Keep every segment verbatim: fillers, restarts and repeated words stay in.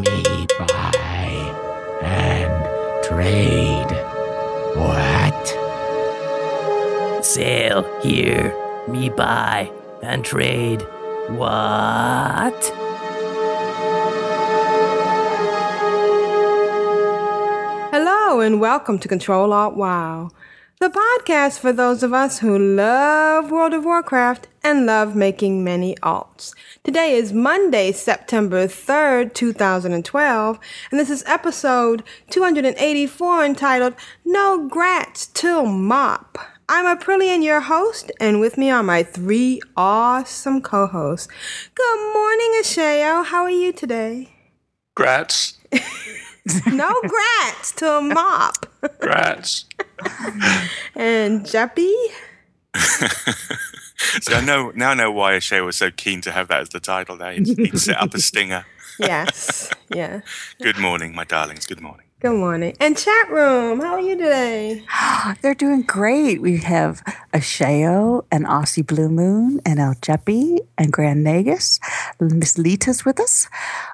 Me buy. And trade. What? Sail here, me buy, and trade. What? Hello and welcome to Control Alt Wow, the podcast for those of us who love World of Warcraft and love making many alts. Today is Monday, September third, two thousand twelve, and this is episode two hundred eighty-four entitled No Grats Till Mop. I'm Aprillian, your host, and with me are my three awesome co-hosts. Good morning, Ashayo. How are you today? Grats. No grats till mop. Grats. And Jeppy. So I know now I know why Ashayo was so keen to have that as the title there. He'd, he'd set up a stinger. Yes. Yeah. Good morning, my darlings. Good morning. Good morning. And chat room, how are you today? They're doing great. We have Ashayo and Aussie Blue Moon and El Jeppy and Grand Nagus. Miss Lita's with us.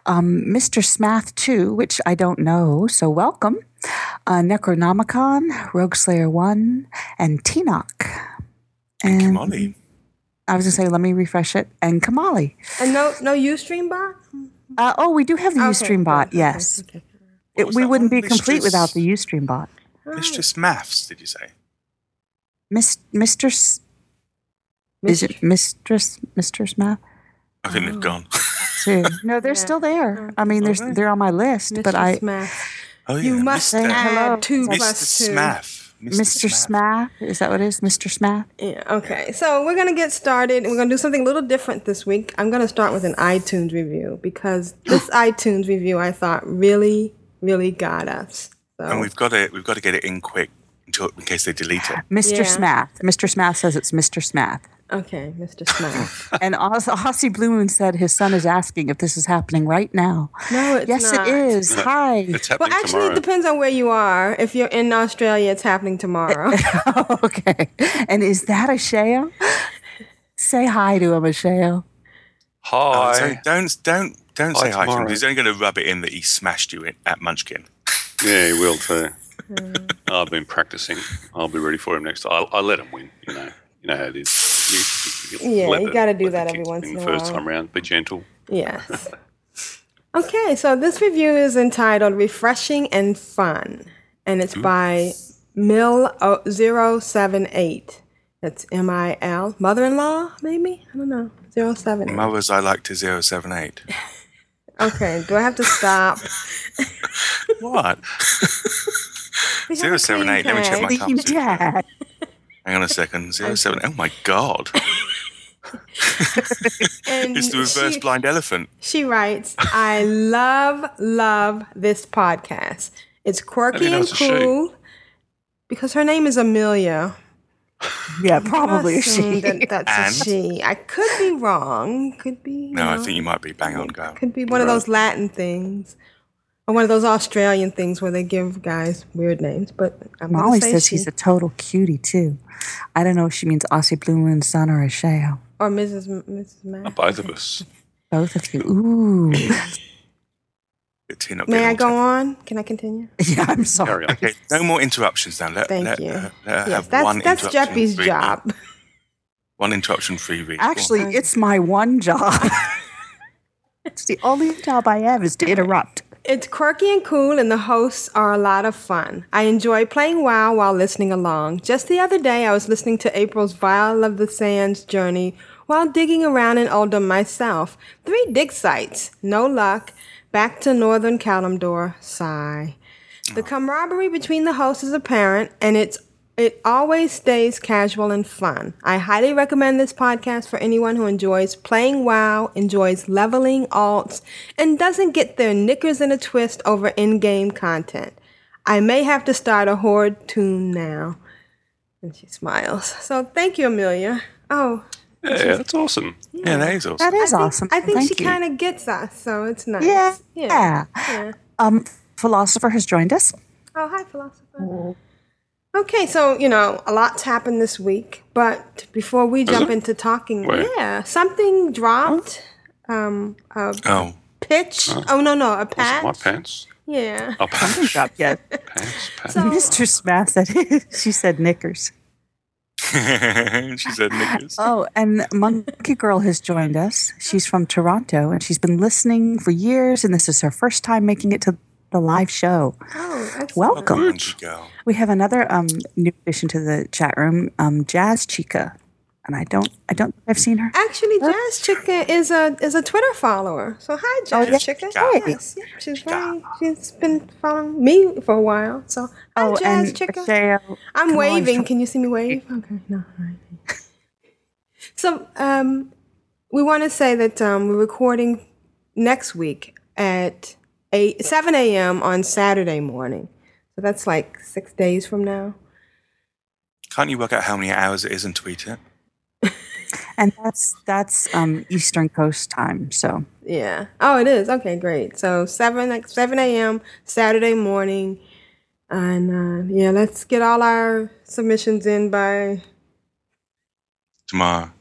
Um, Mister Smath too, which I don't know, so welcome. Uh, Necronomicon, Rogue Slayer one, and Tinok. And, and Kamali. I was going to say, let me refresh it. And Kamali. And no no Ustream bot? Uh, oh, we do have the okay. Ustream bot, okay. yes. Okay. It, we wouldn't one? be complete Mistress, without the Ustream bot. Mistress Maths, did you say? Miss, Mistress... Mistress. Is it Mistress Mistress Math? I think oh. they've gone. No, they're yeah. still there. I mean, they're, they're on my list, Mistress but I... Math. Oh, yeah. You must Mister add two Mister plus two. Smath. Mister Smath. Is that what it is? Mister Smath? Yeah, okay. So we're going to get started, and we're going to do something a little different this week. I'm going to start with an iTunes review, because this iTunes review, I thought, really... Really got us. So. And we've got to we've got to get it in quick until, in case they delete it. Mister Yeah. Smath. Mister Smath says it's Mister Smath. Okay, Mister Smath. And Aussie Blue Moon said his son is asking if this is happening right now. No, it's yes, not. Yes, it is. No, hi. It's happening well, actually, tomorrow. It depends on where you are. If you're in Australia, it's happening tomorrow. Okay. And is that Ashayo? Say hi to him, Ashayo. Hi. Oh, so don't don't. Don't say hi to him. He's only going to rub it in that he smashed you in, at Munchkin. Yeah, he will too. I've been practicing. I'll be ready for him next time. I'll, I'll let him win. You know, you know how it is. You, you, you yeah, you got to do that every once in a while. First time round, be gentle. Yes. Okay, so this review is entitled "Refreshing and Fun," and it's mm. by Mil zero seven eight. That's M I L. Mother-in-law, maybe? I don't know. Zero seven. Mothers, I like to zero seven eight. Okay, do I have to stop? What? zero seven eight, let me check my comments. Yeah. Hang on a second. zero seven eight, oh my God. It's the reverse she, blind elephant. She writes, I love, love this podcast. It's quirky and cool. Because her name is Amelia. Yeah, probably a she. That that's a she. I could be wrong. Could be. No, know, I think you might be bang on, girl. Could be one You're of those right. Latin things, or one of those Australian things where they give guys weird names. But I'm Molly say says she. He's a total cutie too. I don't know if she means Aussie Blue Moon's son or Ashayo or Missus M- Missus Matt. Both of us. Both of you. Ooh. May I go on? Can I continue? Yeah, I'm sorry. Okay, no more interruptions now. Let, Thank let, you. Uh, let yes, have that's one that's Jeppy's job. One interruption free read. Actually, oh. It's my one job. It's the only job I have is to interrupt. It's quirky and cool, and the hosts are a lot of fun. I enjoy playing WoW while listening along. Just the other day, I was listening to April's Vial of the Sands journey while digging around in Oldham myself. Three dig sites, no luck. Back to Northern Kalimdor, sigh. The camaraderie between the hosts is apparent, and it's it always stays casual and fun. I highly recommend this podcast for anyone who enjoys playing WoW, enjoys leveling alts, and doesn't get their knickers in a twist over in-game content. I may have to start a Horde tune now. And she smiles. So thank you, Amelia. Oh. Yeah, yeah, that's awesome. Yeah, that is awesome. That is I awesome. Think, I think thank she kind of gets us, so it's nice. Yeah. Yeah. yeah. Um, Philosopher has joined us. Oh, hi, Philosopher. Mm. Okay, so, you know, a lot's happened this week, but before we is jump it? into talking, Wait. yeah, something dropped. Oh. Um, a oh. pitch. Oh. oh, no, no, a patch. My pants? Yeah. A patch. Yet. Pants, pants. So, Mister Smash said, she said knickers. she said knickers. Oh, and Monkey Girl has joined us. She's from Toronto, and she's been listening for years, and this is her first time making it to the live show. Oh, excellent. Welcome. Monkey Girl. We have another um, new addition to the chat room, um, Jazz Chica, and I don't, I don't, I've seen her. Actually, oh. Jazz Chica is a is a Twitter follower. So hi, Jazz oh, yeah. Chica. Hey. Yes, yeah, she's very, she's been following me for a while. So hi, oh, Jazz Chica. Ashayo, I'm waving. On. Can you see me wave? Okay, no. All right. So um, we want to say that um, we're recording next week at eight, seven a.m. on Saturday morning. So that's like six days from now. Can't you work out how many hours it is and tweet it? And that's that's um, Eastern Coast time. So yeah. Oh, it is. Okay, great. So seven like seven a m. Saturday morning, and uh, yeah, let's get all our submissions in by tomorrow.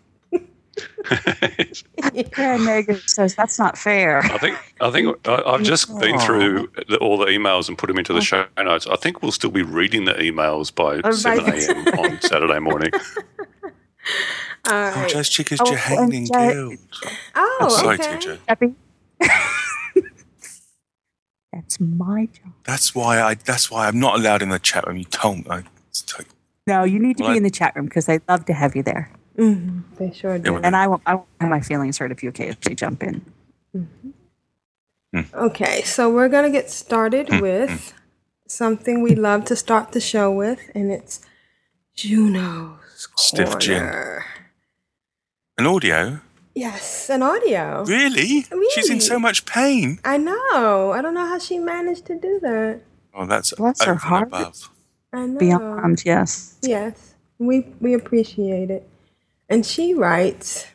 Yeah, Megan says that's not fair. I think I think I, I've just oh. been through the, all the emails and put them into the show notes. I think we'll still be reading the emails by oh, seven a m on Saturday morning. All right. Oh, Jazz Chica's oh, Johanian uh, Guild. Oh, I'm sorry, okay. T J. That's my job. That's why I. That's why I'm not allowed in the chat room. You told me. Like, no, you need to well, be in the chat room because they'd love to have you there. Mm-hmm. They sure do. And I won't, I won't have my feelings hurt if you occasionally jump in. Mm-hmm. Mm. Okay, so we're going to get started mm. with something we love to start the show with, and it's Juno's Stiff Corner. Gin. An audio? Yes, an audio. Really? really? She's in so much pain. I know. I don't know how she managed to do that. Oh, that's Bless her heart. Above. I know. Beyond, yes. Yes, we we appreciate it. And she writes,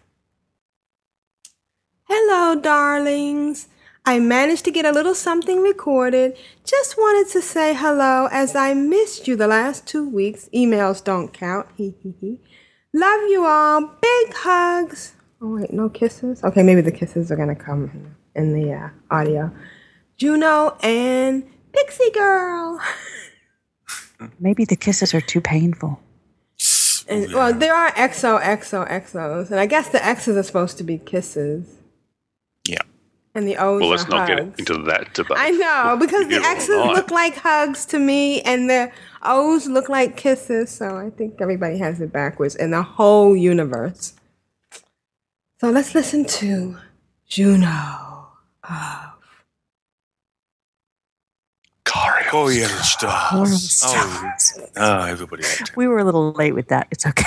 "Hello, darlings. I managed to get a little something recorded. Just wanted to say hello as I missed you the last two weeks. Emails don't count. Hee hee hee. Love you all. Big hugs." Oh, wait, no kisses? Okay, maybe the kisses are going to come in the uh, audio. Juno and Pixie Girl. Maybe the kisses are too painful. And, yeah. Well, there are X O X O X Os, and I guess the X's are supposed to be kisses. Yeah. And the O's well, let's are not hugs. Get into that debate. I know, because the X's look like hugs to me, and the O's look like kisses, so I think everybody has it backwards in the whole universe. So let's listen to Juno of Oh, yeah, stars. Oh, oh, everybody. We were a little late with that. It's okay.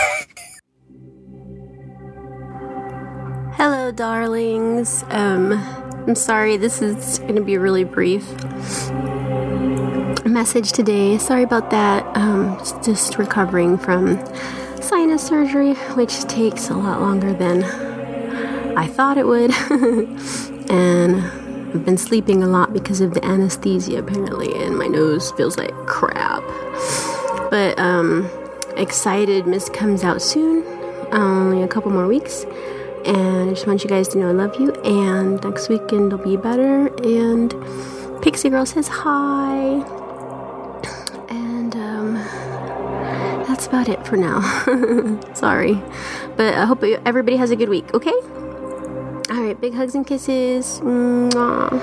Hello, darlings. Um, I'm sorry. This is going to be really brief. Message today. Sorry about that. Um, just recovering from sinus surgery, which takes a lot longer than I thought it would. And I've been sleeping a lot because of the anesthesia, apparently, and my nose feels like crap. But, um, Excited Miss comes out soon, only a couple more weeks, and I just want you guys to know I love you, and next weekend will be better, and Pixie Girl says hi, and, um, that's about it for now. Sorry, but I hope everybody has a good week, okay? Alright, big hugs and kisses. Mwah.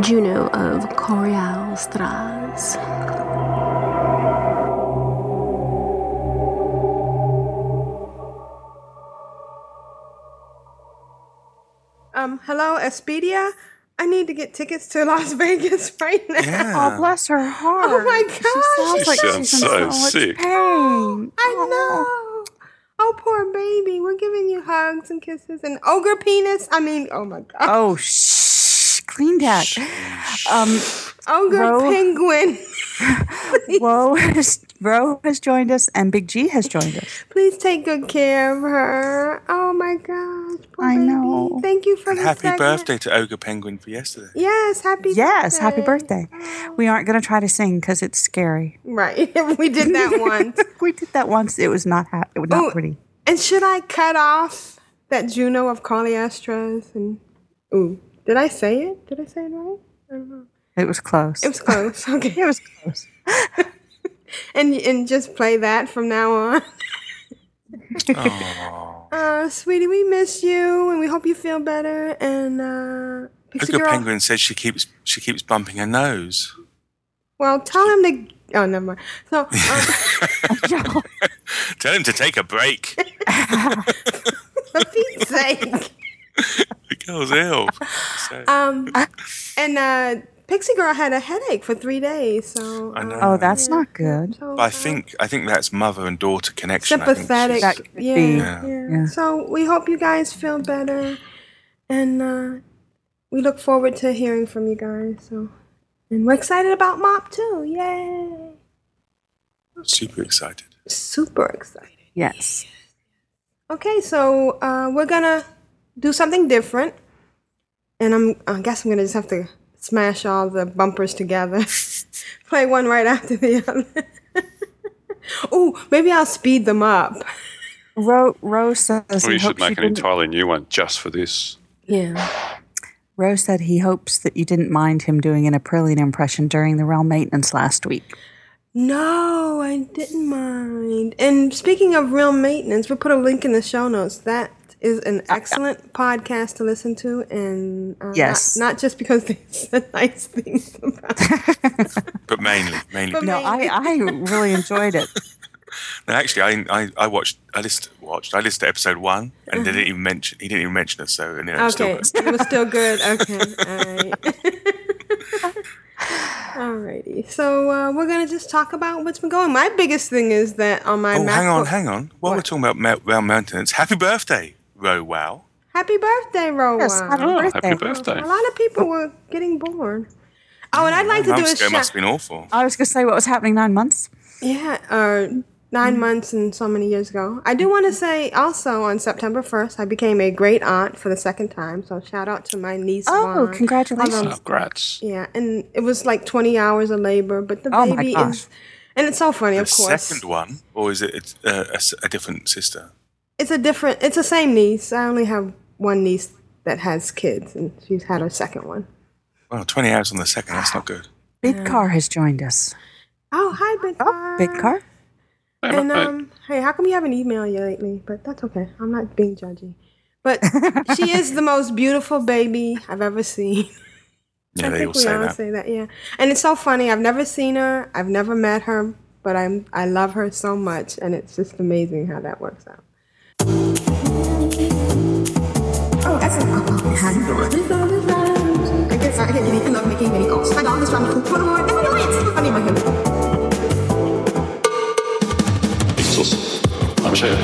Juno of Coreal Stras. Um, hello, Expedia. I need to get tickets to Las Vegas right now. Yeah. Oh, bless her heart. Oh my gosh. She sounds, she like sounds she's so, so sick. Pain. Oh, I know. Oh, poor baby. We're giving you hugs and kisses and ogre penis. I mean, oh, my God. Oh, shh. Clean that. Um, ogre Ro- penguin. Ro has, Ro has joined us, and Big G has joined us. Please take good care of her. Oh my gosh, poor I baby. know. Thank you for and the happy second. birthday to Ogre Penguin for yesterday. Yes, happy. Yes, birthday. happy birthday. Oh. We aren't going to try to sing because it's scary. Right, we did that once. we did that once. It was not. Ha- it was not Ooh, pretty. And should I cut off that Juno of Cagliostros? And ooh, did I say it? Did I say it right? I don't know. It was close. It was close. Okay. It was close. and and just play that from now on. Oh, uh, sweetie, we miss you, and we hope you feel better. And uh, Pixie Girl. Penguin says she keeps she keeps bumping her nose. Well, tell him to. Oh, never mind. So, um, tell him to take a break. For Pete's sake. The girl's ill. So. Um, and. Uh, Pixie Girl had a headache for three days, so uh, I know. Oh, that's yeah. not good. So, but I think I think that's mother and daughter connection. Sympathetic, I think yeah, yeah. yeah, yeah. So we hope you guys feel better, and uh, we look forward to hearing from you guys. So, and we're excited about Mop too! Yay! Super excited. Super excited. Yes. Okay, so uh, we're gonna do something different, and I'm I guess I'm gonna just have to. Smash all the bumpers together. Play one right after the other. Oh, maybe I'll speed them up. Ro, Ro says well, he you should make an entirely new one just for this. Yeah. Ro said he hopes that you didn't mind him doing an Aprillian impression during the realm maintenance last week. No, I didn't mind. And speaking of realm maintenance, we'll put a link in the show notes. That is an excellent yeah. podcast to listen to, and uh, yes. not, not just because they said nice things about it. But mainly. mainly. But no, mainly. I, I really enjoyed it. No, actually, I, I, I watched, I listened, watched, I listened to episode one, and uh-huh. they didn't even mention, he didn't even mention us, so, you know, okay. it, was still it was still good. Okay, all right. Alrighty, so uh, we're going to just talk about what's been going on. My biggest thing is that on my... Oh, hang on, book- hang on. While what? we're talking about ma- realm maintenance, happy birthday, Ro Wow. Happy birthday, Ro Wow. Yes, happy, oh, birthday. happy birthday. A lot of people were getting born. Oh, and I'd like nine to do a shout... It must have been awful. I was going to say what was happening nine months. Yeah, or uh, nine mm. months and so many years ago. I do want to say also on September first, I became a great aunt for the second time. So shout out to my niece. Oh, Vaughn. Congratulations. Um, Congrats. Yeah, and it was like twenty hours of labor, but the oh baby is... And it's so funny, the of course. The second one, or is it it's, uh, a, a different sister? It's a different, it's the same niece. I only have one niece that has kids, and she's had her second one. Well, twenty hours on the second, that's not good. Bidkar has joined us. Oh, hi, Bidkar. Oh, Bidkar. And, um, hey, how come you haven't emailed you lately? But that's okay. I'm not being judgy. But she is the most beautiful baby I've ever seen. Yeah, I they think all we say all that. say that, yeah. And it's so funny. I've never seen her. I've never met her. But I'm, I love her so much, and it's just amazing how that works out. Oh, excellent. I guess I can't really love making many goals. My dog is trying to put more. That's really it's funny about him. I'm Ashayo.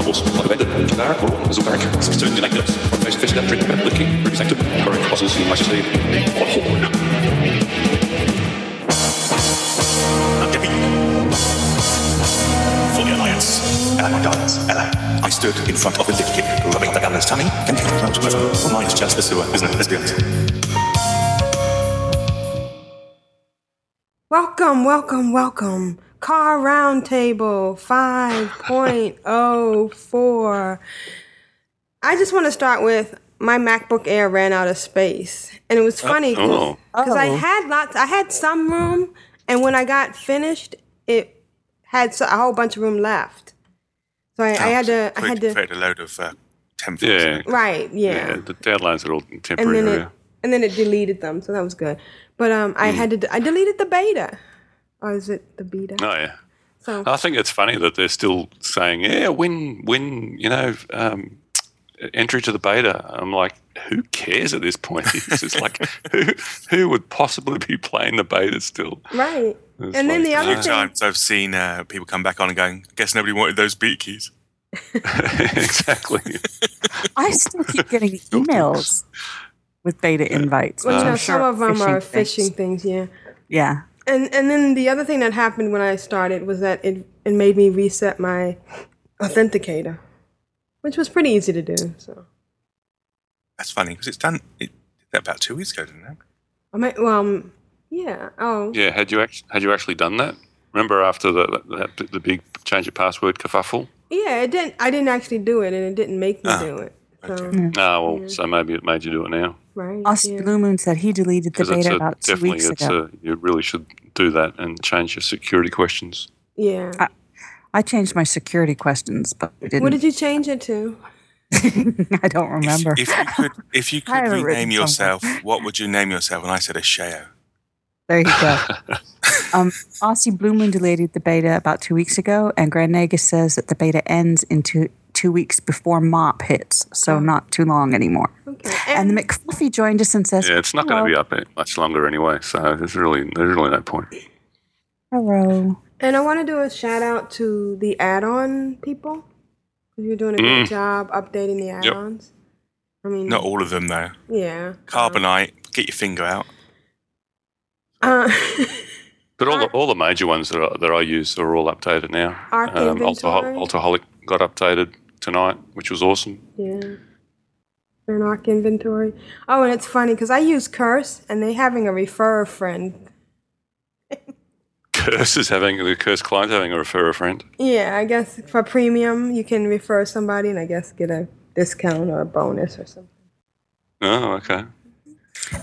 I'm also a vendor in Tedrah, Morgan, Zorgaric, Sexton, Dinactus, Orface, Fish, Electric, Red, Licking, Ruby, Sanctum, Curry, Fossils, and Majesty, or Horn. I'm Jeppyd. For the Alliance. Ally, my darlings, ally. I stood in front of the little kid, rubbing up the gambler's tummy, and he came out to river. Oh, mine is just a sewer, isn't it? Let's be honest. Welcome, welcome, welcome. Car Roundtable five point oh four. I just want to start with my MacBook Air ran out of space. And it was funny because I had lots, I had some room, and when I got finished, it had a whole bunch of room left. So I, oh, I had to. I had to create a load of uh, templates. Yeah. Right. Yeah. Yeah. The deadlines are all temporary. And then, it, and then it deleted them, so that was good. But um, I mm. had to. I deleted the beta, or is it the beta? Oh yeah. So I think it's funny that they're still saying, yeah, when when you know um, entry to the beta. I'm like, who cares at this point? It's just like who who would possibly be playing the beta still? Right. It's and like, then the other thing. Times I've seen uh, people come back on and going, I guess nobody wanted those beat keys. Exactly. I still keep getting emails with beta invites. Well, you know, sure some of them phishing are phishing things. things, yeah. Yeah. And and then the other thing that happened when I started was that it, it made me reset my authenticator, which was pretty easy to do. So that's funny because it's done it about two weeks ago, didn't it? I mean, well, yeah. Oh, yeah. Had you actually had you actually done that? Remember after the the, the big change of password kerfuffle? Yeah, it didn't. I didn't actually do it, and it didn't make me ah, do it. So. Okay. Yeah. Ah, well, yeah. So maybe it made you do it now. Right. Austin yeah. Blue Moon said he deleted the data a, about two weeks it's ago. Definitely, you really should do that and change your security questions. Yeah. I, I changed my security questions, but I didn't. What did you change it to? I don't remember. If, if you could, if you could rename yourself, something. What would you name yourself? And I said Ashayo. There you go. um, Aussie Blue Moon deleted the beta about two weeks ago, and Grand Nagus says that the beta ends in two, two weeks before M O P hits, so oh. not too long anymore. Okay. And, and the McFluffy joined us and says, yeah, it's not going to be up much longer anyway, so there's really, there's really no point. Hello. And I want to do a shout-out to the add-on people, because you're doing a mm. good job updating the add-ons. Yep. I mean, not all of them, though. Yeah. Carbonite, um, get your finger out. Uh, but all the, all the major ones that, are, that I use are all updated now. Um, Altaholic, Altaholic got updated tonight, which was awesome. Yeah. An Arc inventory. Oh, and it's funny because I use Curse, and they're having a referrer friend. Curse is having the Curse client having a referrer friend. Yeah, I guess for premium you can refer somebody, and I guess get a discount or a bonus or something. Oh, okay.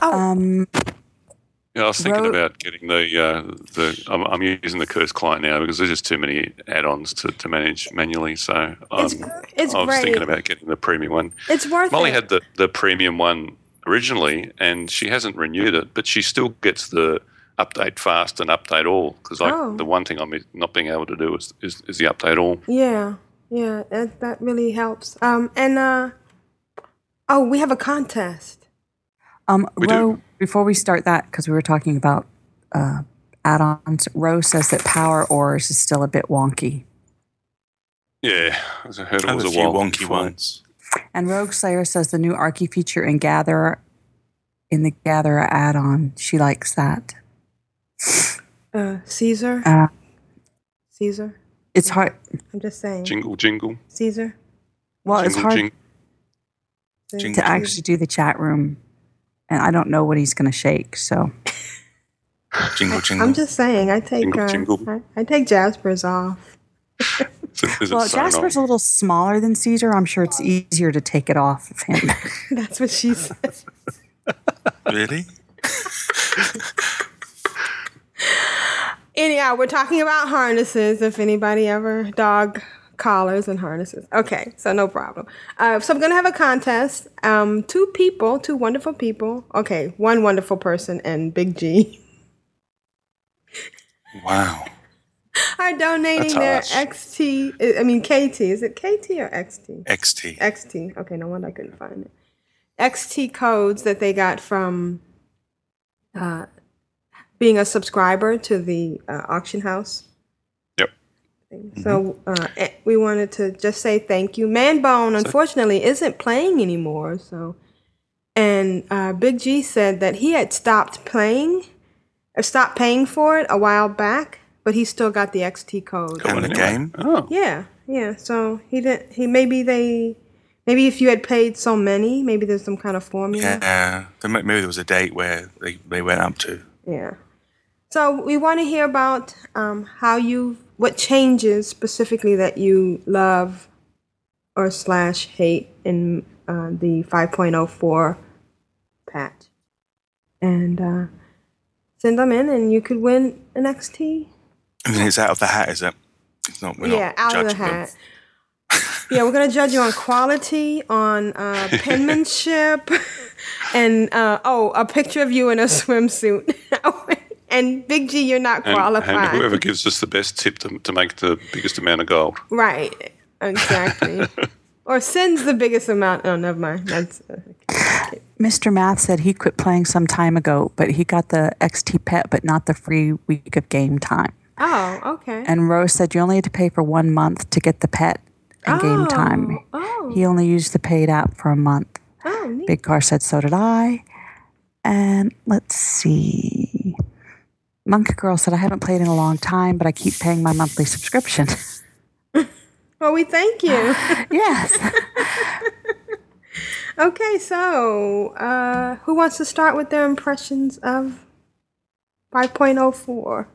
Oh. Um, Yeah, I was thinking Rogue. about getting the uh, the. I'm, I'm using the Curse client now because there's just too many add-ons to, to manage manually. So um, it's, it's I was great. thinking about getting the premium one. It's worth Molly it. Molly had the, the premium one originally, and she hasn't renewed it, but she still gets the update fast and update all because oh. the one thing I'm not being able to do is is, is the update all. Yeah, yeah, that that really helps. Um, and uh, oh, we have a contest. Um, we Ro, do. Before we start that, because we were talking about uh, add-ons, Ro says that Power Ores is still a bit wonky. Yeah, I heard it was a, a few wonky ones. And Rogue Slayer says the new Archie feature in Gatherer, in the Gatherer add-on, she likes that. Uh, Caesar? Uh, Caesar? It's hard. I'm just saying. Jingle, jingle. Caesar? Well, jingle, it's hard jingle. to jingle. actually do the chat room. And I don't know what he's going to shake, so. Jingle, jingle. I'm just saying, I take jingle, uh, jingle. I, I take Jasper's off. Is it, is well, Jasper's on? a little smaller than Caesar. I'm sure it's easier to take it off of him. That's what she said. Really? Anyhow, we're talking about harnesses, if anybody ever dog collars and harnesses. Okay, so no problem. Uh, so I'm going to have a contest. Um, two people, two wonderful people. Okay, one wonderful person and Big G. Wow. Are donating their X T, I mean K T. Is it K T or X T? X T. X T. Okay, no wonder I couldn't find it. X T codes that they got from uh, being a subscriber to the uh, auction house. So uh, we wanted to just say thank you. Manbone, unfortunately, isn't playing anymore. So, and uh, Big G said that he had stopped playing, or stopped paying for it a while back, but he still got the X T code. On the game? Oh, yeah, yeah. So he didn't. He maybe they, maybe if you had played so many, maybe there's some kind of formula. Yeah, maybe there was a date where they, they went up to. Yeah. So we want to hear about um, how you. What changes specifically that you love or slash hate in uh, the five point oh four patch? And uh, send them in, and you could win an X T. I mean, it's out of the hat, is it? It's not. We're yeah, not out of the hat. Yeah, we're gonna judge you on quality, on uh, penmanship, and uh, oh, a picture of you in a swimsuit. And Big G, you're not qualified. And, and whoever gives us the best tip to, to make the biggest amount of gold. Right, exactly. Or sends the biggest amount. Oh, never mind. That's, uh, okay. Mister Math said he quit playing some time ago, but he got the X T pet, but not the free week of game time. Oh, okay. And Rose said you only had to pay for one month to get the pet and oh, game time. Oh. He only used the paid app for a month. Oh, neat. Bidkar said so did I. And let's see. Monk Girl said, I haven't played in a long time, but I keep paying my monthly subscription. Well, we thank you. Yes. Okay, so uh, who wants to start with their impressions of five point oh four?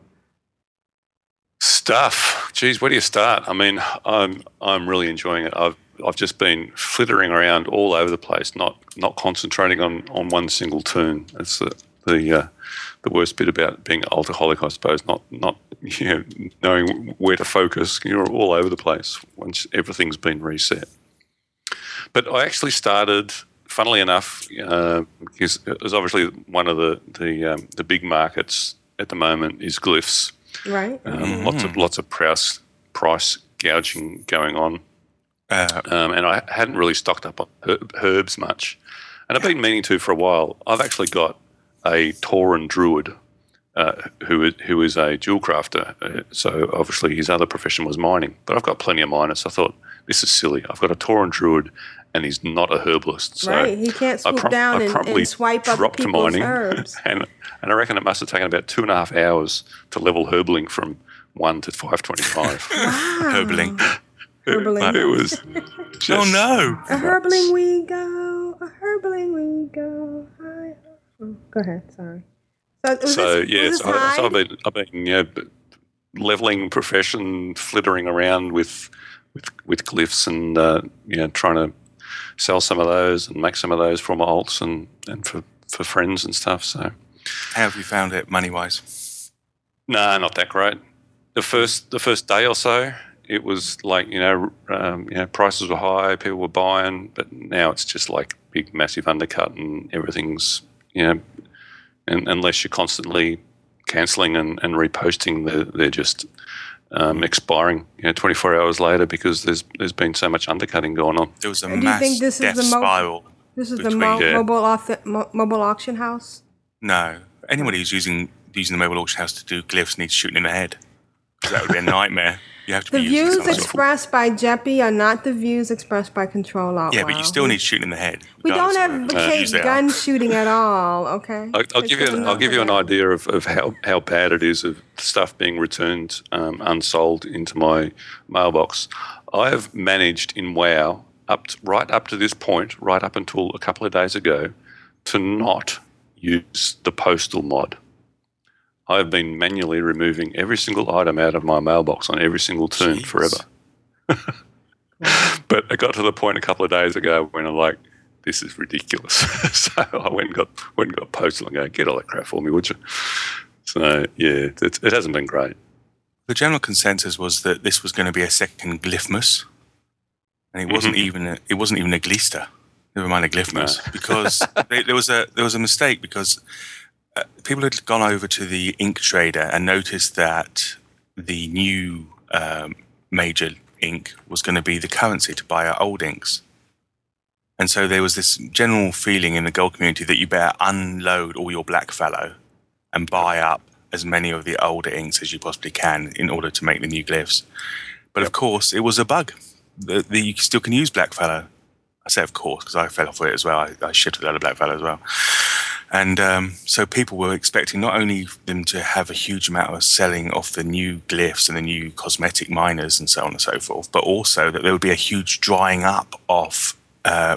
Stuff. Geez, where do you start? I mean, I'm I'm really enjoying it. I've I've just been flittering around all over the place, not not concentrating on, on one single tune. That's the the, uh, the worst bit about being alcoholic, I suppose. Not not you know, knowing where to focus. You're all over the place once everything's been reset. But I actually started, funnily enough, uh, because it's obviously one of the the, um, the big markets at the moment is glyphs. Right. Um, mm. Lots of lots of price price gouging going on. Uh, um, and I hadn't really stocked up on herb, herbs much. And I've been meaning to for a while. I've actually got a Tauren druid uh, who, who is a jewel crafter. Uh, so obviously his other profession was mining. But I've got plenty of miners. I thought, this is silly. I've got a Tauren druid and he's not a herbalist. So right. He can't swoop prom- down and, and swipe up people's mining, herbs. and, and I reckon it must have taken about two and a half hours to level herbaling from one to five twenty-five. Wow. Herbaling. Herbaling. It was just, oh no! A herbaling we go, a herbaling we go. Hi. Oh, go ahead, sorry. So, so yes, yeah, so so I've been, I've been, you know, leveling profession, flittering around with, with, with glyphs, and uh, you know, trying to sell some of those and make some of those for my alts and, and for, for friends and stuff. So, how have you found it money wise? No, nah, not that great. The first, the first day or so. It was like, you know, um, you know, prices were high, people were buying, but now it's just like big, massive undercut and everything's, you know, and, unless you're constantly cancelling and, and reposting, they're, they're just um, expiring, you know, twenty-four hours later because there's there's been so much undercutting going on. There was a and mass death the mo- spiral. This is between, the mo- yeah. mobile, auth- mo- mobile auction house? No. Anybody who's using using the mobile auction house to do glyphs needs shooting in the head. That would be a nightmare. You have to the be views expressed sort of... by Jeppyd are not the views expressed by Control Alt Wow. Yeah, but you still need shooting in the head. We don't have case uh, gun shooting at all. Okay. I'll, I'll give you. An, I'll give you an idea of, of how, how bad it is of stuff being returned um, unsold into my mailbox. I have managed in WoW up to, right up to this point, right up until a couple of days ago, to not use the postal mod. I've been manually removing every single item out of my mailbox on every single turn Jeez. forever. But I got to the point a couple of days ago when I'm like, this is ridiculous. So I went and got went and got postal and go, get all that crap for me, would you? So, yeah, it, it hasn't been great. The general consensus was that this was going to be a second Glyphmas, and it wasn't mm-hmm. even a, it wasn't even a Gleester, never mind a Glyphmas, no. because they, there was a there was a mistake because... Uh, people had gone over to the ink trader and noticed that the new um, major ink was going to be the currency to buy our old inks. And so there was this general feeling in the gold community that you better unload all your blackfellow and buy up as many of the older inks as you possibly can in order to make the new glyphs. But of course, it was a bug. The, the, you still can use blackfellow. I say of course because I fell off with it as well. I, I shit with the other blackfellow as well. And um, so people were expecting not only them to have a huge amount of selling off the new glyphs and the new cosmetic miners and so on and so forth, but also that there would be a huge drying up of uh,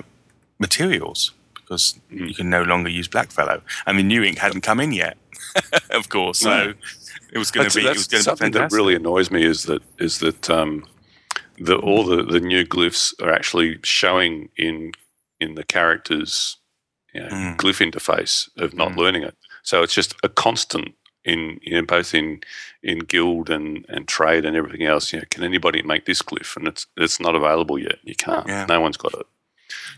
materials because mm. you can no longer use blackfellow. And the new ink hadn't come in yet, of course. So mm. it was going to be it was gonna something be that really annoys me is that is that um, the, all the, the new glyphs are actually showing in in the characters. You know, mm. glyph interface of not mm. learning it. So it's just a constant in you know, both in in guild and, and trade and everything else. You know, can anybody make this glyph? And it's it's not available yet. You can't. Yeah. No one's got it.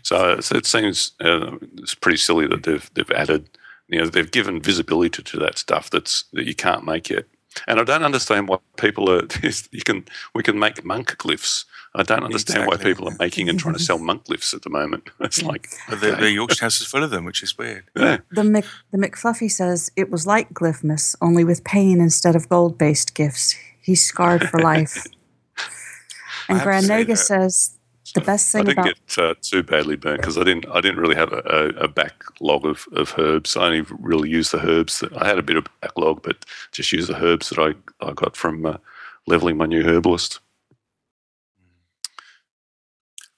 So it's, it seems uh, it's pretty silly that they've they've added. You know, they've given visibility to, to that stuff that's that you can't make yet. And I don't understand why people are. You can we can make monk glyphs. I don't understand exactly. why people are making and trying to sell monk glyphs at the moment. It's like okay. the, the Yorkshire house is full of them, which is weird. Yeah. The Mc, the McFluffy says it was like Glyphmas, only with pain instead of gold-based gifts. He's scarred for life. And Grand Nagus says So the best thing I didn't about- get uh, too badly burnt because I didn't. I didn't really have a, a backlog of, of herbs. I only really used the herbs that I had a bit of backlog, but just used the herbs that I I got from uh, leveling my new herbalist.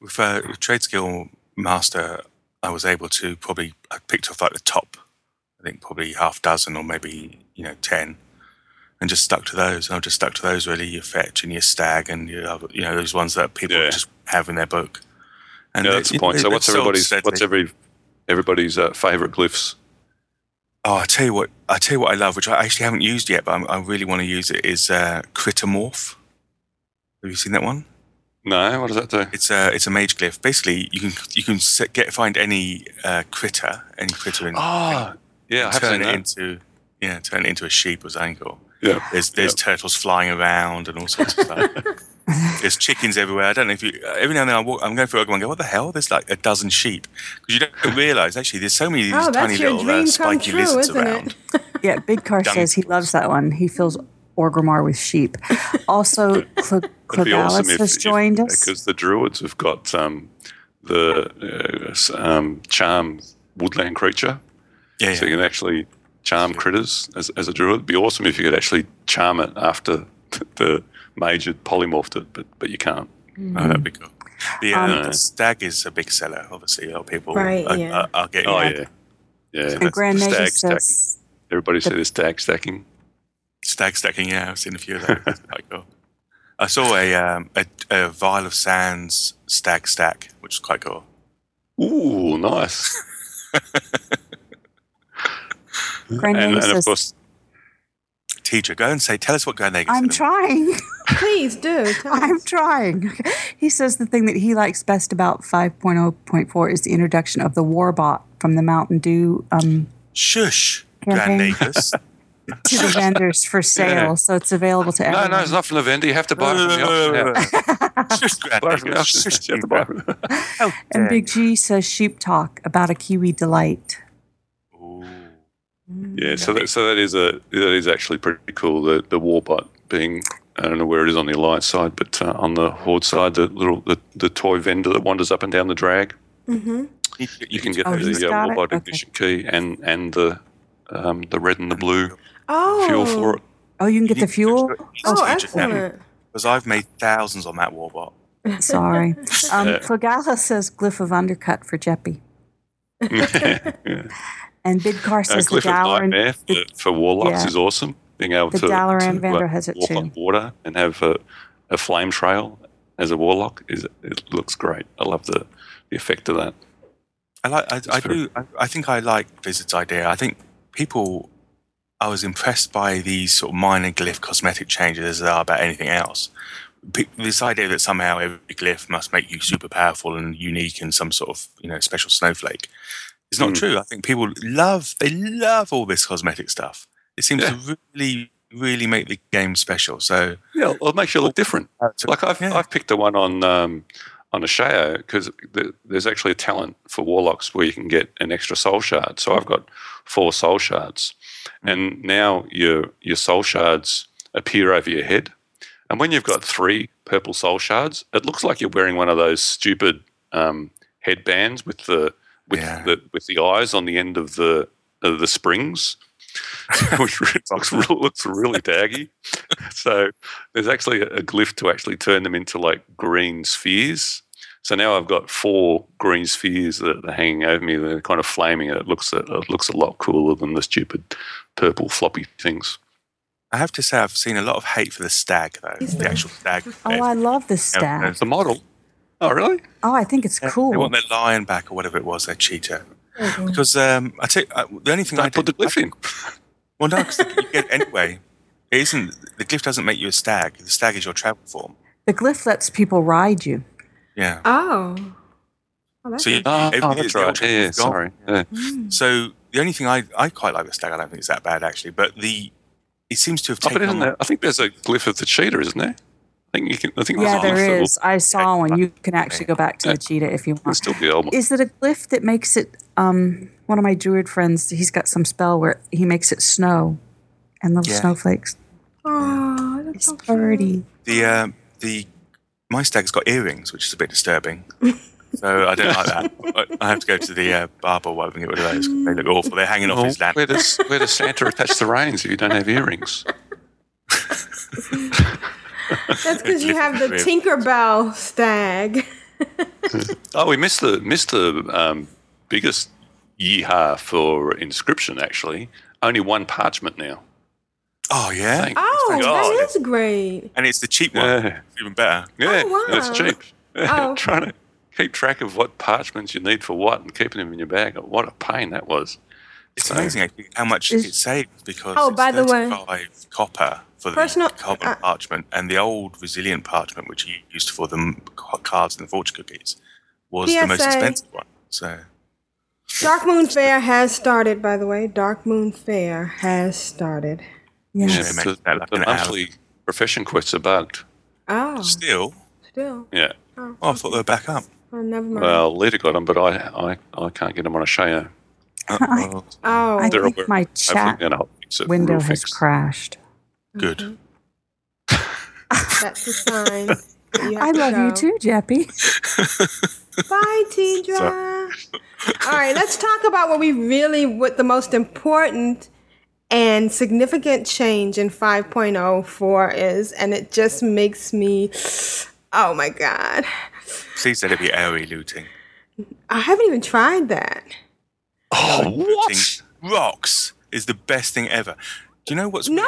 With a uh, trade skill master, I was able to probably I picked off like the top. I think probably half dozen or maybe you know ten. And just stuck to those. And I've just stuck to those, really, your fetch and your stag and your other, you know, those ones that people yeah. just have in their book. And yeah, that's the point. Know, so what's everybody's what's every everybody's uh, favourite glyphs? Oh, I tell you what, I tell you what I love, which I actually haven't used yet, but I'm, I really want to use it. Is uh, Critomorph? Have you seen that one? No. What does that do? It's a it's a mage glyph. Basically, you can you can set, get find any uh, critter, any critter, in oh, yeah, I have turn seen it that. into yeah, turn it into a sheep or something. Or, Yeah. There's there's yep. turtles flying around and all sorts of stuff. There's chickens everywhere. I don't know if you... Every now and then I walk, I'm going through Orgrimmar and go, what the hell? There's like a dozen sheep. Because you don't realise, actually, there's so many of these oh, tiny little uh, spiky true, lizards around. Yeah, Bidkar says he loves that one. He fills Orgrimmar with sheep. Also, Cl- Clodalis awesome has if, joined if, us. Because the druids have got um, the uh, um, charm woodland creature. Yeah, so yeah. you can actually... charm critters as, as a druid. It'd be awesome if you could actually charm it after the mage had polymorphed it, but but you can't. Mm-hmm. Oh, that'd be cool. The, um, uh, the stag is a big seller, obviously. A lot of people right, are, yeah. are, are getting oh, it. Oh, yeah. yeah. So and Grand Nagus says... Everybody said the stag stacking. Stag stacking, yeah. I've seen a few of those. That's quite cool. I saw a, um, a, a vial of sands stag stack, which is quite cool. Ooh, nice. And, and of course, Tedrah, go and say, tell us what Grand Nagus is. I'm trying. Please do. Tell I'm us. trying. He says the thing that he likes best about five point oh point four is the introduction of the Warbot from the Mountain Dew. Um, Shush, Grand Nagus. To the vendors for sale, yeah. so it's available to everyone. No, no, it's not from the vendor. You have to buy from the auction. Just Grand Nagus. Just you have to buy from the auction. And Big G says sheep talk about a Kiwi delight. Yeah, so that so that is a that is actually pretty cool. The the Warbot being, I don't know where it is on the Alliance side, but uh, on the Horde side, the little the, the toy vendor that wanders up and down the drag. Mm-hmm. You, you can get oh, the uh, Warbot ignition okay. key and and the um, the red and the blue oh. fuel for it. Oh, you can get you the fuel. Oh, excellent! Because I've made thousands on that Warbot. Sorry, um, yeah. Clogala says glyph of undercut for Jeppy. yeah. And Bidkar says uh, the Dalaran for, for warlocks yeah. is awesome. Being able the to, Dalaran to Vander uh, has it walk too. on water and have a, a flame trail as a warlock is it looks great. I love the, the effect of that. I like. I, I do. I, I think I like Blizzard's idea. I think people. I was impressed by these sort of minor glyph cosmetic changes as they are about anything else. This idea that somehow every glyph must make you super powerful and unique and some sort of you know special snowflake. It's not mm. true. I think people love, they love all this cosmetic stuff. It seems yeah. to really, really make the game special. So yeah, well, it makes you look different. Like I've yeah. I've picked the one on um, on Ashayo because the, there's actually a talent for warlocks where you can get an extra soul shard. So I've got four soul shards, mm. and now your your soul shards appear over your head. And when you've got three purple soul shards, it looks like you're wearing one of those stupid um, headbands with the With yeah. the with the eyes on the end of the of the springs, which looks looks really daggy. So there's actually a, a glyph to actually turn them into like green spheres. So now I've got four green spheres that are hanging over me. They're kind of flaming, and it looks a, it looks a lot cooler than the stupid purple floppy things. I have to say, I've seen a lot of hate for the stag though. Is the it? actual stag. Oh, I love the stag. It's the model. Oh, really? Oh, I think it's yeah, cool. They want their lion back or whatever it was, their cheetah. Mm-hmm. Because um, I tell you, I, the only thing Don't I put did, the glyph I, in. Well, no, because you get it anyway. It isn't, the glyph doesn't make you a stag. The stag is your travel form. The glyph lets people ride you. Yeah. Oh. Oh, that's so you, uh, oh, that's right. Yeah, yeah, sorry. Yeah. Mm. So the only thing I, I quite like the stag. I don't think it's that bad, actually. But the it seems to have taken... Oh, there, I think there's a glyph of the cheetah, isn't there? I think you can, I think yeah, there is. I saw one. You can actually go back to the cheetah if you want. Still be able. Is it a glyph that makes it, um, one of my druid friends, he's got some spell where he makes it snow and little yeah. snowflakes. Oh, that's it's so pretty. The, uh, the my stag's got earrings, which is a bit disturbing. So I don't like that. I have to go to the uh, barber while I can get rid of those. They look awful. They're hanging off oh, his lamp. Where does, where does Santa attach the reins if you don't have earrings? That's because you have the Tinkerbell stag. Oh, we missed the missed the um, biggest yeehaw for inscription, actually. Only one parchment now. Oh, yeah. Thank, oh, thank that God. Is great. And it's the cheap one. Yeah. It's even better. Yeah, oh, wow. It's cheap. Oh. Trying to keep track of what parchments you need for what and keeping them in your bag. What a pain that was. It's so amazing actually how much it saved because oh, it's by the way, copper for the personal, carbon uh, parchment, and the old resilient parchment, which you used for the cards and the fortune cookies, was P S A. The most expensive one. So, Dark Moon Fair has started, by the way. Dark Moon Fair has started. Yes. Yes, the, like the monthly hour. Profession quests are bugged. Oh. Still? Still. Yeah. Oh, oh I thought they were back up. Oh, never mind. Well, Lita got them, but I, I, I can't get them on Ashayo. I, well, oh, I think over. My chat window has crashed. Good. Mm-hmm. That's a sign. That you have I to love go. You too, Jeppy. Bye, Tedrah. All right, let's talk about what we really, what the most important and significant change in five point oh four is, and it just makes me, oh my God. Please let it be AoE looting. I haven't even tried that. Oh, oh what? Rocks is the best thing ever. Do you know what's... No,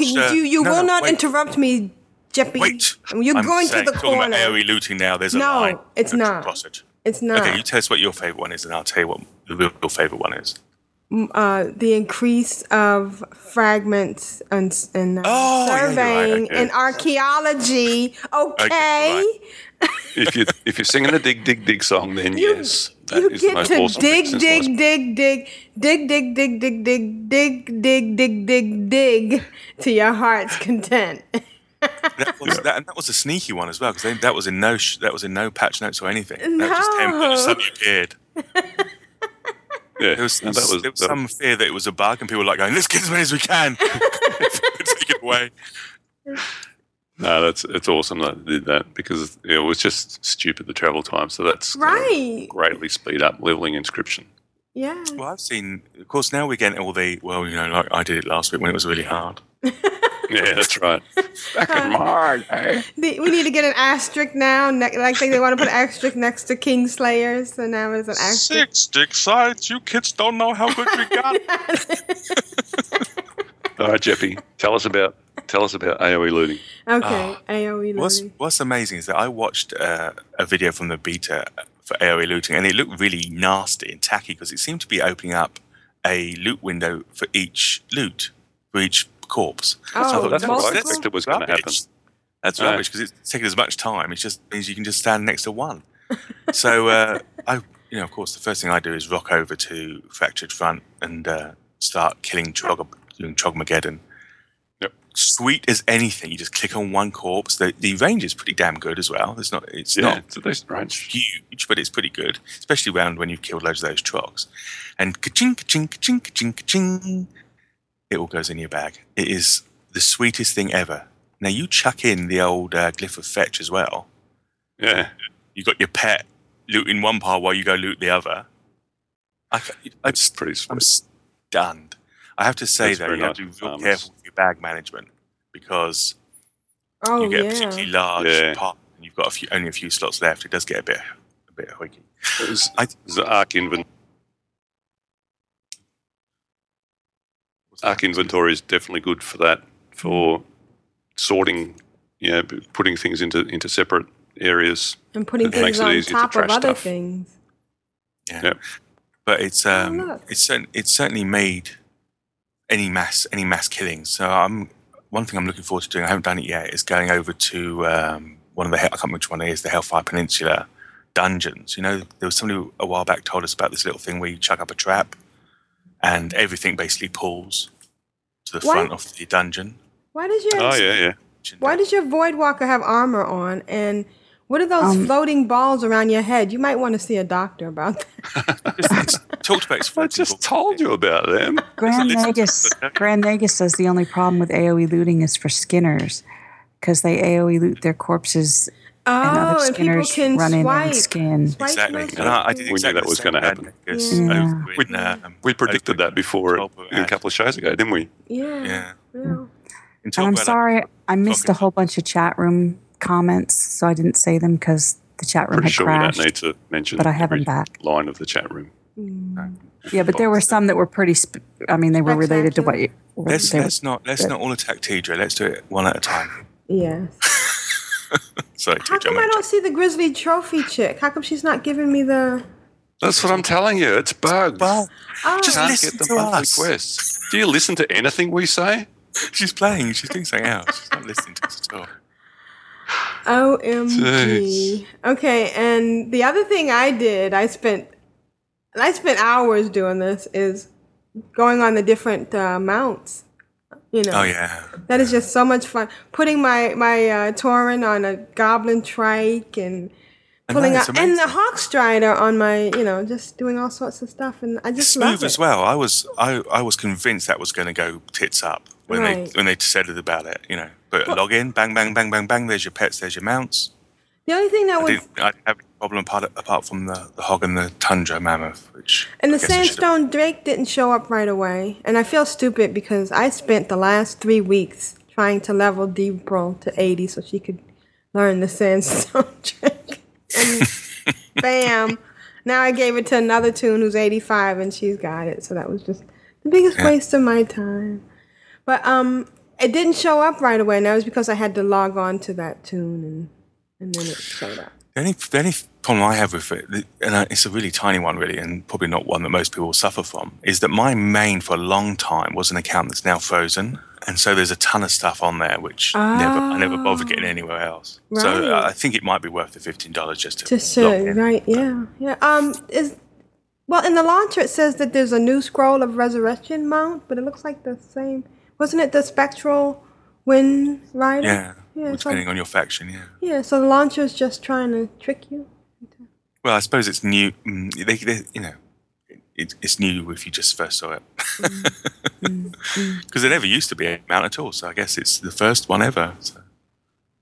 you, uh, you no, will no, not wait. Interrupt me, Jeppy. Wait. You're I'm going saying, to the corner. I'm talking about AoE looting now. There's a no, line. No, it's not. Sausage. It's not. Okay, you tell us what your favourite one is, and I'll tell you what the real favourite one is. Uh, the increase of fragments and, and uh, oh, surveying yeah, right, okay. and archaeology. Okay. Okay right. if you if you're singing a dig dig dig song, then you, yes, that you is get the most to awesome dig dig dig dig dig dig dig dig dig dig dig dig dig dig to your heart's content. That was, that, and that was a sneaky one as well because that was in no sh- that was in no patch notes or anything. No. That was just him that suddenly appeared. Yeah, there was, some, was, there was that, some fear that it was a bug, and people were like going, "Let's get as many as we can." Take it away. No, that's it's awesome that they did that because it was just stupid the travel time. So that's right. Greatly speed up leveling inscription. Yeah. Well, I've seen. Of course, now we're getting all the. Well, you know, like I did it last week when it was really hard. Yeah, that's right. Back in March, eh? We need to get an asterisk now. Like they want to put an asterisk next to Kingslayer, so now it's an asterisk. Six stick sides. You kids don't know how good we got. All right, Jeppy, tell us about tell us about AoE looting. Okay, oh, AoE looting. What's, what's amazing is that I watched uh, a video from the beta for AoE looting, and it looked really nasty and tacky because it seemed to be opening up a loot window for each loot, for each. Corpse. Oh, so that's what I expected was going to happen. That's uh, rubbish because it's taking as much time. It just means you can just stand next to one. So, uh, I, you know, of course, the first thing I do is rock over to Fractured Front and uh, start killing Trog, doing Trogmageddon. Yep. Sweet as anything. You just click on one corpse. The, the range is pretty damn good as well. It's not. It's yeah, not it's range. Huge, but it's pretty good, especially around when you've killed loads of those Trogs. And ka-ching, ka-ching, ka-ching, ka-ching, ka-ching. It all goes in your bag. It is the sweetest thing ever. Now, you chuck in the old uh, Glyph of Fetch as well. Yeah. You got your pet looting one part while you go loot the other. I, I, it's I'm, pretty sweet. I'm stunned. I have to say, That's though, you nice. Have to be real careful with your bag management because oh, you get yeah. a particularly large yeah. part and you've got a few, only a few slots left. It does get a bit a bit hoiky. It was, I, it was the Ark Inventory. Arc Inventory is definitely good for that, for sorting, you know, putting things into, into separate areas. And putting it things on top to of other stuff. Things. Yeah. yeah. But it's um oh, it's certain, it's certainly made any mass any mass killings. So I'm one thing I'm looking forward to doing, I haven't done it yet, is going over to um, one of the I can't remember which one it is, the Hellfire Peninsula dungeons. You know, there was somebody who a while back told us about this little thing where you chuck up a trap. And everything basically pulls to the what? Front of the dungeon. Why does your oh, yeah, yeah. Why does your Void Walker have armor on? And what are those um, floating balls around your head? You might want to see a doctor about that. just, talked about I just told you about them. Grand Nagus. Grand Nagus says the only problem with AoE looting is for skinners because they AoE loot their corpses and other skinners and run in and skin. Swipe exactly. And I, I did exactly we knew that was going to happen. Yes. Yeah. Was, we, nah, we predicted that before a couple of shows ago, didn't we? Yeah. yeah. yeah. And I'm sorry, it. I missed a whole bunch of chat room comments, so I didn't see them because the chat room Pretty had sure crashed. Pretty sure we don't need to mention but I have them back. Line of the chat room. Mm. No. Yeah, but there were some that were pretty. Sp- I mean, they were related to what you. Let's, let's were, not let's but, not all attack Tedrah. Let's do it one at a time. Yeah. Sorry, Tedrah. How come I don't see the Grizzly Trophy chick? How come she's not giving me the? That's what I'm telling you. It's bugs. Well, oh. Just listen get to us. Requests. Do you listen to anything we say? She's playing. She's doing something else. She's not listening to us at all. O M G. Jeez. Okay, and the other thing I did, I spent. And I spent hours doing this, is going on the different uh, mounts. You know, oh, yeah. That is just so much fun. Putting my, my uh, Tauren on a Goblin Trike and pulling out. And the Hawkstrider on my, you know, just doing all sorts of stuff. And I just love it. Smooth as well. I was I, I was convinced that was going to go tits up when, right. they, when they said it about it, you know. But well, log in, bang, bang, bang, bang, bang. There's your pets, there's your mounts. The only thing that I was... Didn't, I didn't have any problem apart, apart from the, the hog and the tundra mammoth, which... And the sandstone drake didn't show up right away. And I feel stupid because I spent the last three weeks trying to level Deepholm to eighty so she could learn the sandstone drake. And bam! Now I gave it to another tune who's eighty-five and she's got it. So that was just the biggest yeah. waste of my time. But um, it didn't show up right away. And that was because I had to log on to that tune and... And then it showed up. The only, the only problem I have with it, and it's a really tiny one really, and probably not one that most people suffer from, is that my main for a long time was an account that's now frozen. And so there's a ton of stuff on there which oh. never, I never bother getting anywhere else. Right. So I think it might be worth the fifteen dollars just to, to show, log in. Right, yeah. yeah. Um, is, well, in the launcher it says that there's a new Scroll of Resurrection mount, but it looks like the same. Wasn't it the Spectral Wind Rider? Yeah. Yeah, depending like, on your faction, yeah. Yeah, so the launcher's just trying to trick you. Well, I suppose it's new. They, they, you know, it, it's new if you just first saw it. Because mm, mm, mm. there never used to be a mount at all, so I guess it's the first one ever. So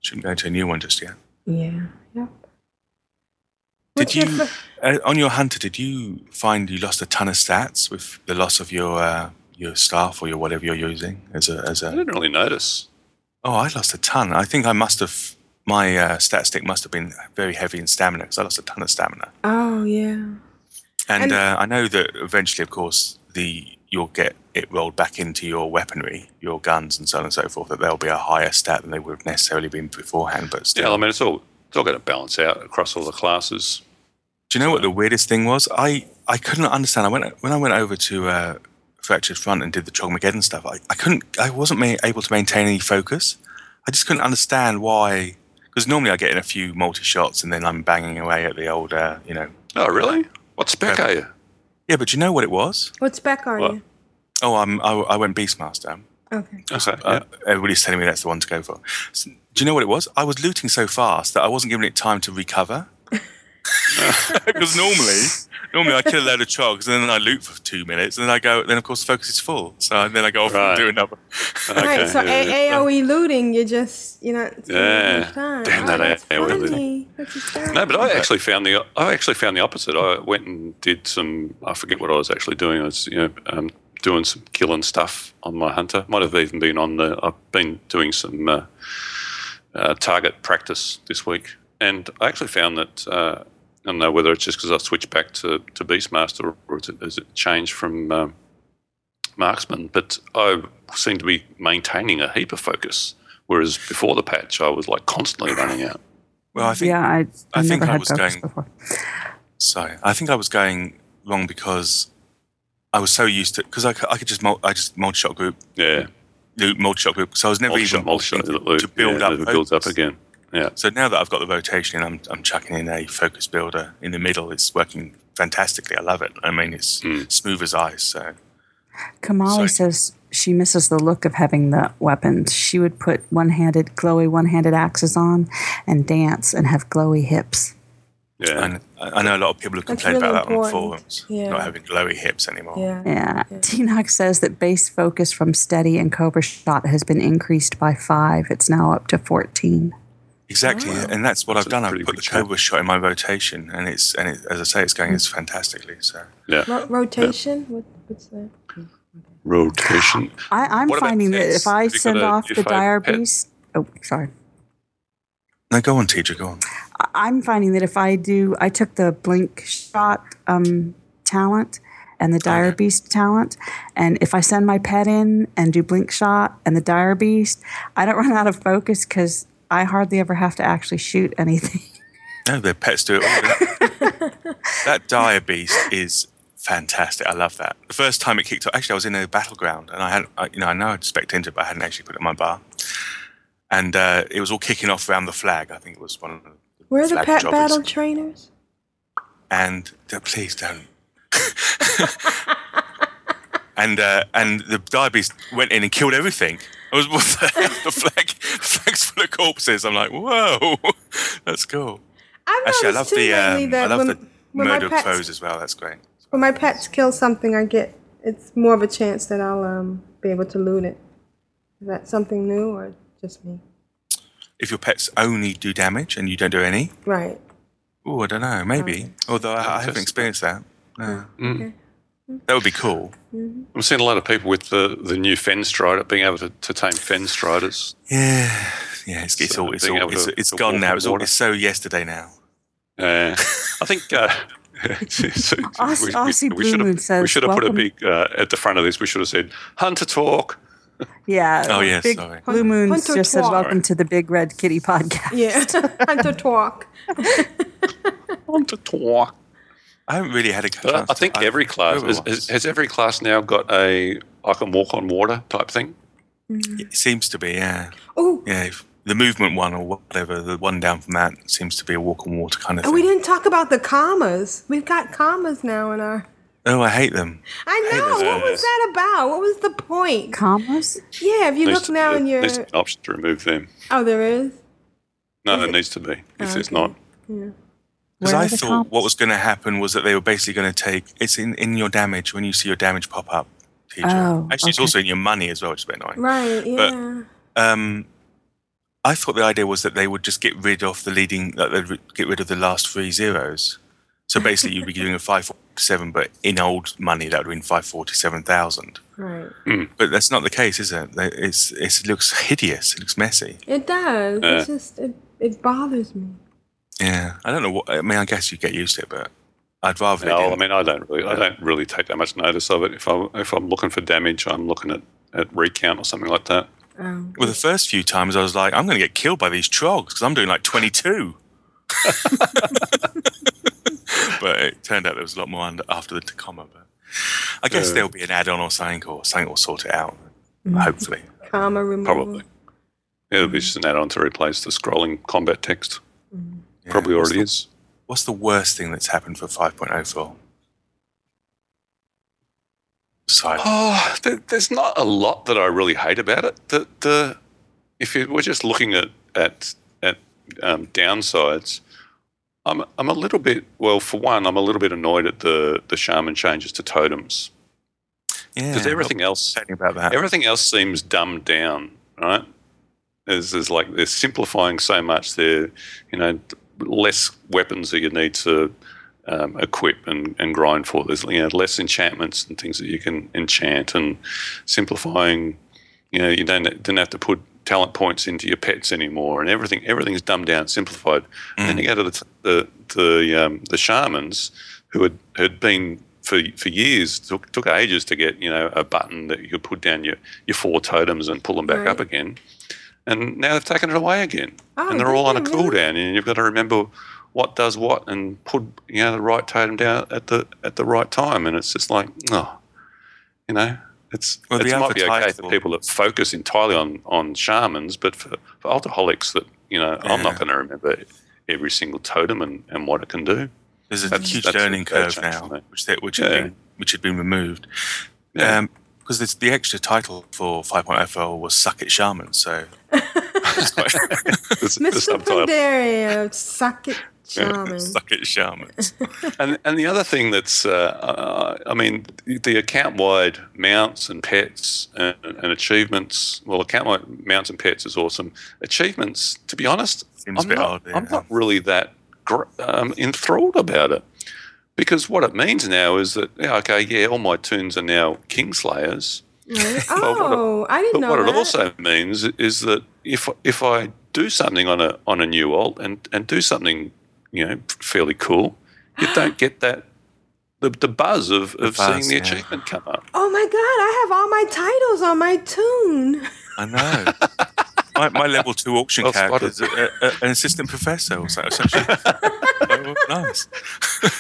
shouldn't go to a new one just yet. Yeah, yep. Did you, your uh, on your hunter, did you find you lost a ton of stats with the loss of your uh, your staff or your whatever you're using? As a, as a, I didn't really notice. Oh, I lost a ton. I think I must have, my uh, stat stick must have been very heavy in stamina because I lost a ton of stamina. Oh, yeah. And, and uh, I know that eventually, of course, the you'll get it rolled back into your weaponry, your guns and so on and so forth, that they'll be a higher stat than they would have necessarily been beforehand. But still. Yeah, I mean, it's all, it's all going to balance out across all the classes. Do you know so. what the weirdest thing was? I, I couldn't understand. I went When I went over to... Uh, Fractured Front and did the Trogmageddon stuff, I, I couldn't, I wasn't ma- able to maintain any focus. I just couldn't understand why, because normally I get in a few multi-shots and then I'm banging away at the old, uh, you know. Oh, really? What spec uh, are you? Yeah, but you know what it was? What spec are what? you? Oh, I'm, I, I went Beastmaster. Okay. okay uh, yeah. Everybody's telling me that's the one to go for. So, do you know what it was? I was looting so fast that I wasn't giving it time to recover. Because normally... Normally, I kill a load of trogs and then I loot for two minutes, and then I go. Then, of course, the focus is full, so then I go off right. and do another. Okay. Right, so yeah. A O E looting, you're just you know. Yeah. Time. Damn that oh, A O E looting. No, but I actually found the I actually found the opposite. I went and did some. I forget what I was actually doing. I was you know um, doing some killing stuff on my hunter. Might have even been on the. I've been doing some uh, uh, target practice this week, and I actually found that. Uh, I don't know whether it's just because I switched back to, to Beastmaster or is it, is it changed from um, Marksman, but I seem to be maintaining a heap of focus, whereas before the patch I was like constantly running out. Well, I think yeah, I, I, I think I was going. Before. Sorry, I think I was going wrong because I was so used to because I, I could just mul- I just multi-shot group yeah multi-shot group, so I was never multi-shot, even multi-shot to, to build yeah, up it builds up again. Yeah. So now that I've got the rotation and I'm I'm chucking in a focus builder in the middle, it's working fantastically. I love it. I mean, it's mm. smooth as ice. So Kamali so. says she misses the look of having the weapons. She would put one-handed, glowy one-handed axes on and dance and have glowy hips. Yeah. And I know a lot of people have complained really about that important. on forums, yeah. not having glowy hips anymore. Yeah. yeah. yeah. Tinok says that base focus from steady and cobra shot has been increased by five. It's now up to fourteen. Exactly, oh, wow. And that's what that's I've done. I've put the Cobra shot in my rotation, and it's and it, as I say, it's going as fantastically. So yeah, Ro- rotation. Yeah. What, what's that? Rotation. I, I'm what finding that if I send a, off the dire beast. Oh, sorry. No, go on, Tedrah. Go on. I'm finding that if I do, I took the blink shot um, talent and the dire okay. beast talent, and if I send my pet in and do blink shot and the dire beast, I don't run out of focus because I hardly ever have to actually shoot anything. No, their pets do it all. That, that dire beast is fantastic. I love that. The first time it kicked off, actually, I was in a battleground, and I had, I, you know, I know I'd spec'd into it, but I hadn't actually put it in my bar. And uh, it was all kicking off around the flag. I think it was one of the. We're the pet jobbers. Battle trainers. And uh, please don't. and uh, and the dire beast went in and killed everything. I was what the hell? The flag, the flag's full of corpses. I'm like, whoa, that's cool. I've Actually, I love the um, that I love when, the when murder pets, of foes as well. That's great. When my pets kill something, I get it's more of a chance that I'll um, be able to loot it. Is that something new or just me? If your pets only do damage and you don't do any, right? Oh, I don't know. Maybe. Okay. Although I, I haven't experienced that. No. Mm. Okay. That would be cool. Mm-hmm. I'm seeing a lot of people with the, the new fen strider, being able to, to tame fen striders. Yeah, yeah, it's, it's so all it's all, it's, to, it's to gone now. It's, all, it's so yesterday now. Uh, I think uh, so Aussie Blue Moon have, says we should have put a big uh, at the front of this. We should have said Hunter Talk. Yeah. Oh yes. Big sorry. Blue Moon just talk. Says welcome right. to the Big Red Kitty podcast. Yeah. Hunter Talk. Hunter Talk. I haven't really had a chance. Uh, I think to, every I, class has, has, has every class now got a I can walk on water type thing. Mm. It seems to be, yeah. Oh, yeah. The movement one or whatever, the one down from that seems to be a walk on water kind of. And thing. We didn't talk about the commas. We've got commas now in our. Oh, I hate them. I know. I what was that about? What was the point? Commas. Yeah. If you there's, look now in your. There's an option to remove them. Oh, there is. No, is there it? Needs to be. If oh, there's okay. not. Yeah. Because I thought comps? What was going to happen was that they were basically going to take it's in, in your damage when you see your damage pop up. Teacher. Oh, actually, okay. It's also in your money as well, which is a bit annoying. Right, yeah. But um, I thought the idea was that they would just get rid of the leading, that like they'd get rid of the last three zeros. So basically, you'd be doing a five forty-seven, but in old money, that would have been five hundred forty-seven thousand. Right. Mm. But that's not the case, is it? It's, it's, it looks hideous. It looks messy. It does. Uh, it's just, it, it bothers me. Yeah, I don't know what. I mean, I guess you get used to it, but I'd rather. No, I mean, I don't really, I don't really take that much notice of it. If I if I'm looking for damage, I'm looking at, at recount or something like that. Oh. Well, the first few times I was like, I'm going to get killed by these trogs because I'm doing like twenty-two. But it turned out there was a lot more under, after the comma. But I guess uh, there'll be an add-on or something, or something will sort it out. Mm-hmm. Hopefully, comma removal. Probably. It'll be just an add-on to replace the scrolling combat text. Mm-hmm. Yeah, probably already the, is. What's the worst thing that's happened for five point oh four? Silence. Oh, there, there's not a lot that I really hate about it. The, the if you were just looking at at at um, downsides, I'm I'm a little bit well. For one, I'm a little bit annoyed at the the shaman changes to totems. Yeah, because everything else about that. Everything else seems dumbed down, right? Is is like they're simplifying so much. They're, you know, less weapons that you need to um, equip and, and grind for. There's, you know, less enchantments and things that you can enchant, and simplifying. You know, you don't didn't have to put talent points into your pets anymore, and everything everything's dumbed down, simplified. Mm. And then you go to the the the, um, the shamans who had had been. For for years, took took ages to get, you know, a button that you could put down your, your four totems and pull them back right. up again, and now they've taken it away again, oh, and they're all on a cooldown, and you've got to remember what does what and put, you know, the right totem down at the at the right time, and it's just like, oh, you know, it's well, it might be okay for people that focus entirely on, on shamans, but for, for alcoholics that, you know, yeah. I'm not going to remember every single totem and, and what it can do. There's a that's, huge that's learning curve now, which they, which, yeah. had been, which had been removed. Yeah. Um, because this, the extra title for five point oh four was Suck It Shaman, so... Mister Pandaria, Suck It shaman. Suck it, shamans. and and the other thing that's, uh, uh, I mean, the account-wide mounts and pets and, and achievements. Well, account-wide mounts and pets is awesome. Achievements, to be honest, Seems I'm, not, odd, yeah. I'm not really that gr- um, enthralled about it, because what it means now is that, yeah, okay, yeah, all my toons are now Kingslayers. Oh, it, I didn't but know what that. It also means is that if if I do something on a on a new alt and, and do something, you know, fairly cool, you don't get that the the buzz of, of the buzz, seeing the yeah. achievement come up. Oh my god, I have all my titles on my toon. I know. My, my level two auction well, character is a, a, an assistant professor or so. so she, oh, nice.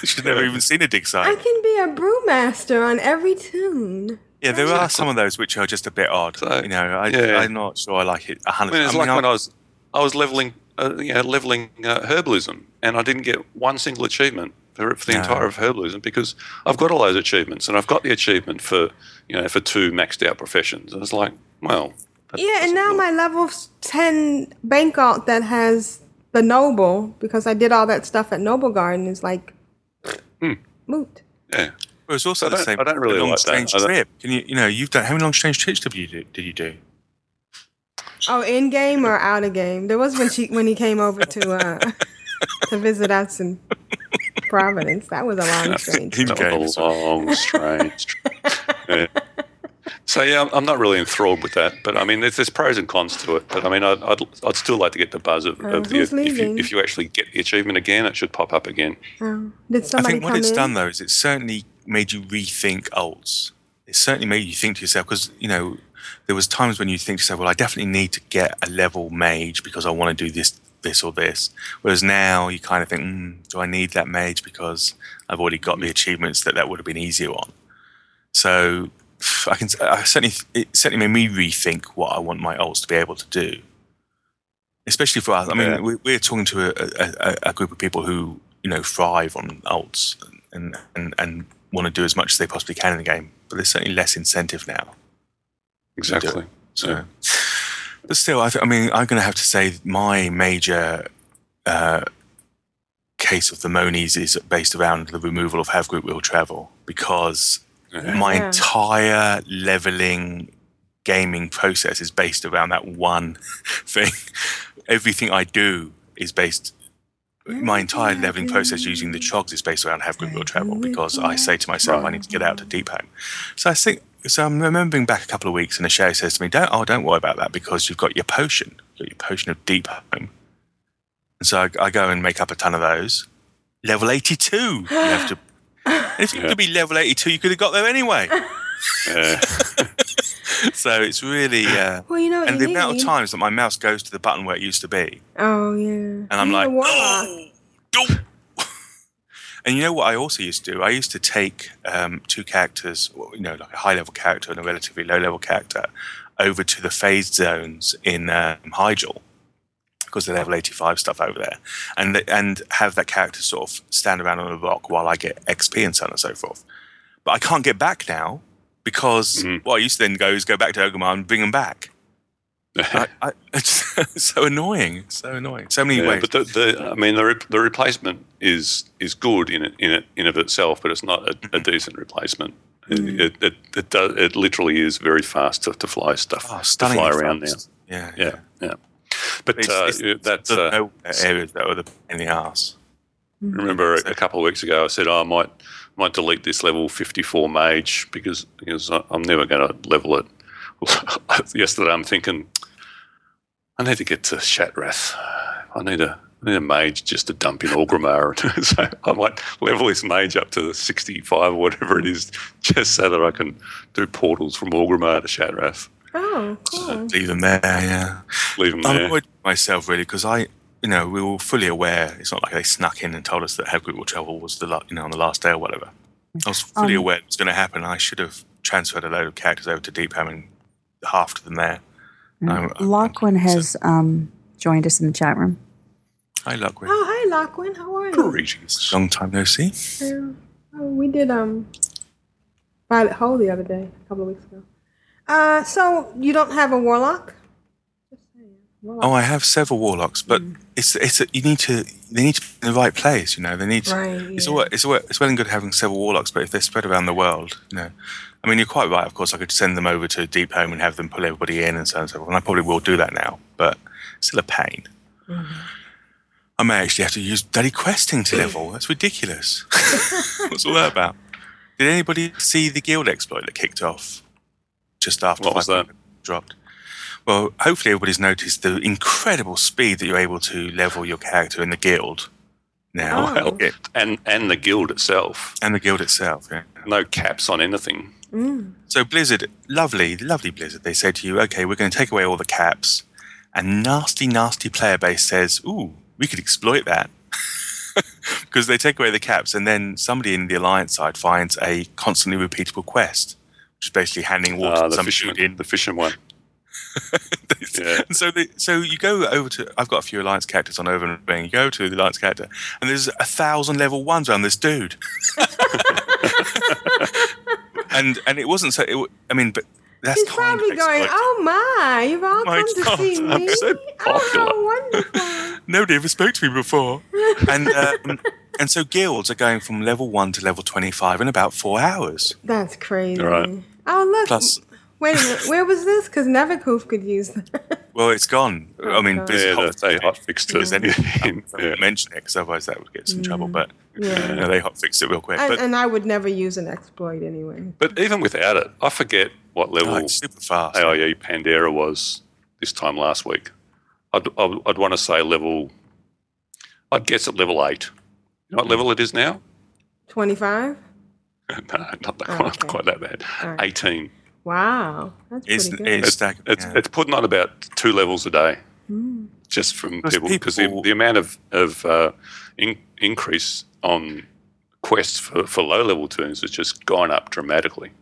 She's never even seen a dig site. I can be a brewmaster on every toon. Yeah, there exactly. are some of those which are just a bit odd. So, you know, I, yeah. I'm not sure I like it. one hundred percent. I mean, it's I mean, like I, when I was, I was leveling, uh, you know, leveling uh, herbalism, and I didn't get one single achievement for, for the no. entire of herbalism, because I've got all those achievements, and I've got the achievement for, you know, for two maxed out professions. And it's like, well, yeah, and now work. My level ten bank alt that has the noble, because I did all that stuff at Noble Garden, is like mm. moot. Yeah. Well, it's also I the same. I don't really long like strange that. Trip. Can you, you know, you've done how many long strange trips did you do? Did you do? Oh, in game or out of game? There was when she when he came over to uh, to visit us in Providence. That was a long strange trip. That was a long strange trip. Yeah. So yeah, I'm not really enthralled with that, but I mean, there's, there's pros and cons to it. But I mean, I'd I'd, I'd still like to get the buzz of, oh, of the if you, if you actually get the achievement again, it should pop up again. Oh. Did somebody I think what come it's in? Done though is it's certainly made you rethink alts. It certainly made you think to yourself, because, you know, there was times when you think to yourself, well, I definitely need to get a level mage because I want to do this, this or this. Whereas now you kind of think, mm, do I need that mage because I've already got the achievements that that would have been easier on. So I can I certainly it certainly made me rethink what I want my alts to be able to do. Especially for us. I mean, yeah. we, we're talking to a, a, a group of people who, you know, thrive on alts and and and want to do as much as they possibly can in the game, but there's certainly less incentive now. Exactly. So, yeah. But still, I, th- I mean, I'm going to have to say my major uh, case of the monies is based around the removal of Have Group Will Travel, because yeah. my yeah. entire leveling gaming process is based around that one thing. Everything I do is based. My entire leveling process using the chogs is based around Have Group Will Travel, because I say to myself, right. I need to get out to Deepholm. So I think, so I'm remembering back a couple of weeks, and Ashayo says to me, "Don't, oh, don't worry about that, because you've got your potion, you've got your potion of Deepholm." And so I, I go and make up a ton of those. Level eighty-two, you have to. If you yeah. could be level eighty-two, you could have got there anyway. Yeah. So it's really uh, well, you know, and you the need. amount of times that my mouse goes to the button where it used to be. Oh yeah. And I'm you like, oh, oh. And you know what I also used to do? I used to take um, two characters, you know, like a high level character and a relatively low level character, over to the phase zones in um, Hyjal, because they level eighty-five stuff over there, and the, and have that character sort of stand around on a rock while I get X P and so on and so forth. But I can't get back now, because mm-hmm. what I used to then go is go back to Orgrimmar and bring them back. I, I, it's so annoying, so annoying, so many yeah, ways. But the, the, I mean, the re- the replacement is is good in it in it in of itself, but it's not a, a decent replacement. Mm-hmm. It it it, does, it literally is very fast to, to fly stuff, oh, to fly around fast. now. Yeah, yeah, yeah. yeah. But it's, uh, it's, that's uh, areas that are the pain in the ass. Remember a, a couple of weeks ago, I said, oh, I might. might delete this level fifty-four mage because because I'm never going to level it. Yesterday I'm thinking, I need to get to Shatrath. I need a I need a mage just to dump in Orgrimmar. So I might level this mage up to sixty-five or whatever it is, just so that I can do portals from Orgrimmar to Shatrath. Oh, cool. So leave them there, yeah. Leave them there. I avoid myself really, because I... You know, we were fully aware. It's not like they snuck in and told us that Have Group Will Travel was the you know on the last day or whatever. I was fully um, aware it was going to happen. I should have transferred a load of characters over to Deepholm and halved them there. Mm. Um, Lockwin has um, joined us in the chat room. Hi, Lockwin. Oh, hi, Lockwin. How are you? Greetings. Long time no see. Uh, oh, we did um, Violet Hole the other day, a couple of weeks ago. Uh, so you don't have a warlock? warlocks? Oh, I have several warlocks, but mm. it's it's a, you need to they need to be in the right place. You know, they need. To, right, it's yeah. all it's all, it's well and good having several warlocks, but if they're spread around the world, you know, I mean, you're quite right. Of course, I could send them over to Deepholm and have them pull everybody in and so on and so forth. And I probably will do that now, but it's still a pain. Mm-hmm. I may actually have to use bloody questing to level. That's ridiculous. What's all that about? Did anybody see the guild exploit that kicked off just after what was that dropped? Well, hopefully everybody's noticed the incredible speed that you're able to level your character in the guild now. Oh. Well, yeah. And and the guild itself. And the guild itself, yeah. No caps on anything. Mm. So Blizzard, lovely, lovely Blizzard, they said to you, okay, we're going to take away all the caps. And nasty, nasty player base says, ooh, we could exploit that. Because they take away the caps and then somebody in the Alliance side finds a constantly repeatable quest, which is basically handing water uh, to somebody in. The fishing one. Yeah. And so, they, so you go over to, I've got a few Alliance characters on over and Ring. You go to the Alliance character and there's a thousand level ones around this dude. and and it wasn't so, it, I mean, but that's He's kind probably of going, oh my, you've all my come God, to see I'm me. I'm so popular. Oh, wonderful. Nobody ever spoke to me before. and um, and so guilds are going from level one to level twenty-five in about four hours. That's crazy. Right. Oh, look. Plus, wait a minute, where was this? Because Nevikhoof could use that. Well, it's gone. Oh, I mean, God. Busy yeah, they hotfixed it. Anything. I won't mention it because otherwise that would get us in yeah. trouble. But yeah. you know, they hotfixed it real quick. And, but, and I would never use an exploit anyway. But even without it, I forget what level oh, super fast. A I E Pandaria was this time last week. I'd, I'd, I'd want to say level, I'd guess at level eight. You know what level it is now? twenty-five? No, not that, oh, quite, okay. quite that bad. Right. eighteen. Wow, that's it's, pretty good. It's, it's, it's, it's putting on about two levels a day, mm. just from people because the, the amount of of uh, in, increase on quests for, for low level tunes has just gone up dramatically.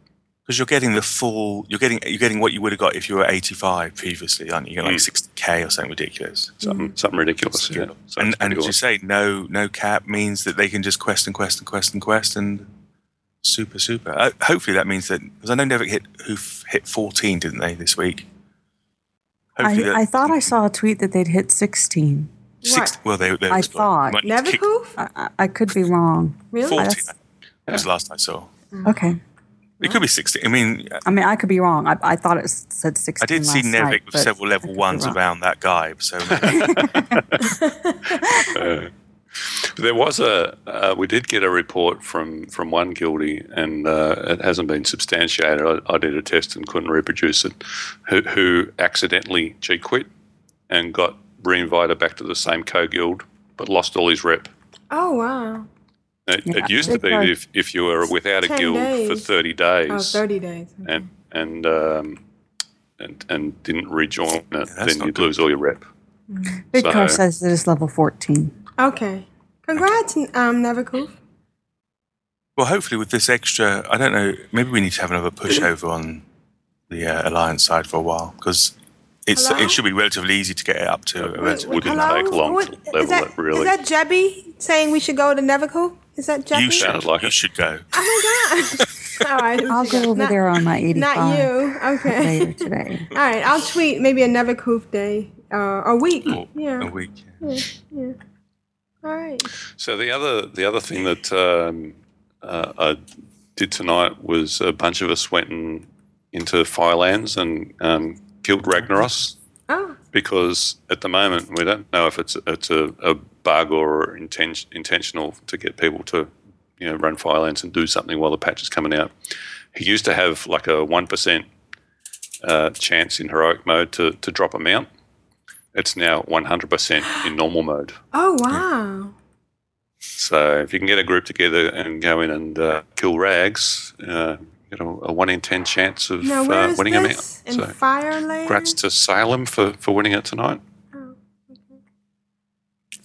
Because you're getting the full, you're getting you're getting what you would have got if you were eighty-five previously, aren't you? You're getting like mm. sixty K or something ridiculous, something, mm. something ridiculous. Yeah. Yeah. Something and, and as you say, no no cap means that they can just quest and quest and quest and quest and. Super, super. Uh, hopefully that means that because I know Nevik hit who hit fourteen, didn't they, this week? Hopefully I, that, I thought I saw a tweet that they'd hit sixteen. Six, well, they. they I thought Nevikhoof. I, I could be wrong. Really? Fourteen. That yeah. was the last I saw. Okay. It could be sixteen. I mean, I mean, I could be wrong. I, I thought it said sixteen. I did see Nevik with several level ones around that guy. So. uh, There was a uh, – we did get a report from, from one guildie and uh, it hasn't been substantiated. I, I did a test and couldn't reproduce it, who, who accidentally G-quit and got reinvited back to the same co-guild but lost all his rep. Oh, wow. It, yeah. it used to be that if, if you were without a guild days. for thirty days. Oh, thirty days. Okay. And and, um, and and didn't rejoin it, yeah, then you'd good. lose all your rep. Mm. Bidkar so, says that it's level fourteen. Okay. Congrats, um, Nevikhoof. Well, hopefully with this extra, I don't know, maybe we need to have another pushover on the uh, Alliance side for a while because it's hello? It should be relatively easy to get it up to. Wait, wait, it wouldn't hello? take long what, to level that, it, really. Is that Jeppyd saying we should go to Nevikhoof? Is that Jeppyd? You sounded like it should go. Oh, my God. All right, I'll go over not, there on my eighty-five. Not you. Okay. Later today. All right, I'll tweet maybe a Nevikhoof day uh, a week. Or, yeah. A week. Yeah, yeah. All right. So the other the other thing that um, uh, I did tonight was a bunch of us went in, into Firelands and um, killed Ragnaros. Oh. Because at the moment we don't know if it's it's a, a bug or inten- intentional to get people to you know run Firelands and do something while the patch is coming out. He used to have like a one percent uh, chance in heroic mode to, to drop a mount. It's now one hundred percent in normal mode. Oh, wow. So if you can get a group together and go in and uh, kill Rags, uh, you know, a one in ten chance of now, uh, winning a mount. In so Firelands? Congrats to Salem for, for winning it tonight. Oh, okay.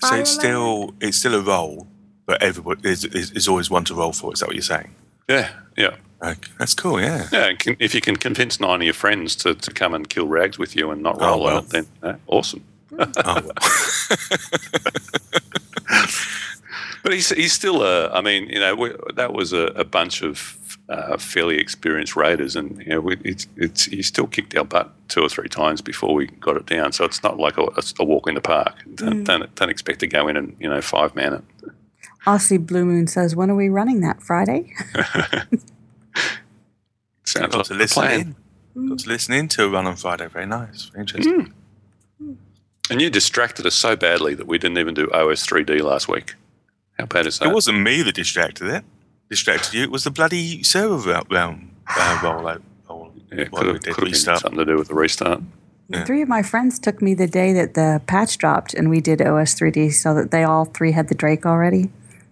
So it's still it's still a roll, but everybody there's, there's always one to roll for. Is that what you're saying? Yeah, yeah. Okay. That's cool, yeah. Yeah, can, if you can convince nine of your friends to, to come and kill Rags with you and not roll oh, well. out, then uh, awesome. Mm. oh, well. But he's he's still a. I mean, you know, we, that was a, a bunch of uh, fairly experienced raiders, and you know, we, it's it's he still kicked our butt two or three times before we got it down. So it's not like a, a walk in the park. Don't, mm. don't don't expect to go in and you know five man it. R C Blue Moon says, when are we running that? Friday? Sounds got like to a listen plan. In. Mm. Got to listen in to a run on Friday. Very nice. Very interesting. Mm. And you distracted us so badly that we didn't even do O S three D last week. How bad is that? It wasn't me that distracted it. Distracted you. It was the bloody server round uh, rollout. Roll, yeah, could have been something to do with the restart. Yeah. Three of my friends took me the day that the patch dropped, and we did O S three D so that they all three had the Drake already,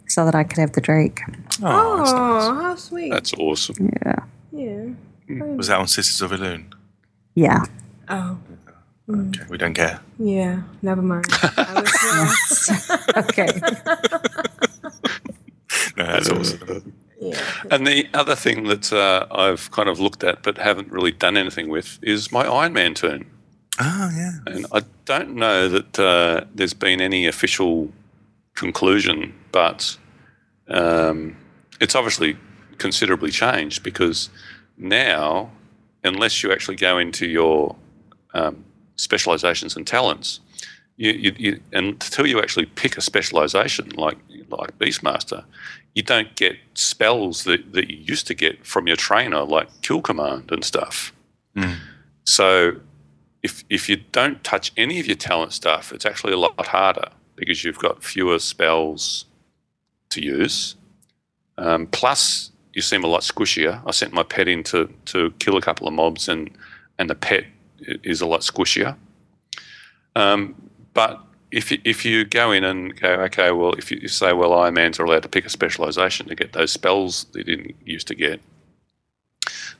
so that I could have the Drake. Oh, oh that's nice. How sweet. That's awesome. Yeah. Yeah. Mm. Was that on Sisters of Elune? Yeah. Oh. Okay, we don't care. Yeah, never mind. I was okay. No, that's awesome. Yeah. And the other thing that uh, I've kind of looked at but haven't really done anything with is my Iron Man turn. Oh, yeah. And I don't know that uh, there's been any official conclusion, but um, it's obviously considerably changed because now, unless you actually go into your um, specializations and talents, you, you, you, until you actually pick a specialization like like Beastmaster, you don't get spells that, that you used to get from your trainer like Kill Command and stuff. Mm. So if if you don't touch any of your talent stuff, it's actually a lot harder because you've got fewer spells to use. Um, plus, you seem a lot squishier. I sent my pet in to, to kill a couple of mobs and, and the pet is a lot squishier. Um, but if you, if you go in and go, okay, well, if you, you say, well, Iron Mans are allowed to pick a specialisation to get those spells they didn't used to get,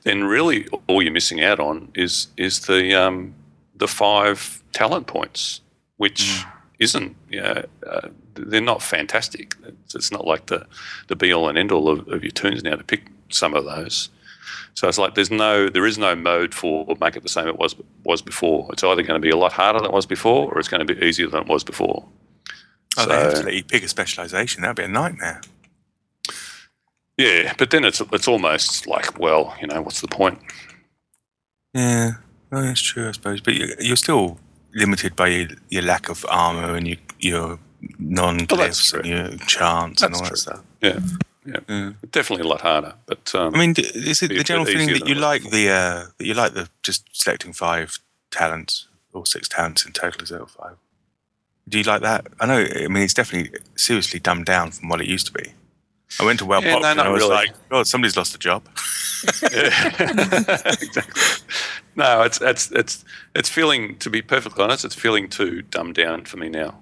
then really all you're missing out on is is the um, the five talent points, which mm. isn't, you know, uh, they're not fantastic. It's, it's not like the, the be-all and end-all of, of your tunes now to pick some of those. So it's like there's no, there is no mode for make it the same it was was before. It's either going to be a lot harder than it was before, or it's going to be easier than it was before. Oh, so, they have to let you pick a specialisation. That'd be a nightmare. Yeah, but then it's it's almost like, well, you know, what's the point? Yeah, no, that's true, I suppose. But you, you're still limited by your, your lack of armour and your, your non-glyphs oh, and your chance and all true. that stuff. Yeah. Yeah. yeah, definitely a lot harder. But um, I mean, is it the general feeling that you like the uh, that you like the just selecting five talents or six talents in total? Is it five? Do you like that? I know. I mean, it's definitely seriously dumbed down from what it used to be. I went to Well yeah, Pop no, and I was really. like, "Oh, somebody's lost a job." Exactly. No, it's it's it's it's feeling, to be perfectly honest, it's feeling too dumbed down for me now.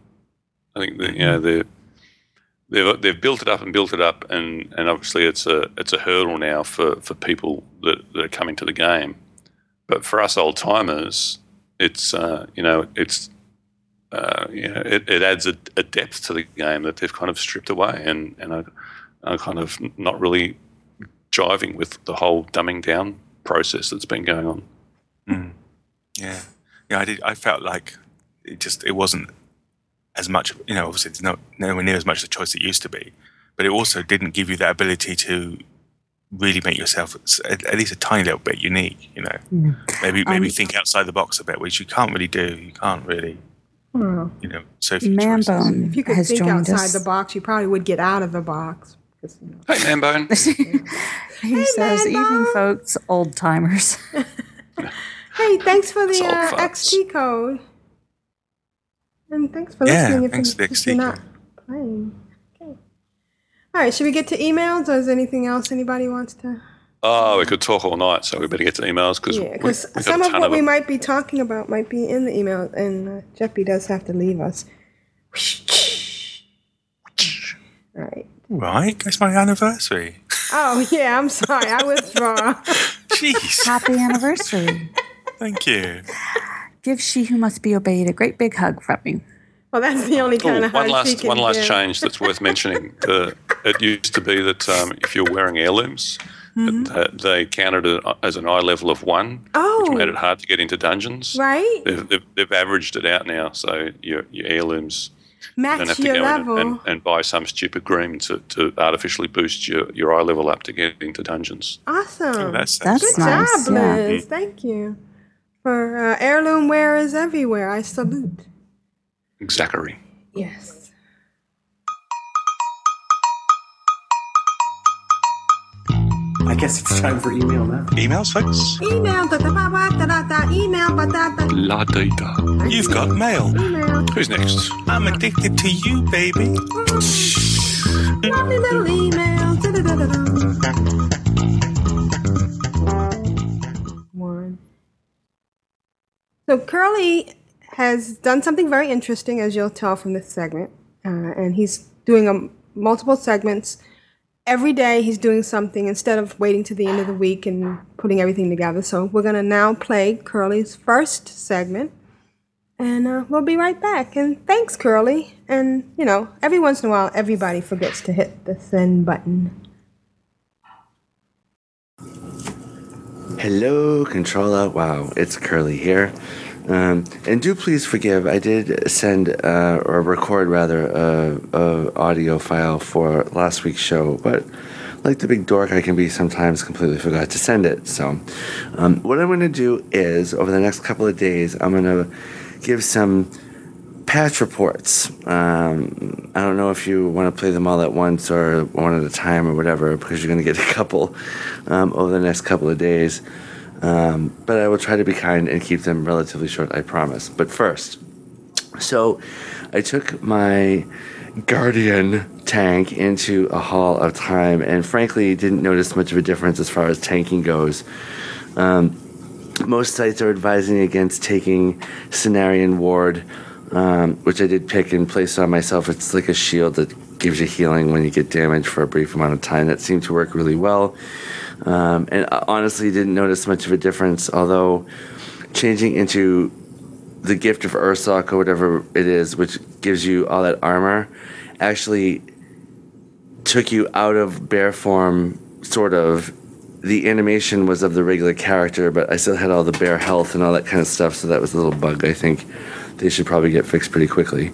I think that, you know, the. They've, they've built it up and built it up, and, and obviously it's a it's a hurdle now for, for people that, that are coming to the game. But for us old timers, it's uh, you know it's uh, you know it, it adds a, a depth to the game that they've kind of stripped away, and and I, I'm kind of not really jiving with the whole dumbing down process that's been going on. Mm. Yeah, yeah, I did. I felt like it just it wasn't. As much, you know, obviously it's not nowhere near as much of a choice it used to be, but it also didn't give you that ability to really make yourself at, at least a tiny little bit unique. You know, mm. maybe maybe um, think outside the box a bit, which you can't really do. You can't really, well, you know. So Manbone, if you could think outside us. the box, you probably would get out of the box. Because, you know. Hey, Manbone. he hey, says, Man-bone. "Evening, folks, old timers." Hey, thanks for the uh, X T code. And thanks for yeah, listening. If thanks you, if you're not playing. Okay. All right, should we get to emails, or is there anything else anybody wants to? Oh, we could talk all night, so we better get to emails because yeah, because some of what of we them. might be talking about might be in the email, and uh, Jeppyd does have to leave us. All right. Right, it's my anniversary. Oh yeah, I'm sorry, I withdraw. Jeez. Happy anniversary. Thank you. Give She Who Must Be Obeyed a great big hug from me. Well, that's the only kind Ooh, of hug one last, she can One last give. change that's worth mentioning. Uh, it used to be that um, if you're wearing heirlooms, mm-hmm. it, uh, they counted it as an eye level of one, oh. which made it hard to get into dungeons. Right. They've, they've, they've averaged it out now, so your, your heirlooms match your level. And, and, and buy some stupid green to, to artificially boost your, your eye level up to get into dungeons. Awesome. Oh, that's that's good nice. Job, yeah. Liz. Mm-hmm. Thank you. For uh, heirloom wearers everywhere, I salute. Zachary. Yes. I guess it's time for email now. Email folks. Email da da ba da da da. Email ba da da. La data. You've got mail. Email. Who's next? I'm addicted to you, baby. Mm. Lovely little email. Da da da da. One. So Curly has done something very interesting, as you'll tell from this segment, uh, and he's doing a, multiple segments. Every day he's doing something instead of waiting to the end of the week and putting everything together. So we're going to now play Curly's first segment, and uh, we'll be right back. And thanks, Curly. And, you know, every once in a while, everybody forgets to hit the send button. Hello, Control Alt Wow. It's Curly here. Um, and do please forgive, I did send, uh, or record rather, a, a audio file for last week's show, but like the big dork I can be sometimes, completely forgot to send it. So um, what I'm going to do is, over the next couple of days, I'm going to give some patch reports. Um, I don't know if you want to play them all at once or one at a time or whatever, because you're going to get a couple um, over the next couple of days. Um, but I will try to be kind and keep them relatively short, I promise. But first, so I took my Guardian tank into a haul of time and frankly didn't notice much of a difference as far as tanking goes. Um, most sites are advising against taking Cenarion Ward, um, which I did pick and place on myself. It's like a shield that gives you healing when you get damaged for a brief amount of time. That seemed to work really well. Um, and I honestly didn't notice much of a difference, although changing into the Gift of Ursoc or whatever it is, which gives you all that armor, actually took you out of bear form, sort of. The animation was of the regular character, but I still had all the bear health and all that kind of stuff, so that was a little bug I think they should probably get fixed pretty quickly.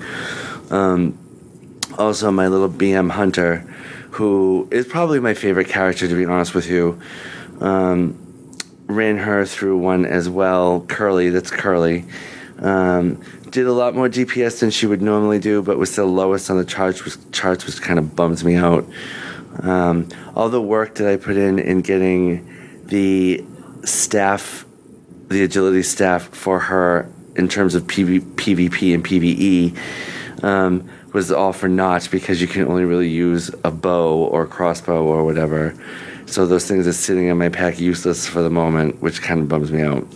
Um, also, my little B M Hunter, who is probably my favorite character, to be honest with you. Um, ran her through one as well. Curly, that's Curly. Um, did a lot more D P S than she would normally do, but was still lowest on the charge, charts, which kind of bums me out. Um, all the work that I put in in getting the staff, the agility staff for her in terms of P V P and P V E, um, was all for naught because you can only really use a bow or crossbow or whatever. So those things are sitting in my pack useless for the moment, which kind of bums me out.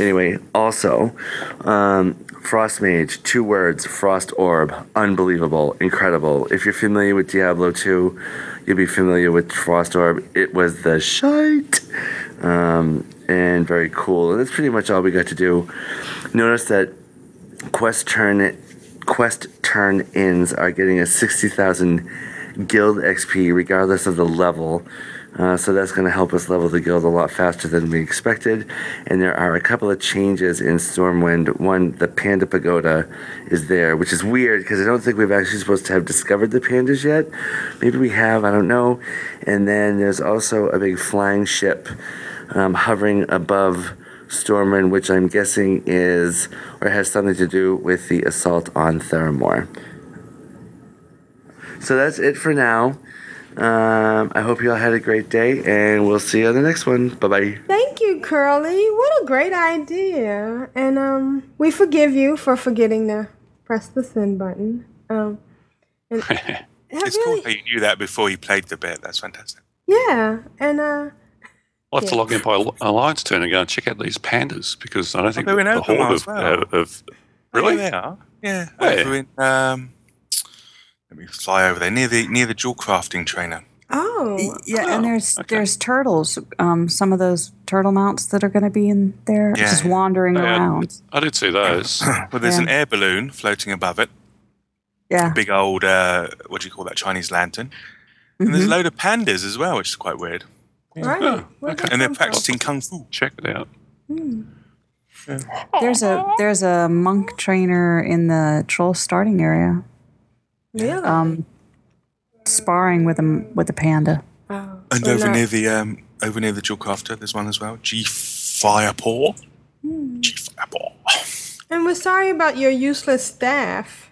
Anyway, also, um, Frost Mage, two words, Frost Orb, unbelievable, incredible. If you're familiar with Diablo two, you'll be familiar with Frost Orb. It was the shite. Um, and very cool. And that's pretty much all we got to do. Notice that quest turn... Quest turn-ins are getting a sixty thousand guild X P regardless of the level. Uh, so that's going to help us level the guild a lot faster than we expected. And there are a couple of changes in Stormwind. One, the Panda Pagoda is there, which is weird because I don't think we've actually supposed to have discovered the pandas yet. Maybe we have, I don't know. And then there's also a big flying ship um, hovering above Stormwind, which I'm guessing is or has something to do with the assault on Theramore. So that's it for now. Um, I hope you all had a great day, and we'll see you on the next one. Bye-bye. Thank you, Curly. What a great idea. And um, we forgive you for forgetting to press the send button. Um, and it's really cool that you knew that before you played the bit. That's fantastic. Yeah, and... Uh, I'll have to log in by Alliance turn and go and check out these pandas because I don't think oh, the, the horde of, well. uh, of... Really? Oh, they are. Yeah. Over in, um, let me fly over there, near the near the jewel crafting trainer. Oh. Yeah, oh, and there's okay. there's turtles, um, some of those turtle mounts that are going to be in there, yeah. just wandering they around. Are, I did see those. Well, there's yeah. an air balloon floating above it. Yeah. A big old, uh, what do you call that, Chinese lantern. And mm-hmm. there's a load of pandas as well, which is quite weird. Right. Oh, okay. And they're practicing kung fu. Check it out. Mm. Sure. There's a there's a monk trainer in the troll starting area. Yeah. Um, sparring with a with a panda. Wow. And over near the um over near the jewel crafter, there's one as well. G Firepaw. Mm. G Firepaw. And we're sorry about your useless staff.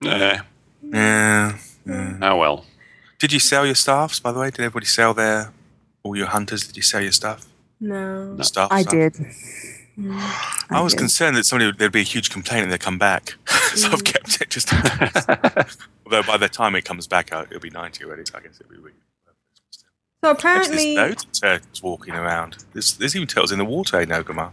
Nah. Yeah. Yeah. Oh well. Did you sell your staffs, by the way? Did everybody sell their, all your hunters? Did you sell your stuff? No. Staff, I stuff? did. Mm, I, I was did. concerned that somebody there'd be a huge complaint and they'd come back. So mm. I've kept it just in case. Although by the time it comes back out, it'll be ninety already, so I guess it'll be weird. So apparently... There's no turtles walking around. There's, there's even turtles in the water in Orgrimmar.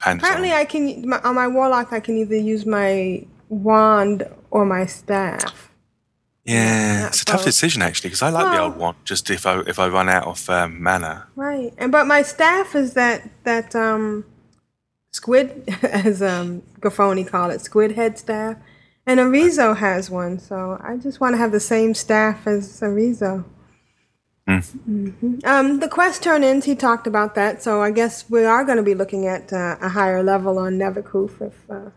Apparently on. I can, on my warlock, I can either use my wand or my staff. Yeah, yeah, it's a tough both. decision actually, because I like well, the old one. Just if I if I run out of um, mana, right? And but my staff is that that um, squid, as um, Gafoni call it, squid head staff, and Arizo has one, so I just want to have the same staff as Arizo. Mm. Mm-hmm. Um, the quest turn-ins, he talked about that, so I guess we are going to be looking at uh, a higher level on Nevikhoof if. Uh,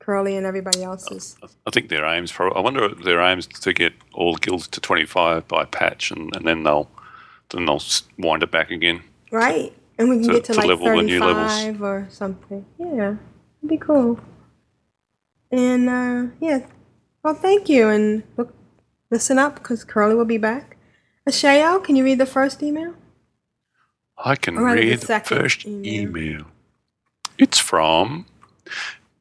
Curly and everybody else's. I think their aims. For, I wonder if their aims to get all guilds to twenty-five by patch, and, and then they'll then they'll wind it back again. Right, and we can to, get to, to like level thirty-five the new levels. Or something. Yeah, it'd be cool. And uh, yeah, well, thank you, and look, listen up because Curly will be back. Ashayo, can you read the first email? I can or read the, the first email. email. It's from.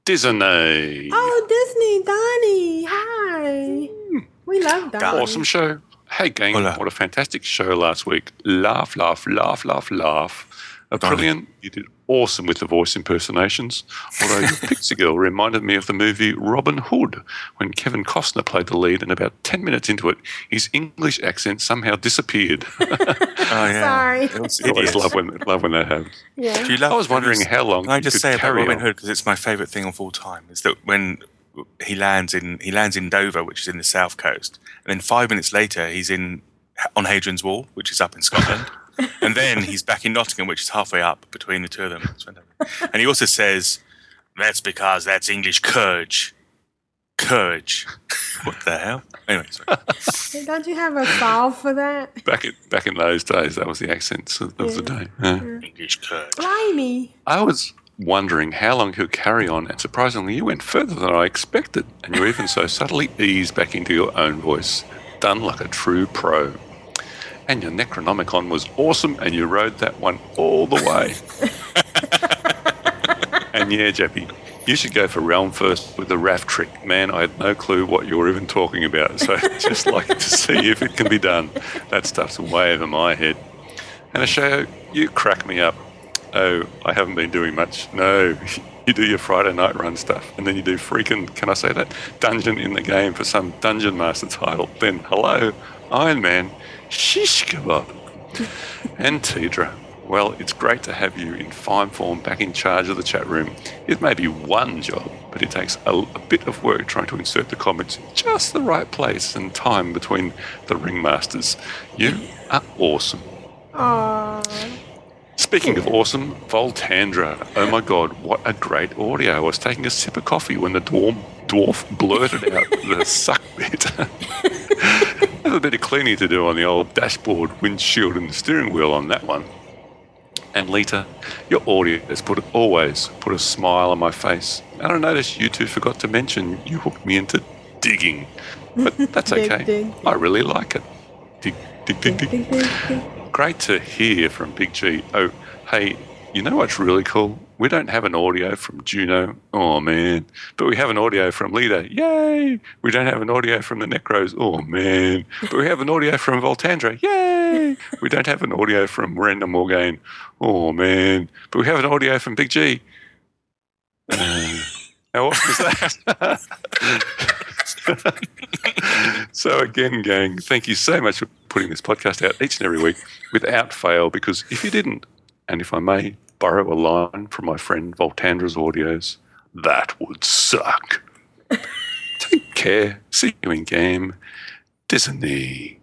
Disney. Oh, Disney, Donnie. Hi. Mm. We love Donnie. Awesome show. Hey, gang. Hola. What a fantastic show last week. Laugh, laugh, laugh, laugh, laugh. Aprillian, you did awesome with the voice impersonations. Although your Pixie Girl reminded me of the movie Robin Hood when Kevin Costner played the lead, and about ten minutes into it, his English accent somehow disappeared. oh, yeah. Sorry. It was I always love when, love when that happens. Yeah. Do you love I was wondering movies? How long Can I just say about Robin Hood, because it's my favourite thing of all time, is that when he lands in he lands in Dover, which is in the south coast, and then five minutes later he's in on Hadrian's Wall, which is up in Scotland. And then he's back in Nottingham, which is halfway up between the two of them. And he also says, that's because that's English courage. Courage. What the hell? Anyway, sorry. Don't you have a file for that? Back in back in those days, that was the accent of yeah. the day. Yeah. Yeah. English courage. Blimey. I was wondering how long he'll carry on, and surprisingly, you went further than I expected. And you even so subtly eased back into your own voice, done like a true pro. And your Necronomicon was awesome, and you rode that one all the way. And yeah, Jeppy, you should go for Realm First with the raft trick. Man, I had no clue what you were even talking about, so just like to see if it can be done. That stuff's way over my head. And Ashayo, you crack me up. Oh, I haven't been doing much. No, you do your Friday night run stuff, and then you do freaking, can I say that, dungeon in the game for some dungeon master title. Then, hello, Iron Man. Shish kebab. And Tedrah, well, it's great to have you in fine form back in charge of the chat room. It may be one job, but it takes a, a bit of work trying to insert the comments in just the right place and time between the ringmasters. You are awesome. Aww. Speaking of awesome, Voltandra. Oh my god, what a great audio. I was taking a sip of coffee when the dwarf, dwarf blurted out the suck bit. I have a bit of cleaning to do on the old dashboard, windshield and steering wheel on that one. And Lita, your audio has put always put a smile on my face. And I noticed you two forgot to mention you hooked me into digging. But that's okay. dig, dig. I really like it. Dig, dig, dig, dig. dig, dig, dig, dig. Great to hear from Big G. Oh, hey, you know what's really cool? We don't have an audio from Juno. Oh, man. But we have an audio from Lita. Yay. We don't have an audio from the Necros. Oh, man. But we have an audio from Voltandra. Yay. We don't have an audio from Ren and Morgan. Oh, man. But we have an audio from Big G. Um, how often is that? So, again, gang, thank you so much for putting this podcast out each and every week without fail, because if you didn't, and if I may, borrow a line from my friend Voltandra's audios, that would suck. Take care. See you in game. Disney.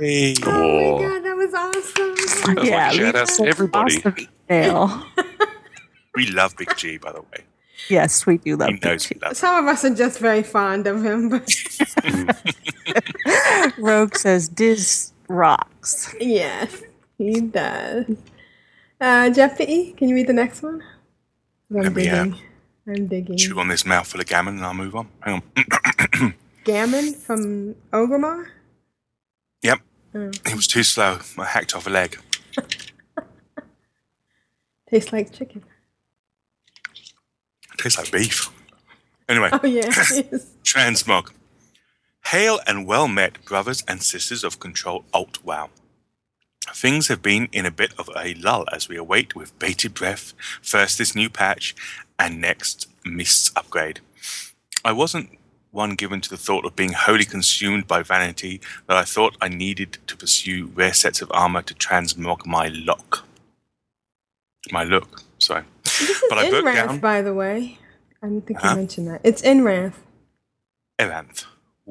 Yay. Oh, oh, my God, that was was awesome. That yeah, like us, everybody. Awesome. We love Big G, by the way. Yes, we do love he Big G. Love Some of us are just very fond of him. But Rogue says, "Diz rocks." Yes, he does. Uh, Jeppy, can you read the next one? I'm Let digging. Me, uh, I'm digging. Chew on this mouthful of gammon, and I'll move on. Hang on. Gammon from Orgrimmar? Yep. Oh. It was too slow. I hacked off a leg. Tastes like chicken. It tastes like beef. Anyway. Oh, yeah. Transmog. Hail and well met, brothers and sisters of Control Alt Wow. Things have been in a bit of a lull as we await with bated breath, first this new patch, and next, Mists upgrade. I wasn't one given to the thought of being wholly consumed by vanity, that I thought I needed to pursue rare sets of armor to transmog my look. My look, sorry. This is but Enrath, I down, by the way. I didn't think uh-huh. you mentioned that. It's Enrath. Enrath.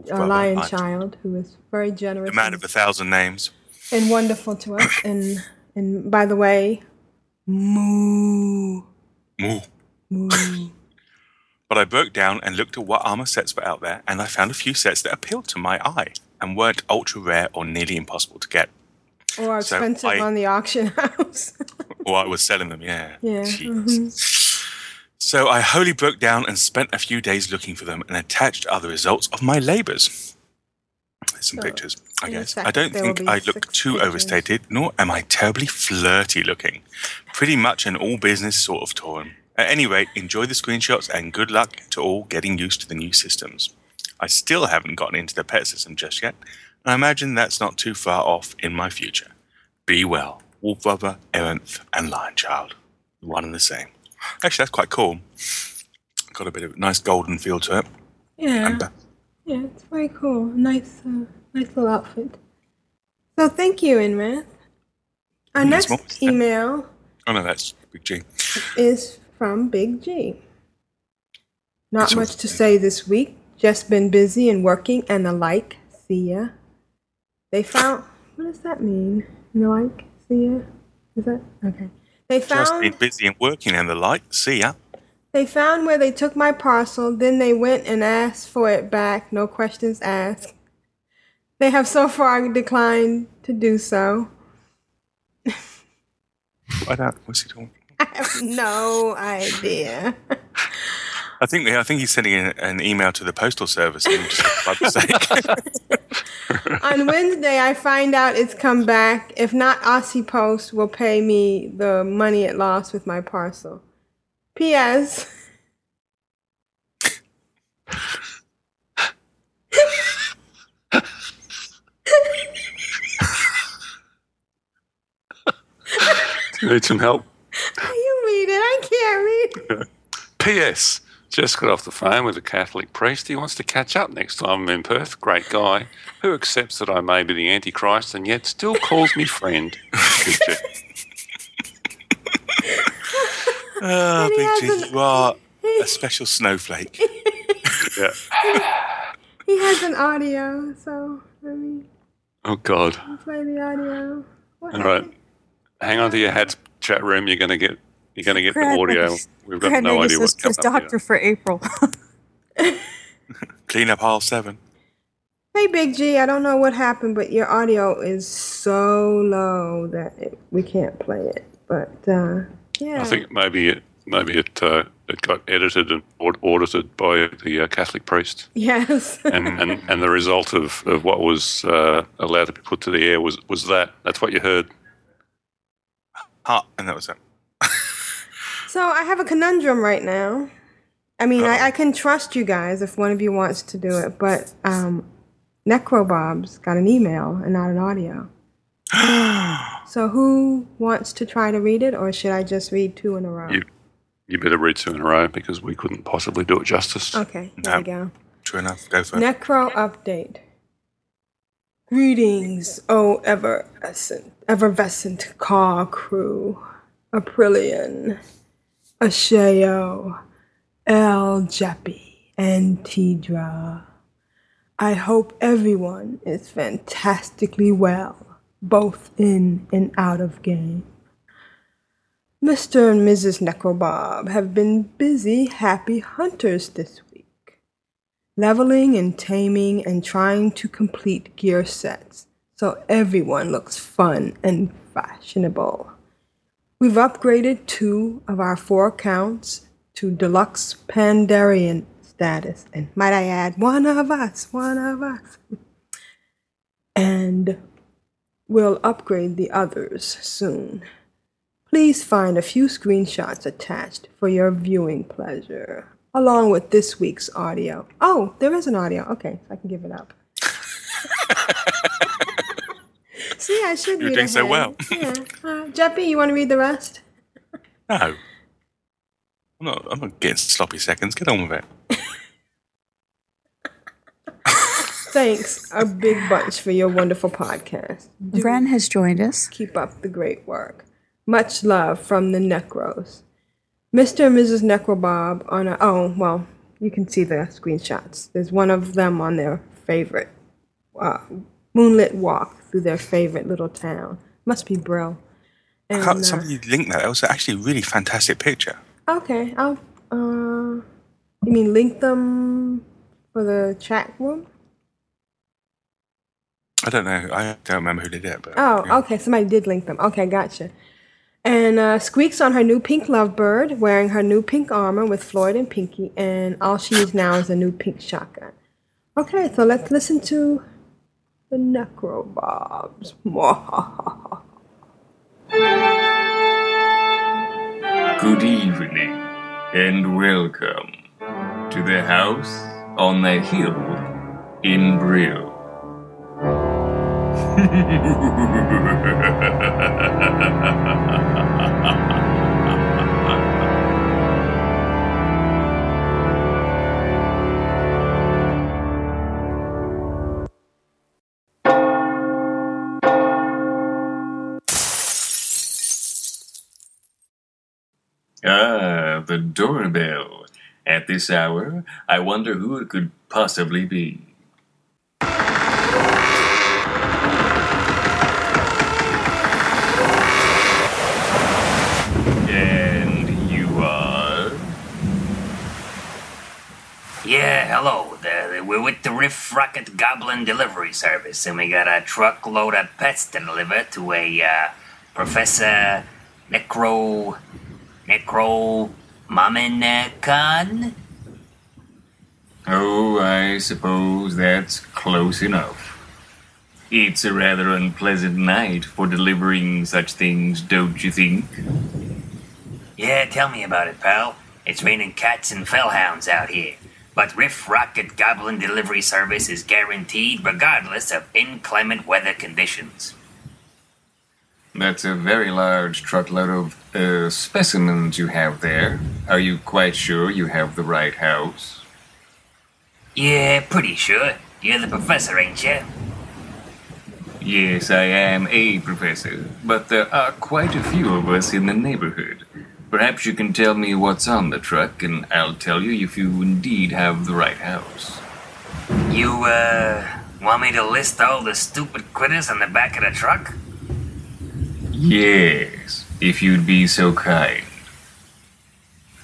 A lion I, child who is very generous. A man of a thousand names. And wonderful to us. And and by the way, moo. Moo. Moo. But I broke down and looked at what armor sets were out there, and I found a few sets that appealed to my eye and weren't ultra rare or nearly impossible to get. Or expensive so I, on the auction house. Or I was selling them, yeah. Yeah. Mm-hmm. So I wholly broke down and spent a few days looking for them and attached are the results of my labors. There's some so, pictures, I guess. I don't think I look too pictures. overstated, nor am I terribly flirty looking. Pretty much an all-business sort of torn. At any rate, enjoy the screenshots and good luck to all getting used to the new systems. I still haven't gotten into the pet system just yet, and I imagine that's not too far off in my future. Be well. Wolf Brother, Erinth, and Lion Child. One and the same. Actually, that's quite cool. Got a bit of a nice golden feel to it. Yeah. And, uh, yeah, it's very cool. Nice uh, nice little outfit. So thank you, Enrath. Our next more? email... Oh, no, that's Big G. ...is from Big G. Not that's much awesome. to say this week. Just been busy and working and the like. See ya. They found... What does that mean? The like? See ya? Is that... Okay. They found... Just been busy and working and the like. See ya. They found where they took my parcel, then they went and asked for it back, no questions asked. They have so far declined to do so. I don't. What's he talking about? I have no idea. I think I think he's sending an email to the postal service. On Wednesday, I find out it's come back. If not, Aussie Post will pay me the money it lost with my parcel. P S Do you need some help? You read it. I can't read it. P S Just got off the phone with a Catholic priest. He wants to catch up next time I'm in Perth. Great guy who accepts that I may be the Antichrist and yet still calls me friend. Oh, Big G, you are a special snowflake. Yeah. He has an audio, so let me... Oh, God. Play the audio. What All right. Hang on to your hats, chat room. You're going to get you're gonna get Grand the audio. Nagus. We've got Grand no Nagus idea what's coming up doctor here. For April. Clean up aisle seven. Hey, Big G, I don't know what happened, but your audio is so low that it, we can't play it, but... Uh, Yeah. I think maybe it maybe it uh, it got edited and audited by the uh, Catholic priest. Yes. and, and and the result of, of what was uh, allowed to be put to the air was, was that. That's what you heard. Ah, and that was it. So I have a conundrum right now. I mean, oh. I, I can trust you guys if one of you wants to do it, but um, Necrobob's got an email and not an audio. So who wants to try to read it, or should I just read two in a row? You, you better read two in a row because we couldn't possibly do it justice. Okay, there no. we go. True enough, go for it. Necro update. Greetings, oh ever-escent, effervescent car crew. Aprillian, Ashayo, El Jeppy, and Tedrah. I hope everyone is fantastically well. both in and out of game. Mister and Missus Necrobob have been busy, happy hunters this week, leveling and taming and trying to complete gear sets so everyone looks fun and fashionable. We've upgraded two of our four accounts to deluxe Pandarian status, and might I add, one of us, one of us. And we'll upgrade the others soon. Please find a few screenshots attached for your viewing pleasure, along with this week's audio. Oh, there is an audio. Okay, I can give it up. See, I should You're read doing ahead. So well. Yeah. Uh, Jeppy, you want to read the rest? No. I'm not, I'm not getting sloppy seconds. Get on with it. Thanks, a big bunch, for your wonderful podcast. Do Ren has joined us. Keep up the great work. Much love from the Necros. Mister and Missus Necrobob on a... Oh, well, you can see the screenshots. There's one of them on their favorite uh, moonlit walk through their favorite little town. Must be Brill. And, I can't somebody uh, link that? That was actually a really fantastic picture. Okay, I'll... Uh, you mean link them for the chat room? I don't know. I don't remember who did it. But, oh, yeah. Okay. Somebody did link them. Okay, gotcha. And uh, Squeak's on her new pink lovebird, wearing her new pink armor with Floyd and Pinky, and all she is now is a new pink shotgun. Okay, so let's listen to the Necrobobs. Good evening, and welcome to the house on the hill in Brill. Ah, the doorbell. At this hour, I wonder who it could possibly be. Yeah, hello. The, the, we're with the Riff Rocket Goblin Delivery Service, and we got a truckload of pets to deliver to a uh, Professor Necro Necronomicon. Oh, I suppose that's close enough. It's a rather unpleasant night for delivering such things, don't you think? Yeah, tell me about it, pal. It's raining cats and fellhounds out here. But Riff Rocket Goblin Delivery Service is guaranteed regardless of inclement weather conditions. That's a very large truckload of uh, specimens you have there. Are you quite sure you have the right house? Yeah, pretty sure. You're the professor, ain't you? Yes, I am a professor, but there are quite a few of us in the neighborhood. Perhaps you can tell me what's on the truck, and I'll tell you if you indeed have the right house. You, uh, want me to list all the stupid critters on the back of the truck? Yes, if you'd be so kind.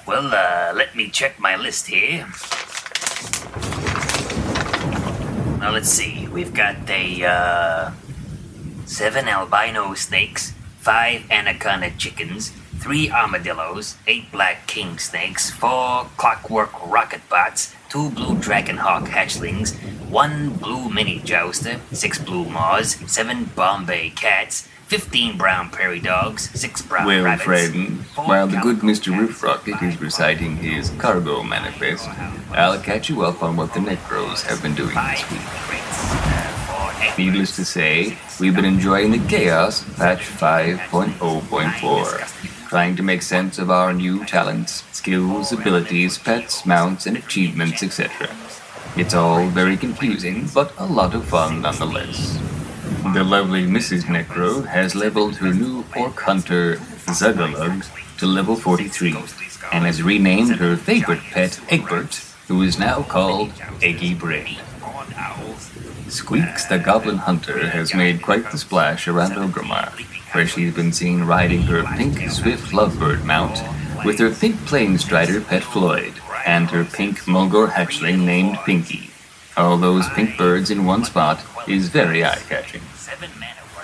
Well, uh, let me check my list here. Now, let's see. We've got a, uh, seven albino snakes, five anaconda chickens, three armadillos, eight black king snakes, four clockwork rocket bots, two blue dragonhawk hatchlings, one blue mini jouster, six blue maws, seven Bombay cats, fifteen brown prairie dogs, six brown well, rabbits. Well, friend, while the good Mister Riff Rocket is reciting his cargo manifest, I'll catch you up on what the Necros have been doing this week. Needless to say, we've been enjoying the chaos of patch five point oh point four. Trying to make sense of our new talents, skills, abilities, pets, mounts, and achievements, et cetera. It's all very confusing, but a lot of fun nonetheless. The lovely Missus Necro has leveled her new orc hunter, Zugalug, to level forty-three, and has renamed her favorite pet, Egbert, who is now called Eggy Bread. Squeaks the Goblin Hunter has made quite the splash around Orgrimmar, where she's been seen riding her pink Swift Lovebird mount with her pink Planestrider pet Floyd and her pink Mulgore hatchling named Pinky. All those pink birds in one spot is very eye-catching.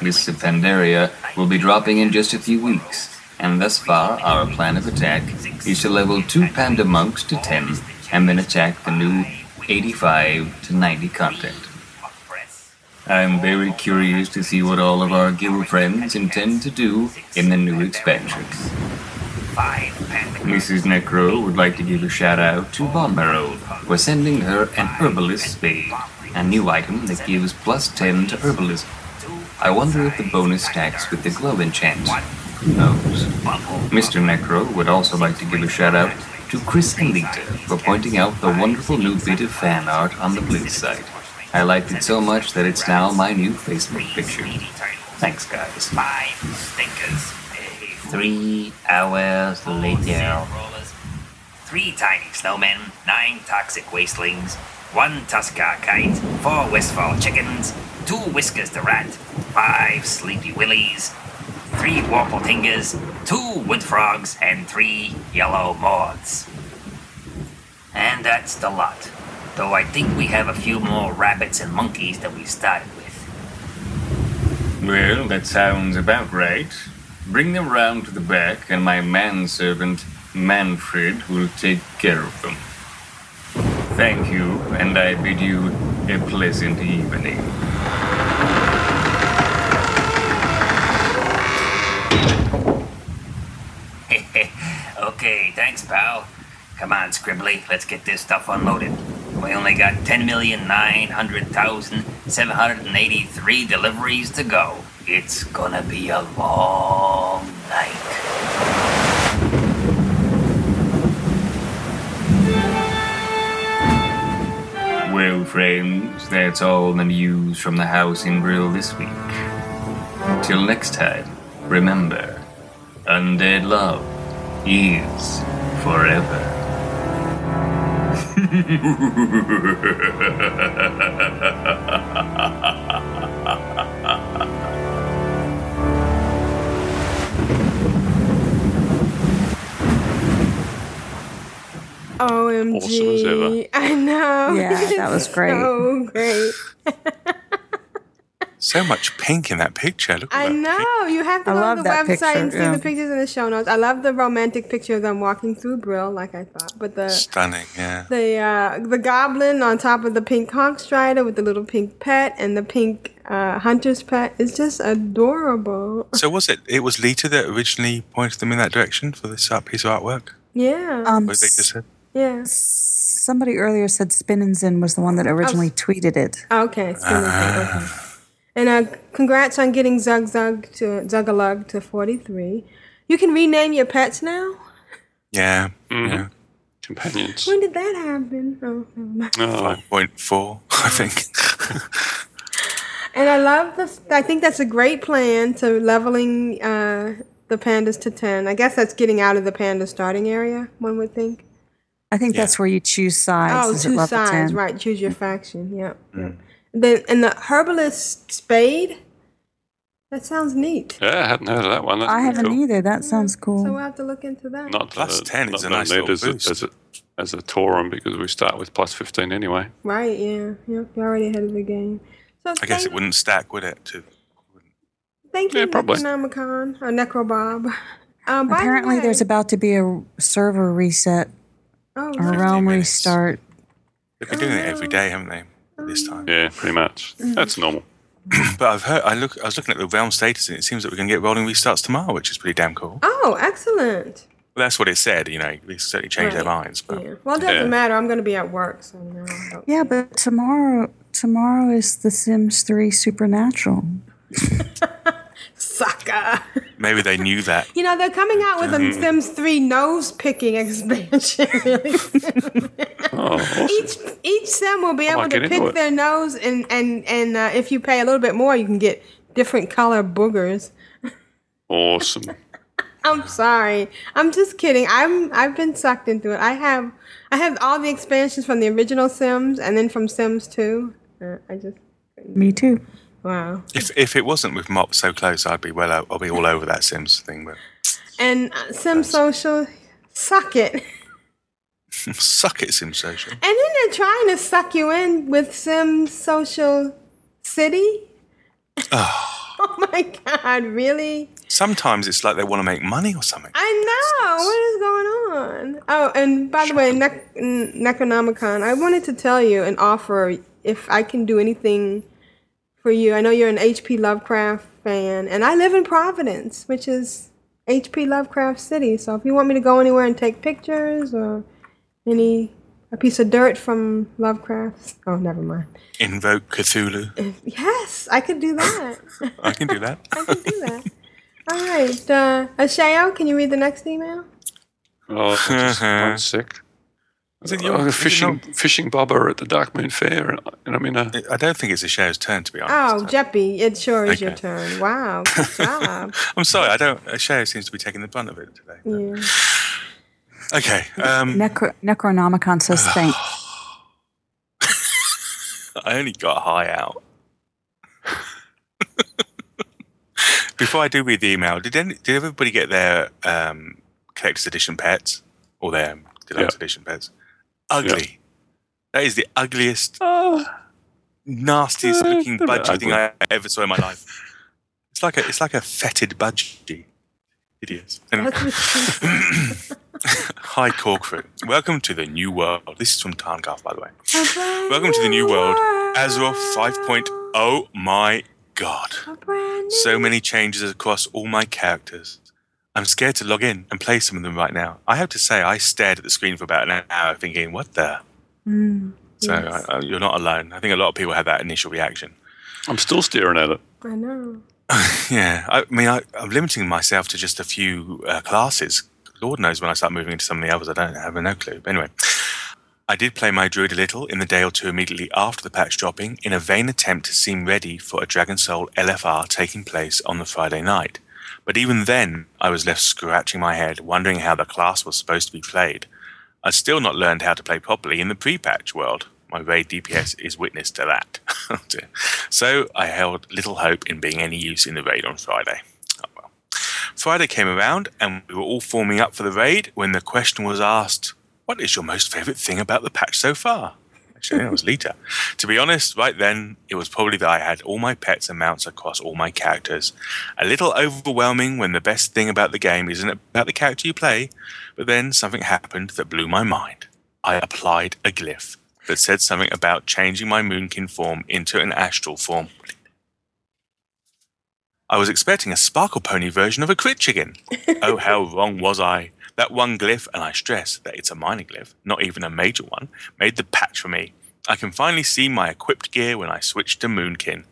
Mists of Pandaria will be dropping in just a few weeks, and thus far our plan of attack is to level two Panda Monks to ten and then attack the new eighty-five to ninety content. I'm very curious to see what all of our guild friends intend to do in the new expansion. Missus Necro would like to give a shout-out to Bon Marrow for sending her an Herbalist Spade, a new item that gives plus ten to Herbalism. I wonder if the bonus stacks with the Glow enchant. Who knows? Mister Necro would also like to give a shout-out to Chris and Lita for pointing out the wonderful new bit of fan art on the Blitz site. I liked it so much that it's now my new Facebook picture. Thanks, guys. Five stinkers. Three hours later. Three tiny snowmen, nine toxic wastelings, one Tuskar kite, four Westfall chickens, two Whiskers the rat, five Sleepy Willies, three Warpletingers, two Wood Frogs, and three Yellow Mords. And that's the lot. Though I think we have a few more rabbits and monkeys than we started with. Well, that sounds about right. Bring them round to the back, and my manservant, Manfred, will take care of them. Thank you, and I bid you a pleasant evening. Okay, thanks, pal. Come on, Scribbly, let's get this stuff unloaded. We only got ten million nine hundred thousand seven hundred eighty-three deliveries to go. It's gonna be a long night. Well, friends, that's all the news from the house in Brill this week. Till next time, remember, undead love is forever. O M G. Awesome as ever. I know. Yeah, that was great. So great. So much pink in that picture. Look at I that know. Pink. You have to go on the website picture, and see yeah. the pictures in the show notes. I love the romantic picture of them walking through Brill, like I thought. But the stunning, yeah. The uh, the goblin on top of the pink conch strider with the little pink pet and the pink uh, hunter's pet is just adorable. So was it? It was Lita that originally pointed them in that direction for this uh, piece of artwork. Yeah. Um, what did Lita say? Yeah. Somebody earlier said Spinninzin was the one that originally oh. tweeted it. Okay, Spinninzin. Uh, okay. And uh, congrats on getting Zug Zug to Zugalug to forty-three. You can rename your pets now? Yeah. Mm-hmm. yeah. Companions. When did that happen? Oh, oh five point four, I think. And I love this. I think that's a great plan to leveling uh, the pandas to ten. I guess that's getting out of the panda starting area, one would think. I think yeah. that's where you choose sides. Oh, two sides, right. Choose your faction, yep. Mm. The, and the Herbalist Spade, that sounds neat. Yeah, I hadn't heard of that one. That's I haven't cool. either. That sounds cool. So we'll have to look into that. Not plus that, ten is a nice little boost. As a, as a Taurum, because we start with plus fifteen anyway. Right, yeah. Yep, you're already ahead of the game. So I guess it wouldn't stack, would it? Too? Thank yeah, you, Necronomicon, or Necrobob. Um, Apparently the way, there's about to be a server reset oh, or a realm minutes. restart. They've been oh, doing no. it every day, haven't they? This time, yeah, pretty much. That's normal. But I've heard. I look. I was looking at the realm status, and it seems that we're going to get rolling restarts tomorrow, which is pretty damn cool. Oh, excellent! Well, that's what it said. You know, they certainly changed right. their minds. But yeah. well, it doesn't yeah. matter. I'm going to be at work, so no, yeah. But tomorrow, tomorrow is The Sims three Supernatural. Sucker. Maybe they knew that. You know, they're coming out with a Sims three nose-picking expansion. Really. oh, awesome. Each each Sim will be I able to pick their nose, and, and, and uh, if you pay a little bit more, you can get different color boogers. Awesome. I'm sorry. I'm just kidding. I'm, I've been sucked into it. I have I have all the expansions from the original Sims and then from Sims two. Uh, I just... Me too. Wow. If if it wasn't with Mop so close, I'd be well. Out, I'll be all over that Sims thing. But and uh, Sim Social, suck it. Suck it, Sim Social. And then they're trying to suck you in with Sim Social City. Oh. Oh my God! Really? Sometimes it's like they want to make money or something. I know. What is going on? Oh, and by the way, ne- Necronomicon, I wanted to tell you and offer if I can do anything for you. I know you're an H P Lovecraft fan, and I live in Providence, which is H P Lovecraft City. So if you want me to go anywhere and take pictures or any a piece of dirt from Lovecraft, oh, never mind. Invoke Cthulhu. Yes, I could do that. I can do that. I can do that. All right, uh, Ashayo, can you read the next email? Oh, just one sec. Is it your oh, fishing it fishing bobber at the Dark Moon Fair? And, and I mean, uh, I don't think it's Ashayo's turn to be honest. Oh, Jeppy, it sure is okay. Your turn. Wow, good job. I'm sorry, I don't. Ashayo seems to be taking the brunt of it today. Yeah. Okay. Um, Necro- Necronomicon says thanks. I only got high out. Before I do read the email, did any, did everybody get their um, collector's edition pets or their deluxe yeah. edition pets? Ugly. Yeah. That is the ugliest, oh, nastiest uh, looking budgie thing I ever saw in my life. It's like a it's like a fetid budgie. Idiots. Anyway. Hi Corkford. Welcome to the new world. This is from Tarngarth, by the way. Welcome to the new world, Azeroth five point oh. Oh my God. So many changes across all my characters. I'm scared to log in and play some of them right now. I have to say, I stared at the screen for about an hour thinking, what the? Mm, so yes. I, I, you're not alone. I think a lot of people have that initial reaction. I'm still staring at it. I know. Yeah. I mean, I, I'm limiting myself to just a few uh, classes. Lord knows when I start moving into something else, I don't I have no clue. But anyway, I did play my druid a little in the day or two immediately after the patch dropping in a vain attempt to seem ready for a Dragon Soul L F R taking place on the Friday night. But even then, I was left scratching my head, wondering how the class was supposed to be played. I'd still not learned how to play properly in the pre-patch world. My raid D P S is witness to that. So I held little hope in being any use in the raid on Friday. Oh well. Friday came around and we were all forming up for the raid when the question was asked, what is your most favourite thing about the patch so far? Actually, that was Lita. To be honest, right then, it was probably that I had all my pets and mounts across all my characters. A little overwhelming when the best thing about the game isn't about the character you play, but then something happened that blew my mind. I applied a glyph that said something about changing my Moonkin form into an astral form. I was expecting a Sparkle Pony version of a crit chicken. Oh, how wrong was I? That one glyph, and I stress that it's a minor glyph, not even a major one, made the patch for me. I can finally see my equipped gear when I switch to Moonkin.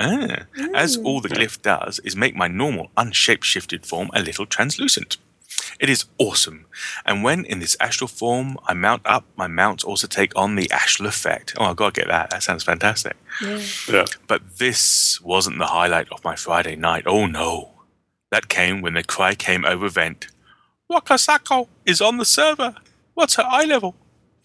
Ah, mm. As all the glyph does is make my normal, unshape-shifted form a little translucent. It is awesome. And when in this astral form I mount up, my mounts also take on the astral effect. Oh, I've got to get that. That sounds fantastic. Yeah. Yeah. But this wasn't the highlight of my Friday night. Oh, no. That came when the cry came over vent. Rakasako is on the server. What's her eye level?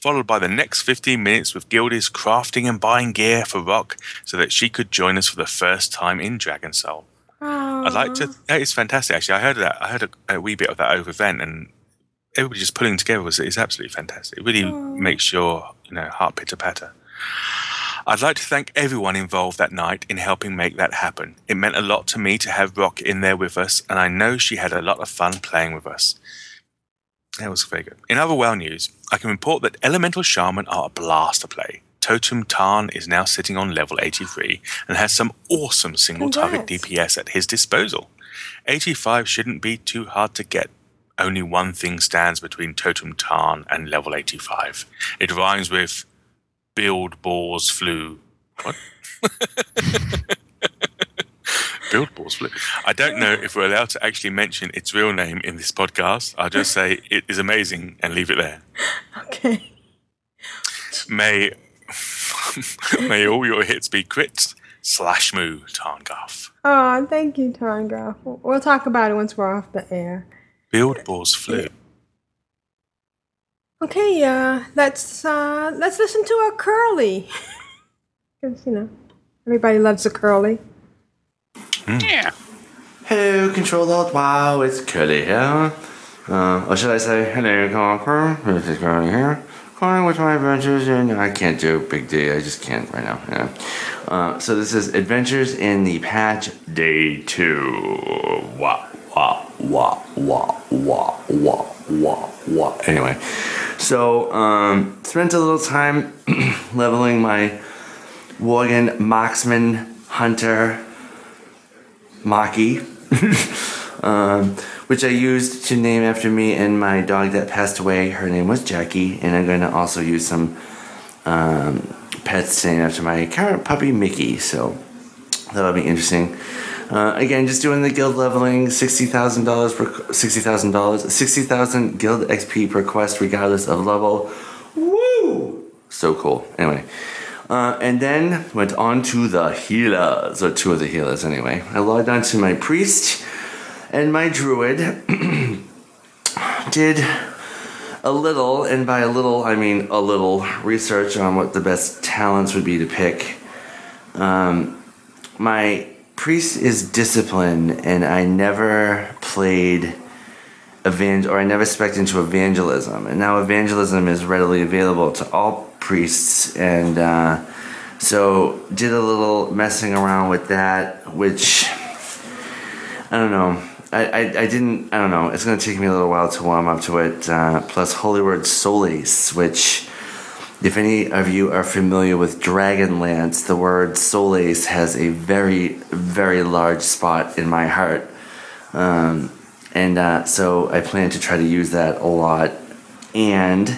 Followed by the next fifteen minutes with Gildy's crafting and buying gear for Rock so that she could join us for the first time in Dragon Soul. Aww. I'd like to... That is fantastic, actually. I heard that. I heard a, a wee bit of that over vent, and everybody just pulling together was is absolutely fantastic. It really Aww. Makes your you know heart pitter-patter. I'd like to thank everyone involved that night in helping make that happen. It meant a lot to me to have Rock in there with us, and I know she had a lot of fun playing with us. That was very good. In other WoW news, I can report that Elemental Shaman are a blast to play. Totem Tarn is now sitting on level eighty-three and has some awesome single-target D P S at his disposal. eighty-five shouldn't be too hard to get. Only one thing stands between Totem Tarn and level eighty-five. It rhymes with... Build Boars Flew. What? Build Boars Flew. I don't know if we're allowed to actually mention its real name in this podcast. I'll just say it is amazing and leave it there. Okay. May may all your hits be crits slash moo, Tarngarth. Oh, thank you, Tarngarth. We'll talk about it once we're off the air. Build Boars Flew. Okay, uh, let's uh, let's listen to our Curly. Because you know, Everybody loves a Curly. Mm. Yeah. Hello, Control Alt Wow, it's Curly here. Uh, or should I say, hello, Conqueror, this is Curly here. Calling with my adventures in... I can't do Big D, I just can't right now. Yeah. Uh, so this is Adventures in the Patch, Day two. Wow, wow, wow, wow, wow, wow, wow, wow. Anyway, so um, spent a little time leveling my Morgan Moxman Hunter Maki, um, which I used to name after me and my dog that passed away. Her name was Jackie, and I'm going to also use some um, pets named after my current puppy, Mickey, so that'll be interesting. Uh, again, just doing the guild leveling, sixty thousand dollars per sixty thousand dollars, sixty thousand guild X P per quest, regardless of level. Woo! So cool. Anyway. Uh, and then went on to the healers, or two of the healers anyway. I logged on to my priest and my druid. Did a little, and by a little I mean a little, research on what the best talents would be to pick. Um, my priest is discipline, and I never played evangel, or I never specced into evangelism. And now evangelism is readily available to all priests, and uh, so did a little messing around with that, which I don't know. I, I, I didn't, I don't know. It's going to take me a little while to warm up to it. Uh, plus Holy Word Solis, which if any of you are familiar with Dragonlance, the word Solis has a very, very large spot in my heart. Um, and uh, so I plan to try to use that a lot. And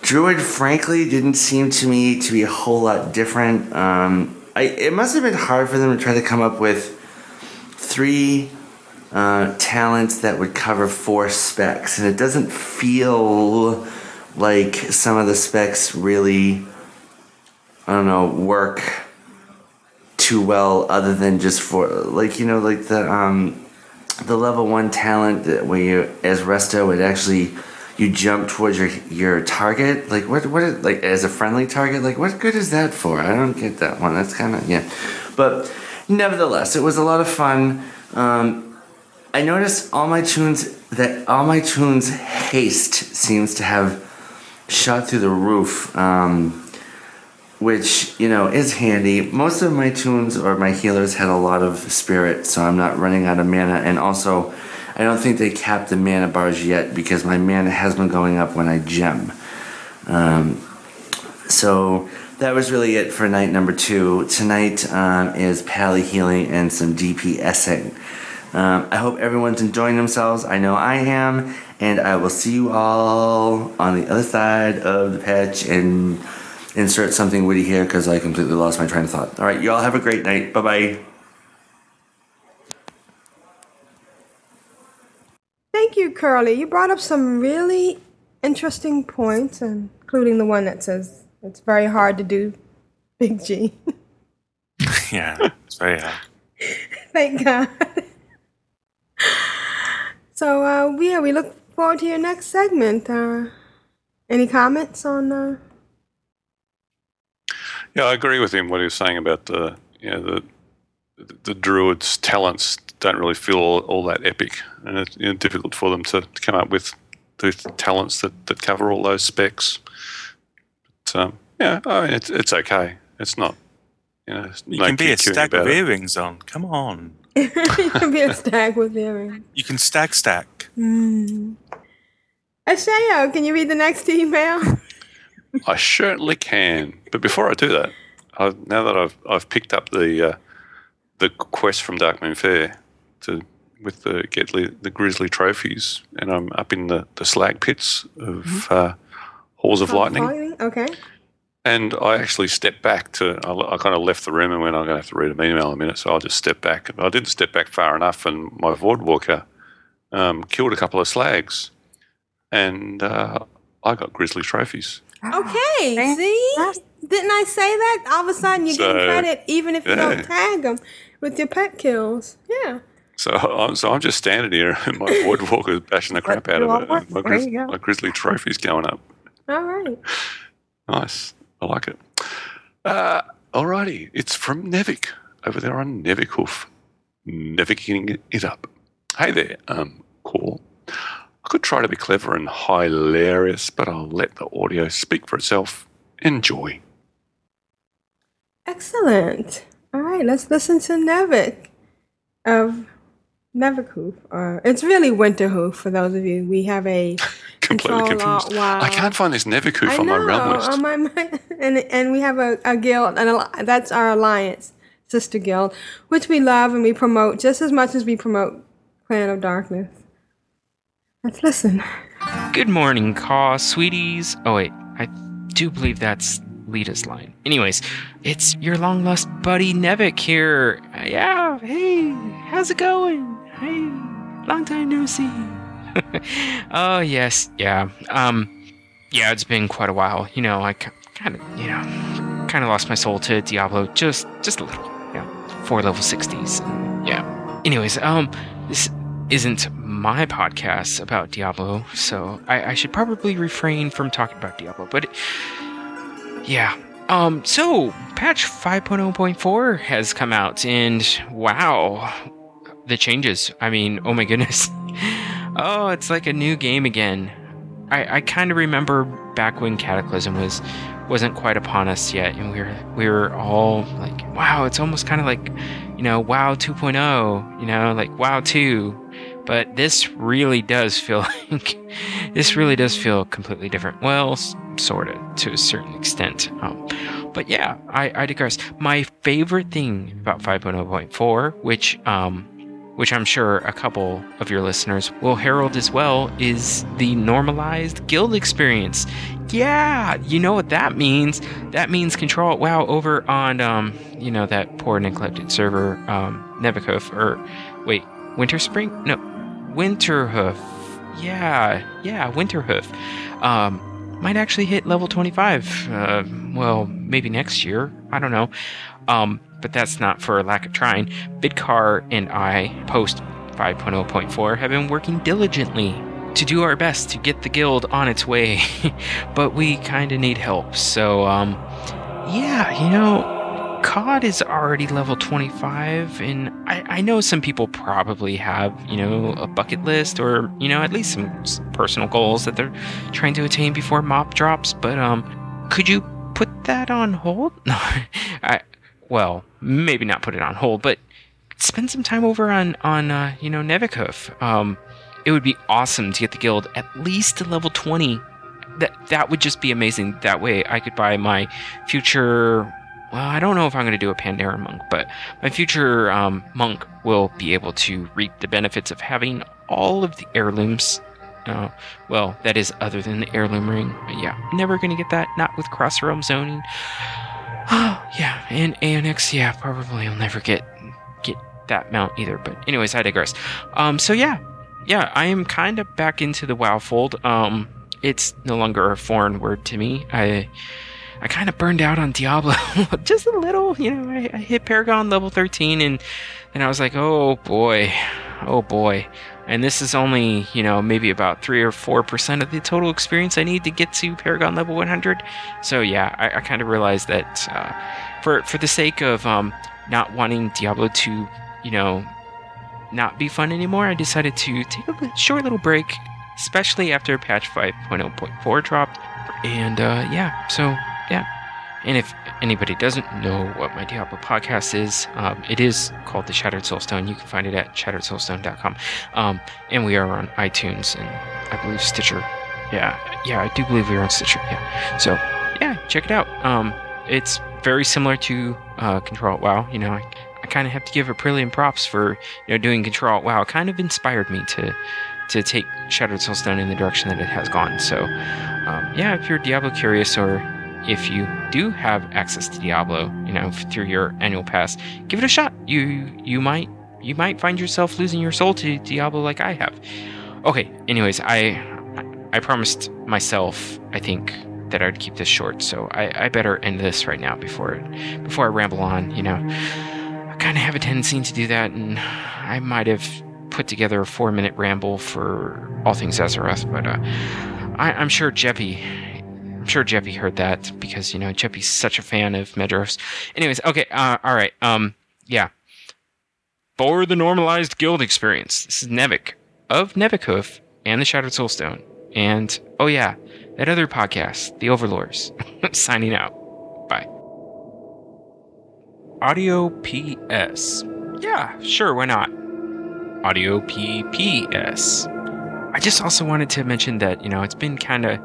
Druid, frankly, didn't seem to me to be a whole lot different. Um, I, it must have been hard for them to try to come up with three uh, talents that would cover four specs. And it doesn't feel like some of the specs really, I don't know, work too well other than just for, like, you know, like the, um, the level one talent that where you, as Resto, would actually... You jump towards your your target, like what what is, like as a friendly target, like what good is that for? I don't get that one. That's kind of yeah, but nevertheless, it was a lot of fun. Um, I noticed all my tunes that all my tunes haste seems to have shot through the roof, um, which you know is handy. Most of my tunes or my healers had a lot of spirit, so I'm not running out of mana, and also. I don't think they capped the mana bars yet because my mana has been going up when I gem. Um, so that was really it for night number two. Tonight um, is pally healing and some DPSing. Um, I hope everyone's enjoying themselves. I know I am. And I will see you all on the other side of the patch and insert something witty here because I completely lost my train of thought. All right, y'all have a great night. Bye-bye. Thank you, Curly. You brought up some really interesting points, including the one that says it's very hard to do Big G. Yeah, it's very hard. Thank God. So, uh, yeah, we look forward to your next segment. Uh, any comments on... Uh... Yeah, I agree with him, what he was saying about the, you know, the the druid's talents don't really feel all, all that epic, and it's you know, difficult for them to come up with the talents that, that cover all those specs. But um, yeah, I mean, it's it's okay. It's not, you know, you no can be a stack with earrings on. Come on, you can be a stack with earrings. You can stack stack. Mm. Ashayo, can you read the next email? I certainly can. But before I do that, I, now that I've I've picked up the. Uh, The quest from Dark Moon Fair to with the get the grizzly trophies, and I'm up in the, the slag pits of mm-hmm. uh, Halls of oh, Lightning. Lightning. Okay. And I actually stepped back to I, I kind of left the room and went, I'm going to have to read an email in a minute, so I'll just step back. I didn't step back far enough, and my Void Walker um, killed a couple of slags, and uh, I got grizzly trophies. Okay, oh, see? That's- Didn't I say that? All of a sudden you're so, getting credit even if you yeah. don't tag them. With your pet kills, yeah. So I'm so I'm just standing here, and my Void Walker's bashing the crap out of it. And my, grizz, my grizzly trophy's going up. All right. Nice. I like it. Uh, Alrighty, it's from Nevik over there on Nevikhoof. Nevik-ing it up. Hey there, um, Call. I could try to be clever and hilarious, but I'll let the audio speak for itself. Enjoy. Excellent. All right, let's listen to Nevik of Nevikhoof. Uh, it's really Winterhoof for those of you. We have a completely confused. I can't find this Nevikhoof on my realm list. On my mind. and and we have a, a guild, and a, that's our alliance sister guild, which we love and we promote just as much as we promote Clan of Darkness. Let's listen. Good morning, Caw, sweeties. Oh wait, I do believe that's Lita's line. Anyways, it's your long lost buddy Nevik here. Yeah, hey, how's it going? Hey, long time no see. Oh yes, yeah. Um, yeah, it's been quite a while. You know, I kind of, you know, kind of lost my soul to Diablo just, just a little. Yeah, four level sixties. Yeah. Anyways, um, this isn't my podcast about Diablo, so I, I should probably refrain from talking about Diablo. But. It, Yeah. Um, so, patch five point oh point four has come out, and wow, the changes. I mean, oh my goodness. Oh, it's like a new game again. I, I kind of remember back when Cataclysm was, wasn't quite upon us yet, and we were, we were all like, wow, it's almost kind of like, you know, WoW two point oh, you know, like WoW two. But this really does feel like, this really does feel completely different. Well, sort of, to a certain extent. Um, but yeah, I, I digress. My favorite thing about five point oh point four, which um, which I'm sure a couple of your listeners will herald as well, is the normalized guild experience. Yeah, you know what that means. That means Control Alt Wow over on, um, you know, that poor neglected server, um, Nevikhoof, or wait, Winterspring? No, Winterhoof. Yeah, yeah, Winterhoof. Um, might actually hit level twenty-five. Uh, well, maybe next year. I don't know. Um, but that's not for lack of trying. Bidkar and I, post five point oh point four, have been working diligently to do our best to get the guild on its way. But we kind of need help. So, um, yeah, you know, C O D is already level twenty-five, and I, I know some people probably have, you know, a bucket list or, you know, at least some personal goals that they're trying to attain before mop drops, but um, could you put that on hold? No, I, well, maybe not put it on hold, but spend some time over on, on uh, you know, Nevikhoof. Um, it would be awesome to get the guild at least to level twenty. That, that would just be amazing. That way I could buy my future... Well, I don't know if I'm going to do a Pandaren monk, but my future um, monk will be able to reap the benefits of having all of the heirlooms. Uh, well, that is other than the heirloom ring. But yeah, never going to get that. Not with cross-realm zoning. Oh, yeah, and Annex, yeah, probably I'll never get get that mount either. But anyways, I digress. Um, so yeah, yeah, I am kind of back into the WoW fold. Um, it's no longer a foreign word to me. I... I kind of burned out on Diablo just a little, you know, I, I hit Paragon level thirteen and and I was like, oh boy, oh boy. And this is only, you know, maybe about three or four percent of the total experience I need to get to Paragon level one hundred. So yeah, I, I kind of realized that uh, for, for the sake of um, not wanting Diablo to, you know, not be fun anymore, I decided to take a short little break, especially after patch five point oh point four dropped. And uh, yeah, so... Yeah, and if anybody doesn't know what my Diablo podcast is, um, it is called The Shattered Soulstone. You can find it at shattered soulstone dot com, um, and we are on iTunes and I believe Stitcher. Yeah, yeah, I do believe we are on Stitcher. Yeah, so yeah, check it out. Um, it's very similar to uh, Control Alt Wow. You know, I, I kind of have to give Aprillian props for, you know, doing Control Alt Wow. It kind of inspired me to to take Shattered Soulstone in the direction that it has gone. So um, yeah, if you're Diablo curious, or if you do have access to Diablo, you know, through your annual pass, give it a shot. You you might you might find yourself losing your soul to Diablo like I have. Okay, anyways, I I promised myself, I think, that I would keep this short, so I, I better end this right now before before I ramble on, you know. I kind of have a tendency to do that, and I might have put together a four-minute ramble for all things Azeroth, but uh, I, I'm sure Jeppy... I'm sure Jeppy heard that because, you know, Jeppy's such a fan of Medros. Anyways, okay, uh, all right. Um, yeah. For the normalized guild experience, this is Nevik of Nevikhoof and the Shattered Soulstone. And, oh yeah, that other podcast, The Overlords. Signing out. Bye. Audio P S. Yeah, sure, why not? Audio P P S. I just also wanted to mention that, you know, it's been kind of...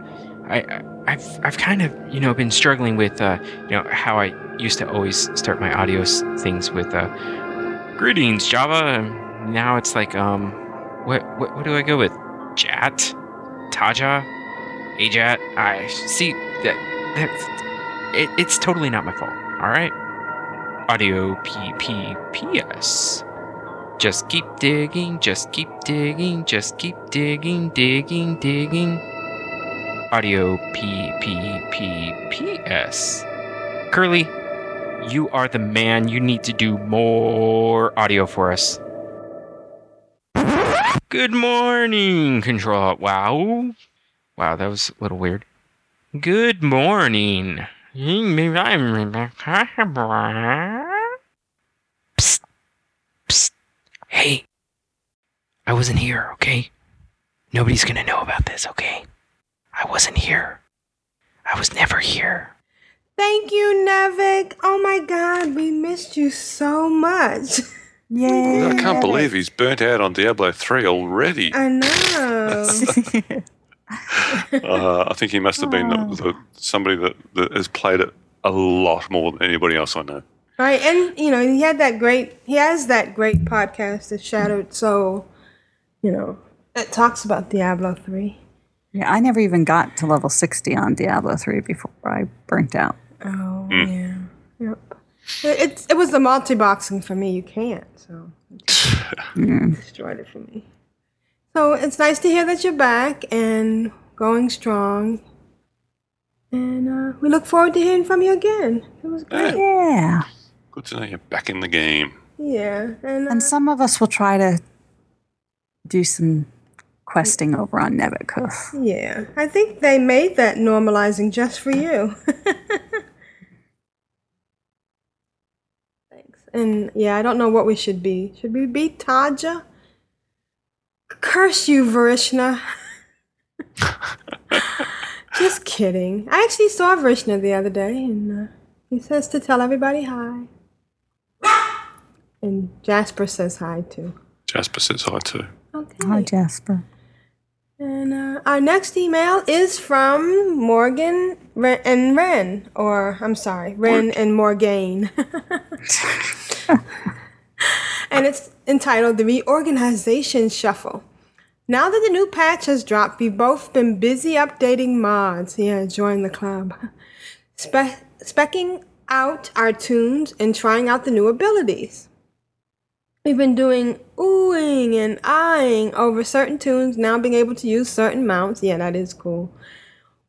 I, I've I've kind of, you know, been struggling with, uh, you know, how I used to always start my audio s- things with, uh, greetings, Java. And now it's like, um, what, what what do I go with? Jat? Taja? Ajat? I see, that that's, it, it's totally not my fault, all right? Audio P P P S. Just keep digging, just keep digging, just keep digging, digging, digging. Audio P P P P S. Curly, you are the man. You need to do more audio for us. Good morning, Control Alt Wow. Wow, that was a little weird. Good morning. Psst. Psst. Hey. I wasn't here, okay? Nobody's gonna know about this, okay? I wasn't here. I was never here. Thank you, Nevik. Oh my God, we missed you so much. Yay. I can't believe he's burnt out on Diablo three already. I know. uh, I think he must have been the, the, somebody that, that has played it a lot more than anybody else I know. Right, and you know he had that great. He has that great podcast, The Shattered Soul. You know, that talks about Diablo three. Yeah, I never even got to level sixty on Diablo three before I burnt out. Oh, mm. yeah. Yep. It, it was the multi-boxing for me. You can't, so it destroyed it for me. So it's nice to hear that you're back and going strong. And uh, we look forward to hearing from you again. It was great. Yeah. Good to know you're back in the game. Yeah. And, uh, and some of us will try to do some... questing over on Nevikhoof. Yeah, I think they made that normalizing just for you. Thanks. And yeah, I don't know what we should be. Should we be Taja? Curse you, Varishna. Just kidding. I actually saw Varishna the other day, and uh, he says to tell everybody hi. And Jasper says hi, too. Jasper says hi, too. Okay. Hi, Jasper. And uh, our next email is from Morgan Ren, and Ren, or I'm sorry, Ren Mort. and Morgan. And it's entitled The Reorganization Shuffle. Now that the new patch has dropped, we've both been busy updating mods. Yeah, join the club. Spe- Specking out our tunes and trying out the new abilities. We've been doing oohing and eyeing over certain tunes, now being able to use certain mounts. Yeah, that is cool.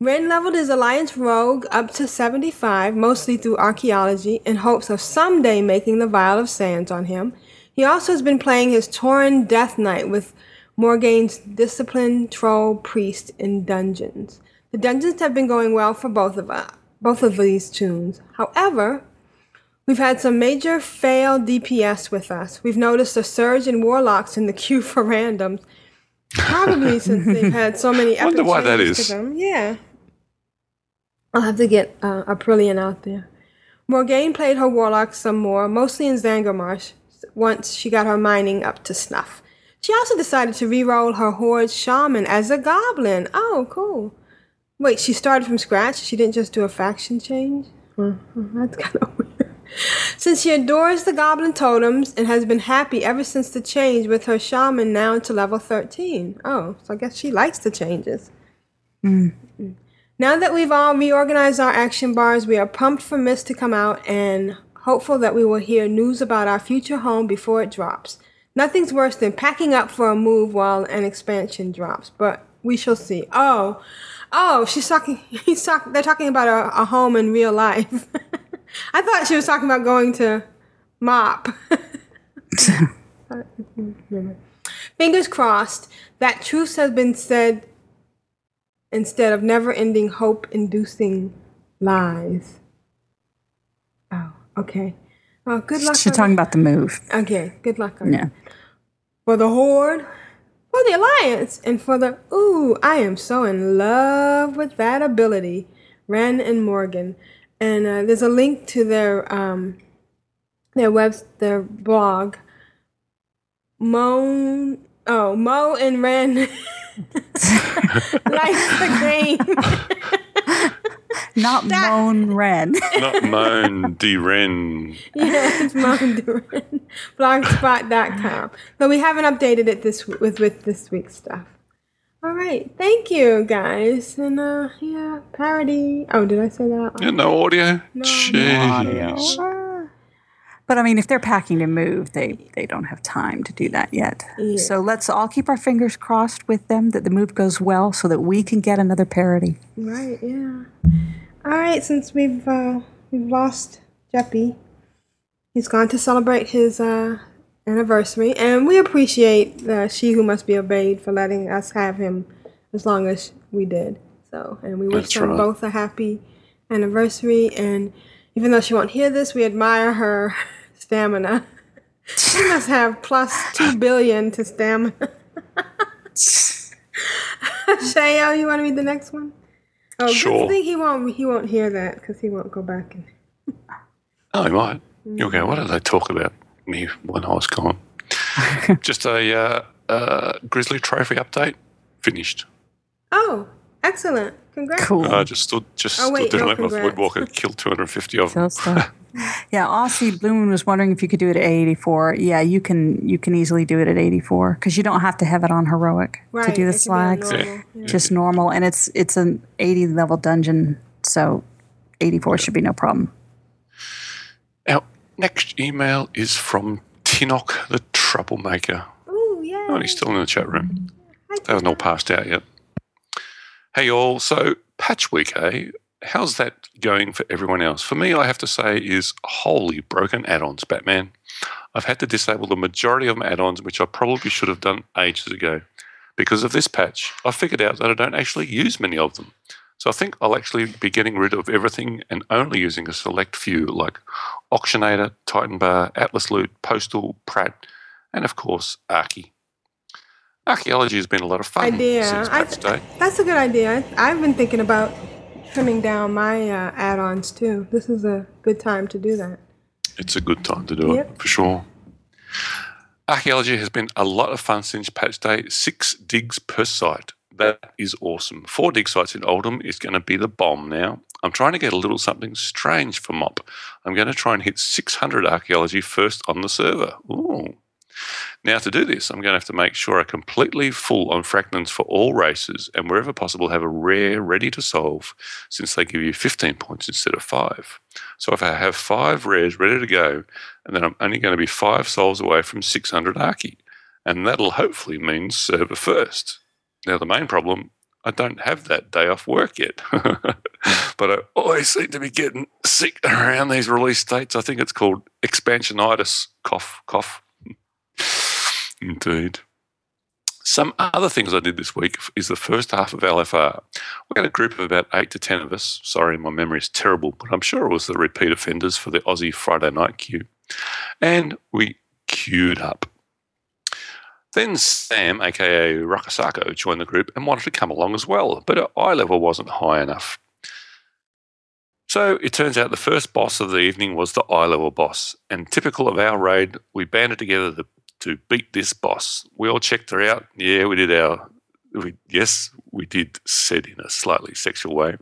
Ren leveled his Alliance Rogue up to seventy-five, mostly through archaeology, in hopes of someday making the Vial of Sands on him. He also has been playing his Tauren Death Knight with Morgane's Disciplined Troll Priest in dungeons. The dungeons have been going well for both of us, both of these tunes. However, we've had some major fail D P S with us. We've noticed a surge in warlocks in the queue for randoms, probably since they've had so many epic wonder why that is. To them. Yeah. I'll have to get uh, Aprillian out there. Morgane played her warlocks some more, mostly in Zangarmarsh, once she got her mining up to snuff. She also decided to re-roll her Horde Shaman as a goblin. Oh, cool. Wait, she started from scratch? She didn't just do a faction change? Mm-hmm. That's kind of weird. Since she adores the goblin totems and has been happy ever since the change with her shaman now to level thirteen. Oh, so I guess she likes the changes. Mm. Now that we've all reorganized our action bars, we are pumped for Mist to come out and hopeful that we will hear news about our future home before it drops. Nothing's worse than packing up for a move while an expansion drops, but we shall see. Oh, oh, she's talking. He's talking. They're talking about a, a home in real life. I thought she was talking about going to mop. Fingers crossed that truth has been said instead of never-ending hope-inducing lies. Oh, okay. Well, good luck. She's talking about the move. Okay, good luck. Yeah. For the Horde, for the Alliance, and for the... Ooh, I am so in love with that ability. Ren and Morgan. And uh, there's a link to their um, their web, their blog. Mo, oh, Mo and Ren likes the game. Not that. Moan Ren. Not Moan D. Ren. Yeah, it's Moan D. Ren. blogspot dot com. So we haven't updated it this with with this week's stuff. All right, thank you guys, and uh, yeah, parody. Oh, did I say that? Yeah, no audio. No, no audio. But I mean, if they're packing to move, they they don't have time to do that yet. Yeah. So let's all keep our fingers crossed with them that the move goes well, so that we can get another parody. Right. Yeah. All right. Since we've uh, we've lost Jeppy, he's gone to celebrate his. Uh, anniversary, and we appreciate uh, She Who Must Be Obeyed for letting us have him as long as we did. So, and we wish That's them right. both a happy anniversary, and even though she won't hear this, we admire her stamina. She must have plus two billion to stamina. Ashayo, you want to read the next one? Oh, sure. I think he won't, he won't hear that because he won't go back. And oh, he might. Mm. Okay, what did I talk about? Me when I was gone. Just a uh, uh, Grizzly Trophy update. Finished. Oh, excellent. Congrats. Cool. I uh, just stood, just oh, wait, stood no, doing my woodwalker and killed two hundred fifty of them. Yeah, Aussie Bloom was wondering if you could do it at eighty-four. Yeah, you can you can easily do it at eighty-four because you don't have to have it on heroic right, to do the slags. Yeah. Yeah. Just normal. And it's it's an eighty level dungeon, so eighty-four yeah. should be no problem. Now, next email is from Tinok the Troublemaker. Ooh, yeah. Oh, he's still in the chat room. They haven't all passed out yet. Hey, all. So, patch week, eh? How's that going for everyone else? For me, I have to say, is wholly broken add-ons, Batman. I've had to disable the majority of my add-ons, which I probably should have done ages ago. Because of this patch, I figured out that I don't actually use many of them. So I think I'll actually be getting rid of everything and only using a select few like Auctionator, Titan Bar, Atlas Loot, Postal, Pratt, and of course, Archae. Archaeology has been a lot of fun idea. since patch day. That's a good idea. I've been thinking about trimming down my uh, add-ons too. This is a good time to do that. It's a good time to do yep. it, for sure. Archaeology has been a lot of fun since patch day. Six digs per site. That is awesome. Four dig sites in Oldham is going to be the bomb now. I'm trying to get a little something strange for Mop. I'm going to try and hit six hundred archaeology first on the server. Ooh. Now, to do this, I'm going to have to make sure I'm completely full on fractans for all races and wherever possible have a rare ready to solve since they give you fifteen points instead of five. So if I have five rares ready to go, and then I'm only going to be five souls away from six hundred archae, and that'll hopefully mean server first. Now, the main problem, I don't have that day off work yet. But I always seem to be getting sick around these release dates. I think it's called expansionitis. Cough, cough. Indeed. Some other things I did this week is the first half of L F R. We had a group of about eight to ten of us. Sorry, my memory is terrible, but I'm sure it was the repeat offenders for the Aussie Friday night queue. And we queued up. Then Sam, aka Rakasako, joined the group and wanted to come along as well, but her eye level wasn't high enough. So it turns out the first boss of the evening was the eye level boss, and typical of our raid, we banded together to, to beat this boss. We all checked her out. Yeah, we did our we, – yes, we did said in a slightly sexual way,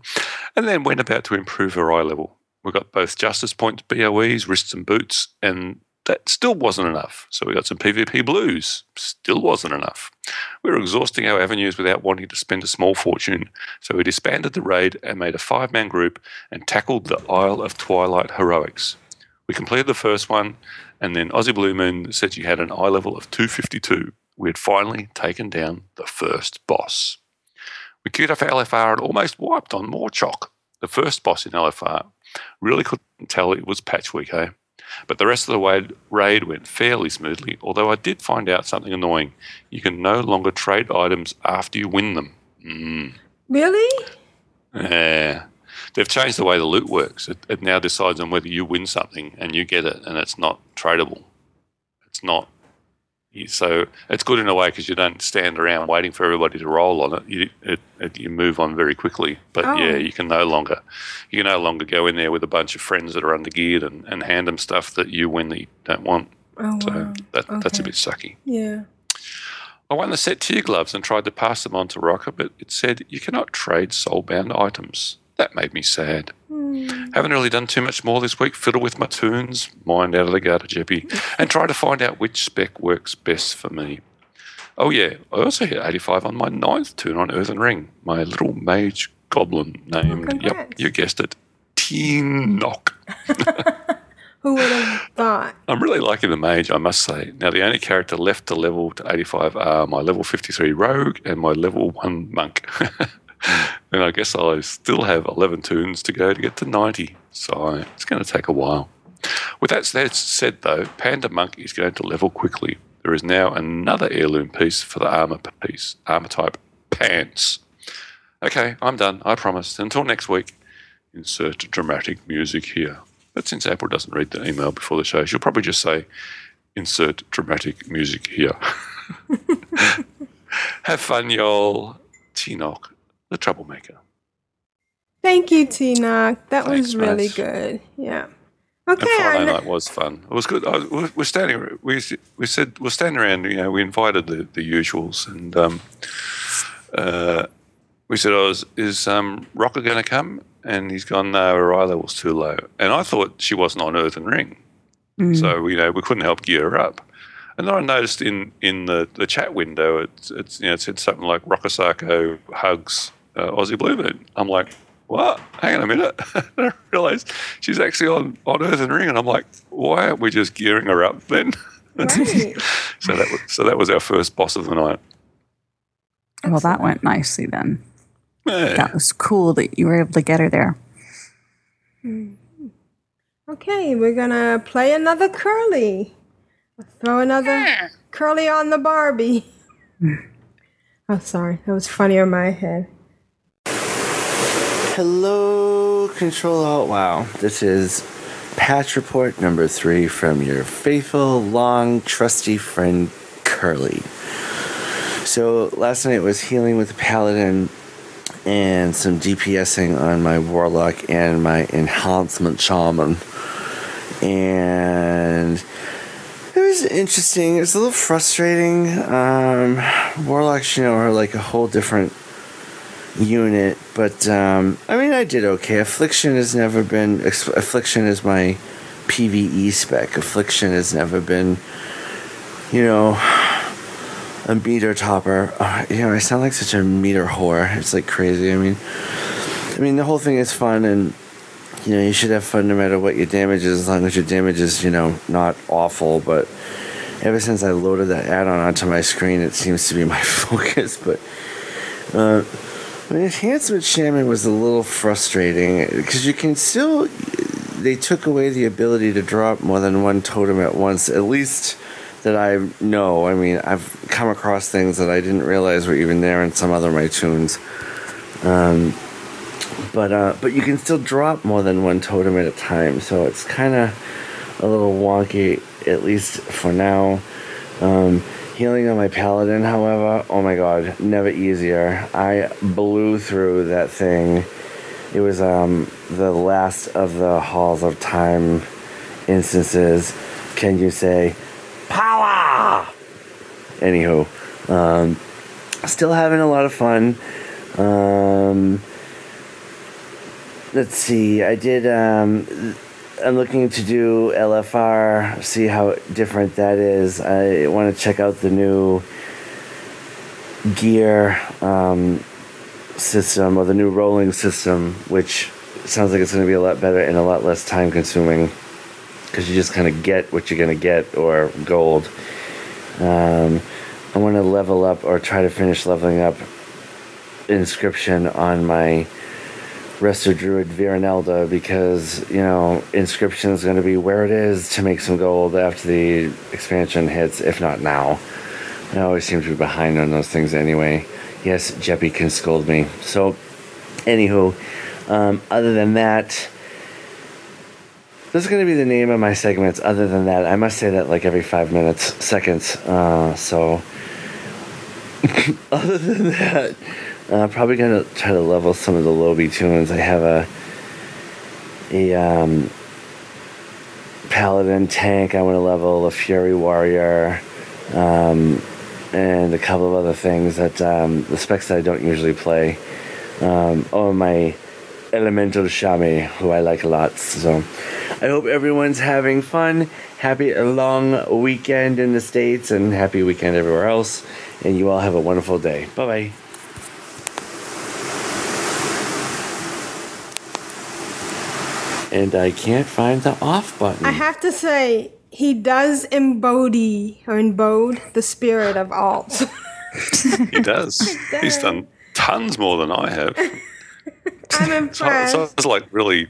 and then went about to improve her eye level. We got both justice points, B O Es, wrists and boots, and – that still wasn't enough. So we got some PvP blues. Still wasn't enough. We were exhausting our avenues without wanting to spend a small fortune. So we disbanded the raid and made a five-man group and tackled the Isle of Twilight heroics. We completed the first one, and then Aussie Blue Moon said she had an eye level of two fifty-two. We had finally taken down the first boss. We queued up L F R and almost wiped on Morchok, the first boss in L F R. Really couldn't tell it was patch week, eh? But the rest of the raid went fairly smoothly, although I did find out something annoying. You can no longer trade items after you win them. Mm. Really? Yeah. They've changed the way the loot works. It, it now decides on whether you win something and you get it, and it's not tradable. It's not. So it's good in a way because you don't stand around waiting for everybody to roll on it. You it, it, you move on very quickly. But oh. yeah, you can no longer you can no longer go in there with a bunch of friends that are undergeared and, and hand them stuff that you win that you don't want. Oh, so wow. that, okay. that's a bit sucky. Yeah. I won the set tear gloves and tried to pass them on to Rocker, but it said you cannot trade soulbound items. That made me sad. Mm. Haven't really done too much more this week. Fiddle with my tunes, mind out of the gutter, Jeppy, and try to find out which spec works best for me. Oh, yeah, I also hit eighty-five on my ninth tune on Earthen Ring, my little mage goblin named, oh, yep, you guessed it, Tinok. Who would have thought? I'm really liking the mage, I must say. Now, the only character left to level to eighty-five are my level fifty-three rogue and my level one monk. And I guess I still have eleven tunes to go to get to ninety, so it's going to take a while. With that said, though, Panda Monk is going to level quickly. There is now another heirloom piece for the armour piece, armour type pants. Okay, I'm done, I promise. Until next week, insert dramatic music here. But since April doesn't read the email before the show, she'll probably just say, insert dramatic music here. Have fun, y'all. Tinok, the troublemaker. Thank you, Tinok. That Thanks, was really mate. good. Yeah. Okay. And Friday night was fun. It was good. I, we're standing. We we said we're standing around. You know, we invited the, the usuals, and um, uh, we said, "Oh, is, is um, Rocker going to come?" And he's gone, "No, her eye level's too low." And I thought she wasn't on Earthen Ring, mm. so you know we couldn't help gear her up. And then I noticed in, in the, the chat window, it's, it's you know it said something like Rakasako hugs uh, Aussie Blue Moon. I'm like, what? Hang on a minute. And I realised she's actually on, on Earthen Ring, and I'm like, why aren't we just gearing her up then? Right. so that was, so that was our first boss of the night. Well, that went nicely then. Yeah. That was cool that you were able to get her there. Okay, we're gonna play another Curly. Throw another Curly on the Barbie. Oh, sorry. That was funnier in my head. Hello, Control Alt Wow. This is patch report number three from your faithful, long, trusty friend, Curly. So last night was healing with the Paladin and some DPSing on my Warlock and my Enhancement Shaman. And it was interesting. It was a little frustrating. Um, Warlocks, you know, are like a whole different unit. But, um, I mean, I did okay. Affliction has never been... Ex- Affliction is my PvE spec. Affliction has never been, you know, a meter topper. Uh, you know, I sound like such a meter whore. It's like crazy. I mean, I mean, the whole thing is fun and... You know, you should have fun no matter what your damage is, as long as your damage is, you know, not awful. But ever since I loaded that add-on onto my screen, it seems to be my focus. But uh, my Enhancement Shaman was a little frustrating because you can still... They took away the ability to drop more than one totem at once, at least that I know. I mean, I've come across things that I didn't realize were even there in some other of my tunes. Um... But uh, but you can still drop more than one totem at a time, so it's kind of a little wonky, at least for now. Um, healing on my Paladin, however, oh my god, never easier. I blew through that thing. It was um, the last of the Halls of Time instances. Can you say, power? Anywho, um, still having a lot of fun. Um... Let's see, I did, um, I'm looking to do L F R, see how different that is. I want to check out the new gear um, system, or the new rolling system, which sounds like it's going to be a lot better and a lot less time consuming, because you just kind of get what you're going to get, or gold. Um, I want to level up, or try to finish leveling up Inscription on my Resto Druid Virinelda, because, you know, Inscription is going to be where it is to make some gold after the expansion hits, if not now. I always seem to be behind on those things anyway. Yes, Jeppyd can scold me. So, anywho, um, other than that, this is going to be the name of my segments. Other than that, I must say that like every five minutes, seconds. Uh, so, other than that, uh, probably going to try to level some of the Lobby tunes. I have a a um, Paladin tank. I want to level a Fury Warrior. Um, and a couple of other things that um, the specs that I don't usually play. Um, oh, my Elemental Shami, who I like a lot. So I hope everyone's having fun. Happy long weekend in the States and happy weekend everywhere else. And you all have a wonderful day. Bye-bye. And I can't find the off button. I have to say... He does embody or embode the spirit of alt. He does. He's done tons more than I have. I'm impressed. So, so I was like really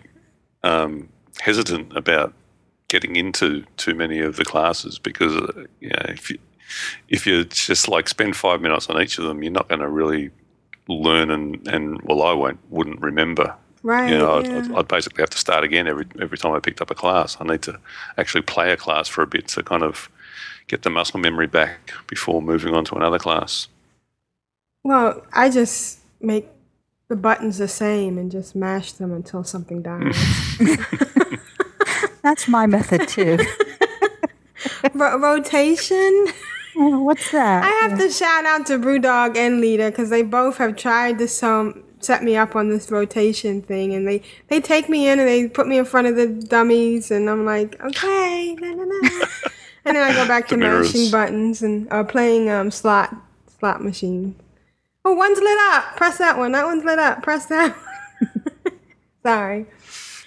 um, hesitant about getting into too many of the classes because uh, you know, if you if you just like spend five minutes on each of them, you're not going to really learn and, and well, I won't wouldn't remember. Right. You know, yeah. I'd, I'd basically have to start again every every time I picked up a class. I need to actually play a class for a bit to kind of get the muscle memory back before moving on to another class. Well, I just make the buttons the same and just mash them until something dies. That's my method too. R- rotation? What's that? I have yeah. to shout out to Brewdog and Lita because they both have tried to some. set me up on this rotation thing, and they, they take me in and they put me in front of the dummies, and I'm like, okay, nah, nah, nah. And then I go back to mashing buttons and uh, playing um slot slot machine. Oh, one's lit up. Press that one. That one's lit up. Press that one. Sorry.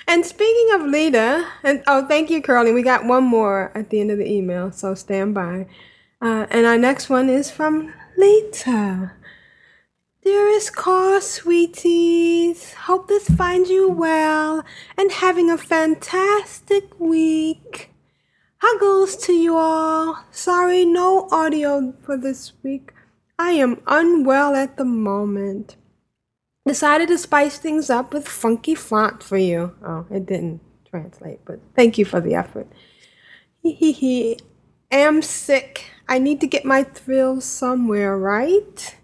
And speaking of Lita, and oh, thank you, Curly. We got one more at the end of the email, so stand by. Uh, and our next one is from Lita. Dearest Core Sweeties, hope this finds you well and having a fantastic week. Huggles to you all. Sorry, no audio for this week. I am unwell at the moment. Decided to spice things up with funky font for you. Oh, it didn't translate, but thank you for the effort. Hee hee hee. Am sick. I need to get my thrills somewhere, right?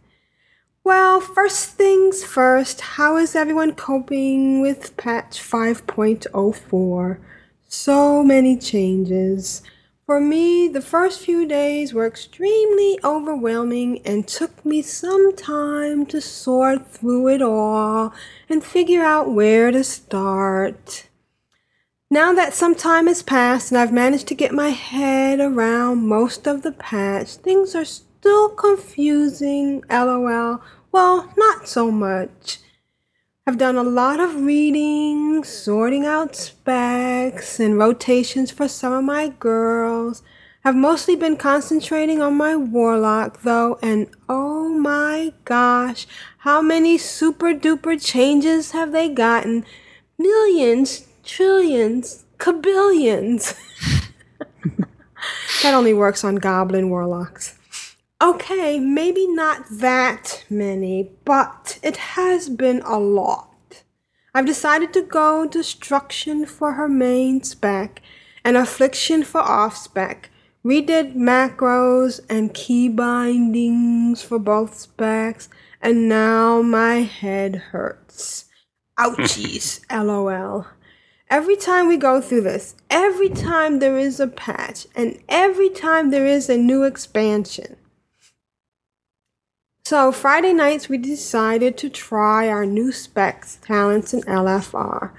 Well, first things first, how is everyone coping with patch five point oh four? So many changes. For me, the first few days were extremely overwhelming and took me some time to sort through it all and figure out where to start. Now that some time has passed and I've managed to get my head around most of the patch, things are still confusing, lol. Well, not so much. I've done a lot of reading, sorting out specs, and rotations for some of my girls. I've mostly been concentrating on my warlock, though, and oh my gosh, how many super-duper changes have they gotten? Millions, trillions, kabillions. That only works on goblin warlocks. Okay, maybe not that many, but it has been a lot. I've decided to go Destruction for her main spec and Affliction for off spec. Redid macros and key bindings for both specs, and now my head hurts. Ouchies, lol. Every time we go through this, every time there is a patch, and every time there is a new expansion. So Friday nights, we decided to try our new specs, talents, and L F R.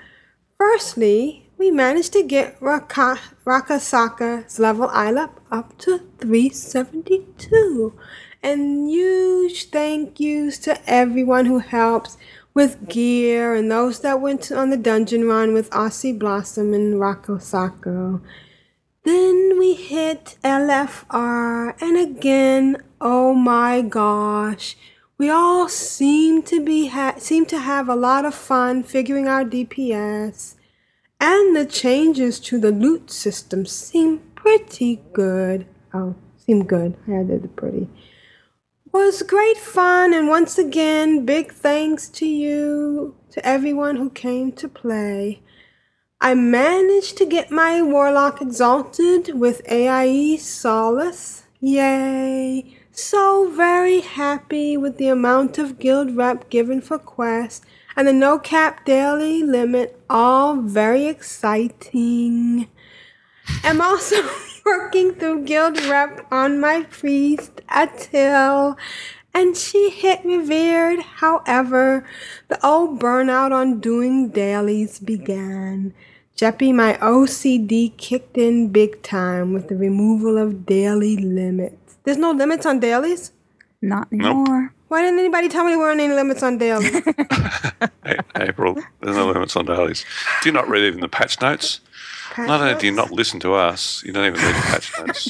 Firstly, we managed to get Raka- Rakasaka's level I L A P up to three seventy-two. And huge thank yous to everyone who helps with gear and those that went on the dungeon run with Aussie Blossom and Rakasako. Then we hit L F R, and again, oh my gosh, we all seem to be ha- seem to have a lot of fun figuring our D P S, and the changes to the loot system seem pretty good. Oh, seem good. I added the pretty. was great fun, and once again, big thanks to you, to everyone who came to play. I managed to get my Warlock Exalted with A I E Solace. Yay! So very happy with the amount of guild rep given for quests and the no cap daily limit, all very exciting. I'm also working through guild rep on my priest, Attil, and she hit revered. However, the old burnout on doing dailies began. Jeppy, my O C D kicked in big time with the removal of daily limits. There's no limits on dailies? Not anymore. Nope. Why didn't anybody tell me there weren't any limits on dailies? Hey, April, there's no limits on dailies. Do you not read even the patch notes? Patch not only notes? Do you not listen to us, you don't even read the patch notes.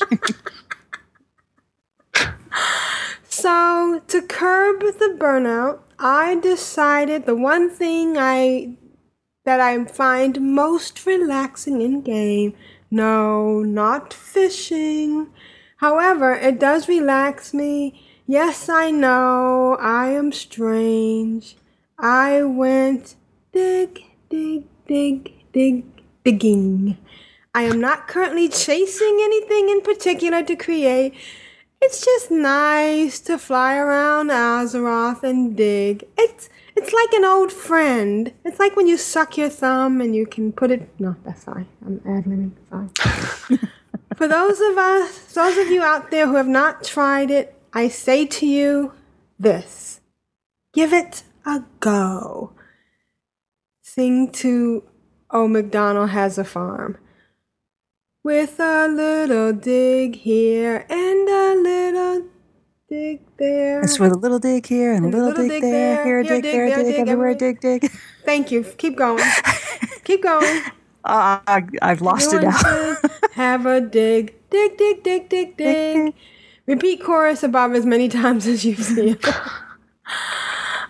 So, to curb the burnout, I decided the one thing I that I find most relaxing in-game, no, not fishing. However, it does relax me. Yes, I know, I am strange. I went dig, dig, dig, dig, digging. I am not currently chasing anything in particular to create. It's just nice to fly around Azeroth and dig. It's it's like an old friend. It's like when you suck your thumb and you can put it... No, that's fine. I'm ad-libbing. Sorry. For those of us, those of you out there who have not tried it, I say to you this. Give it a go. Sing to Oh MacDonald Has a Farm. With a little dig here and a little dig there. That's with a little dig here and a little, little dig, dig there. there. Here a dig, dig, there a dig, dig, dig, everywhere a dig, dig. Thank you. Keep going. Keep going. Uh, I, I've lost it now. Have a dig, dig, dig, dig, dig, dig. Repeat chorus above as many times as you see it.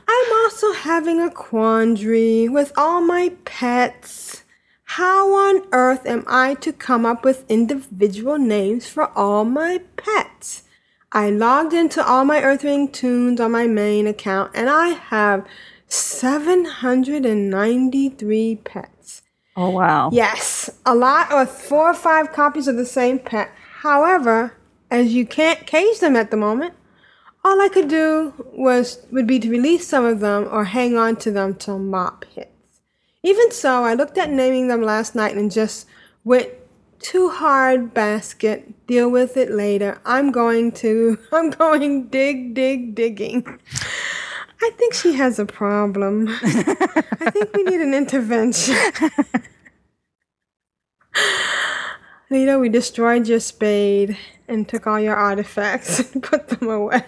I'm also having a quandary with all my pets. How on earth am I to come up with individual names for all my pets? I logged into all my Earthring tunes on my main account, and I have seven hundred ninety-three pets. Oh, wow. Yes, a lot or four or five copies of the same pet. However, as you can't cage them at the moment, all I could do was would be to release some of them or hang on to them till mop hits. Even so, I looked at naming them last night and just went too hard basket. Deal with it later. I'm going to, I'm going dig, dig, digging. I think she has a problem. I think we need an intervention. Lita, we destroyed your spade and took all your artifacts and put them away.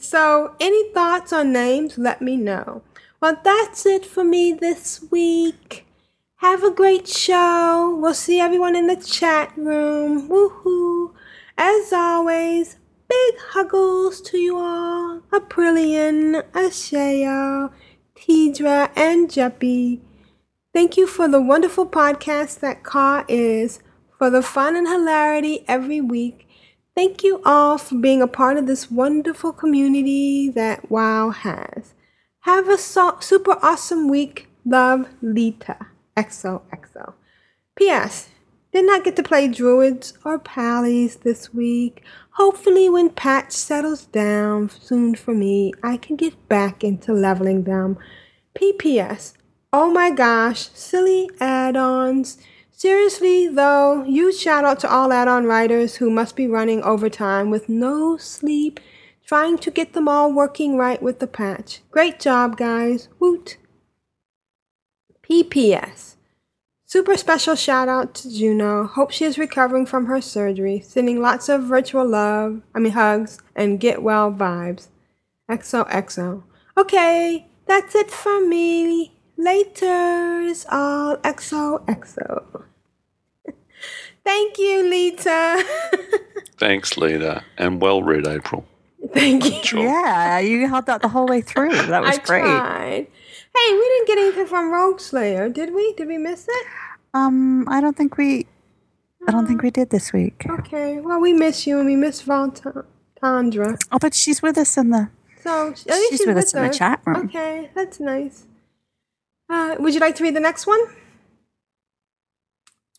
So, any thoughts on names, let me know. Well, that's it for me this week. Have a great show. We'll see everyone in the chat room. Woohoo. As always, big huggles to you all, Aprillian, Ashayo, Tedrah, and Jeppy. Thank you for the wonderful podcast that Ka is, for the fun and hilarity every week. Thank you all for being a part of this wonderful community that WoW has. Have a so- super awesome week. Love, Lita. X O X O. P S Did not get to play Druids or Pallies this week. Hopefully when patch settles down soon for me, I can get back into leveling them. P P S Oh my gosh, silly add-ons. Seriously though, huge shout out to all add-on writers who must be running overtime with no sleep, trying to get them all working right with the patch. Great job, guys. Woot. P P S Super special shout out to Juno. Hope she is recovering from her surgery. Sending lots of virtual love, I mean hugs, and get well vibes. X O X O. Okay, that's it from me. Laters, all X O X O. Thank you, Lita. Thanks, Lita. And well read, April. Thank you. Sure. Yeah, you held that the whole way through. That was I great. Tried. Hey, we didn't get anything from Rogue Slayer, did we? Did we miss it? Um, I don't think we I don't think we did this week. Okay. Well, we miss you and we miss Volta. Tandra. Oh, but she's with us in the. So I think she's, she's with, with us in the chat room. Okay, that's nice. Uh, would you like to read the next one?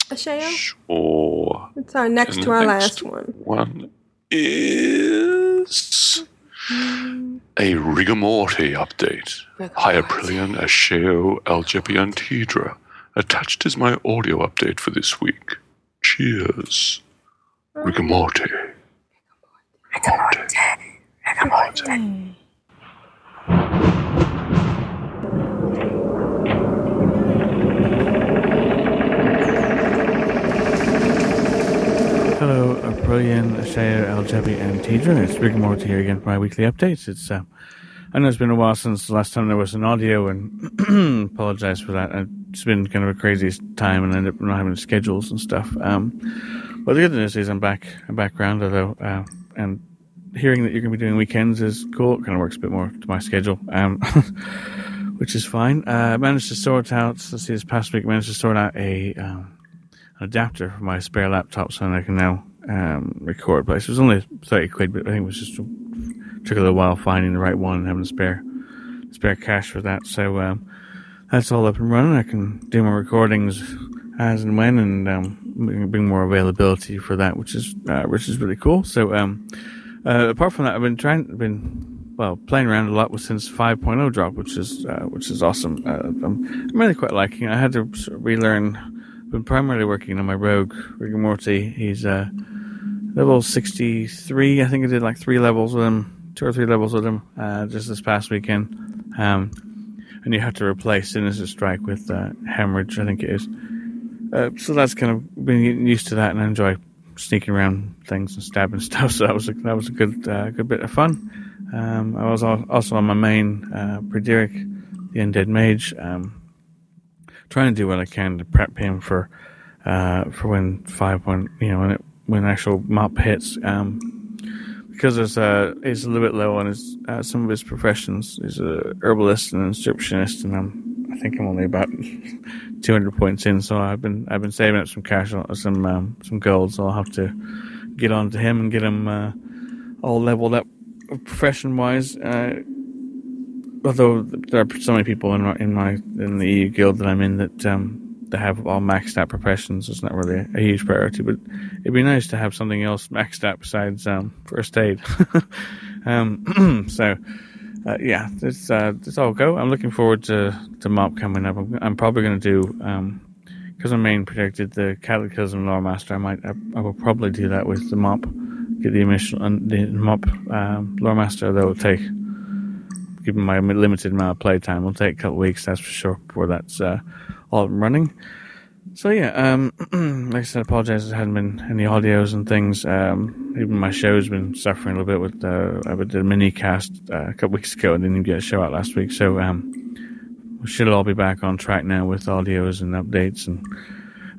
Ashayo? Sure. It's our next and to our next last one. One is a Rigamortis update. Hi, Aprillian, Ashayo, Jeppyd, and Tedrah. Attached is my audio update for this week. Cheers. Rigamortis. Rigamortis. Rigamortis. Rigamortis. Hello, Aprillian, Ashayo, Jeppyd, and Tedrah. It's Rigamortis here again for my weekly updates. It's uh, I know it's been a while since the last time there was an audio, and apologize for that. It's been kind of a crazy time, and I ended up not having schedules and stuff. Um, but the good news is I'm back, I'm back around, although, uh, and hearing that you're going to be doing weekends is cool. It kind of works a bit more to my schedule, um, which is fine. Uh, I managed to sort out, let's see, this past week, I managed to sort out a um, an adapter for my spare laptop so that I can now um, record. But it was only thirty quid, but I think it was just took a little while finding the right one and having to spare spare cash for that. So um, that's all up and running. I can do my recordings as and when, and um, bring more availability for that, which is uh, which is really cool. So um, uh, apart from that, I've been trying, been well playing around a lot with since five point oh drop, which is uh, which is awesome. Uh, I'm really quite liking it. I had to sort of relearn. I've been primarily working on my rogue Rigamortis. He's uh, level sixty-three. I think I did like three levels with him. Two or three levels with him uh, just this past weekend, um, and you have to replace Sinister Strike with uh, Hemorrhage, I think it is. Uh, so that's kind of been getting used to that, and I enjoy sneaking around things and stabbing stuff. So that was a, that was a good uh, good bit of fun. Um, I was also on my main uh, Pryderic, the Undead Mage, um, trying to do what I can to prep him for uh, for when five one you know when it, when actual mop hits. Um, Because it's, uh, it's a little bit low on his, uh, some of his professions. He's a herbalist and an inscriptionist, and I'm, I think I'm only about two hundred points in. So I've been I've been saving up some cash, some um, some gold. So I'll have to get on to him and get him uh, all leveled up profession wise. Uh, although there are so many people in my, in my in the E U guild that I'm in that um, that have all maxed out professions. It's not really a, a huge priority, but it'd be nice to have something else maxed out besides um, first aid. um, so, uh, yeah, it's uh, it's all go. I'm looking forward to, to M O P coming up. I'm, I'm probably going to do, because um, my main predicted the Cataclysm Lore Master, I might, I, I will probably do that with the M O P, get the initial the M O P um, Lore Master. That will take, given my limited amount of playtime, will take a couple weeks, that's for sure, before that's uh, all running. So yeah, um, like I said, I apologize there hadn't been any audios and things. Um, even my show's been suffering a little bit with uh, I did a mini cast uh, a couple weeks ago and didn't even get a show out last week. So um, we should all be back on track now with audios and updates and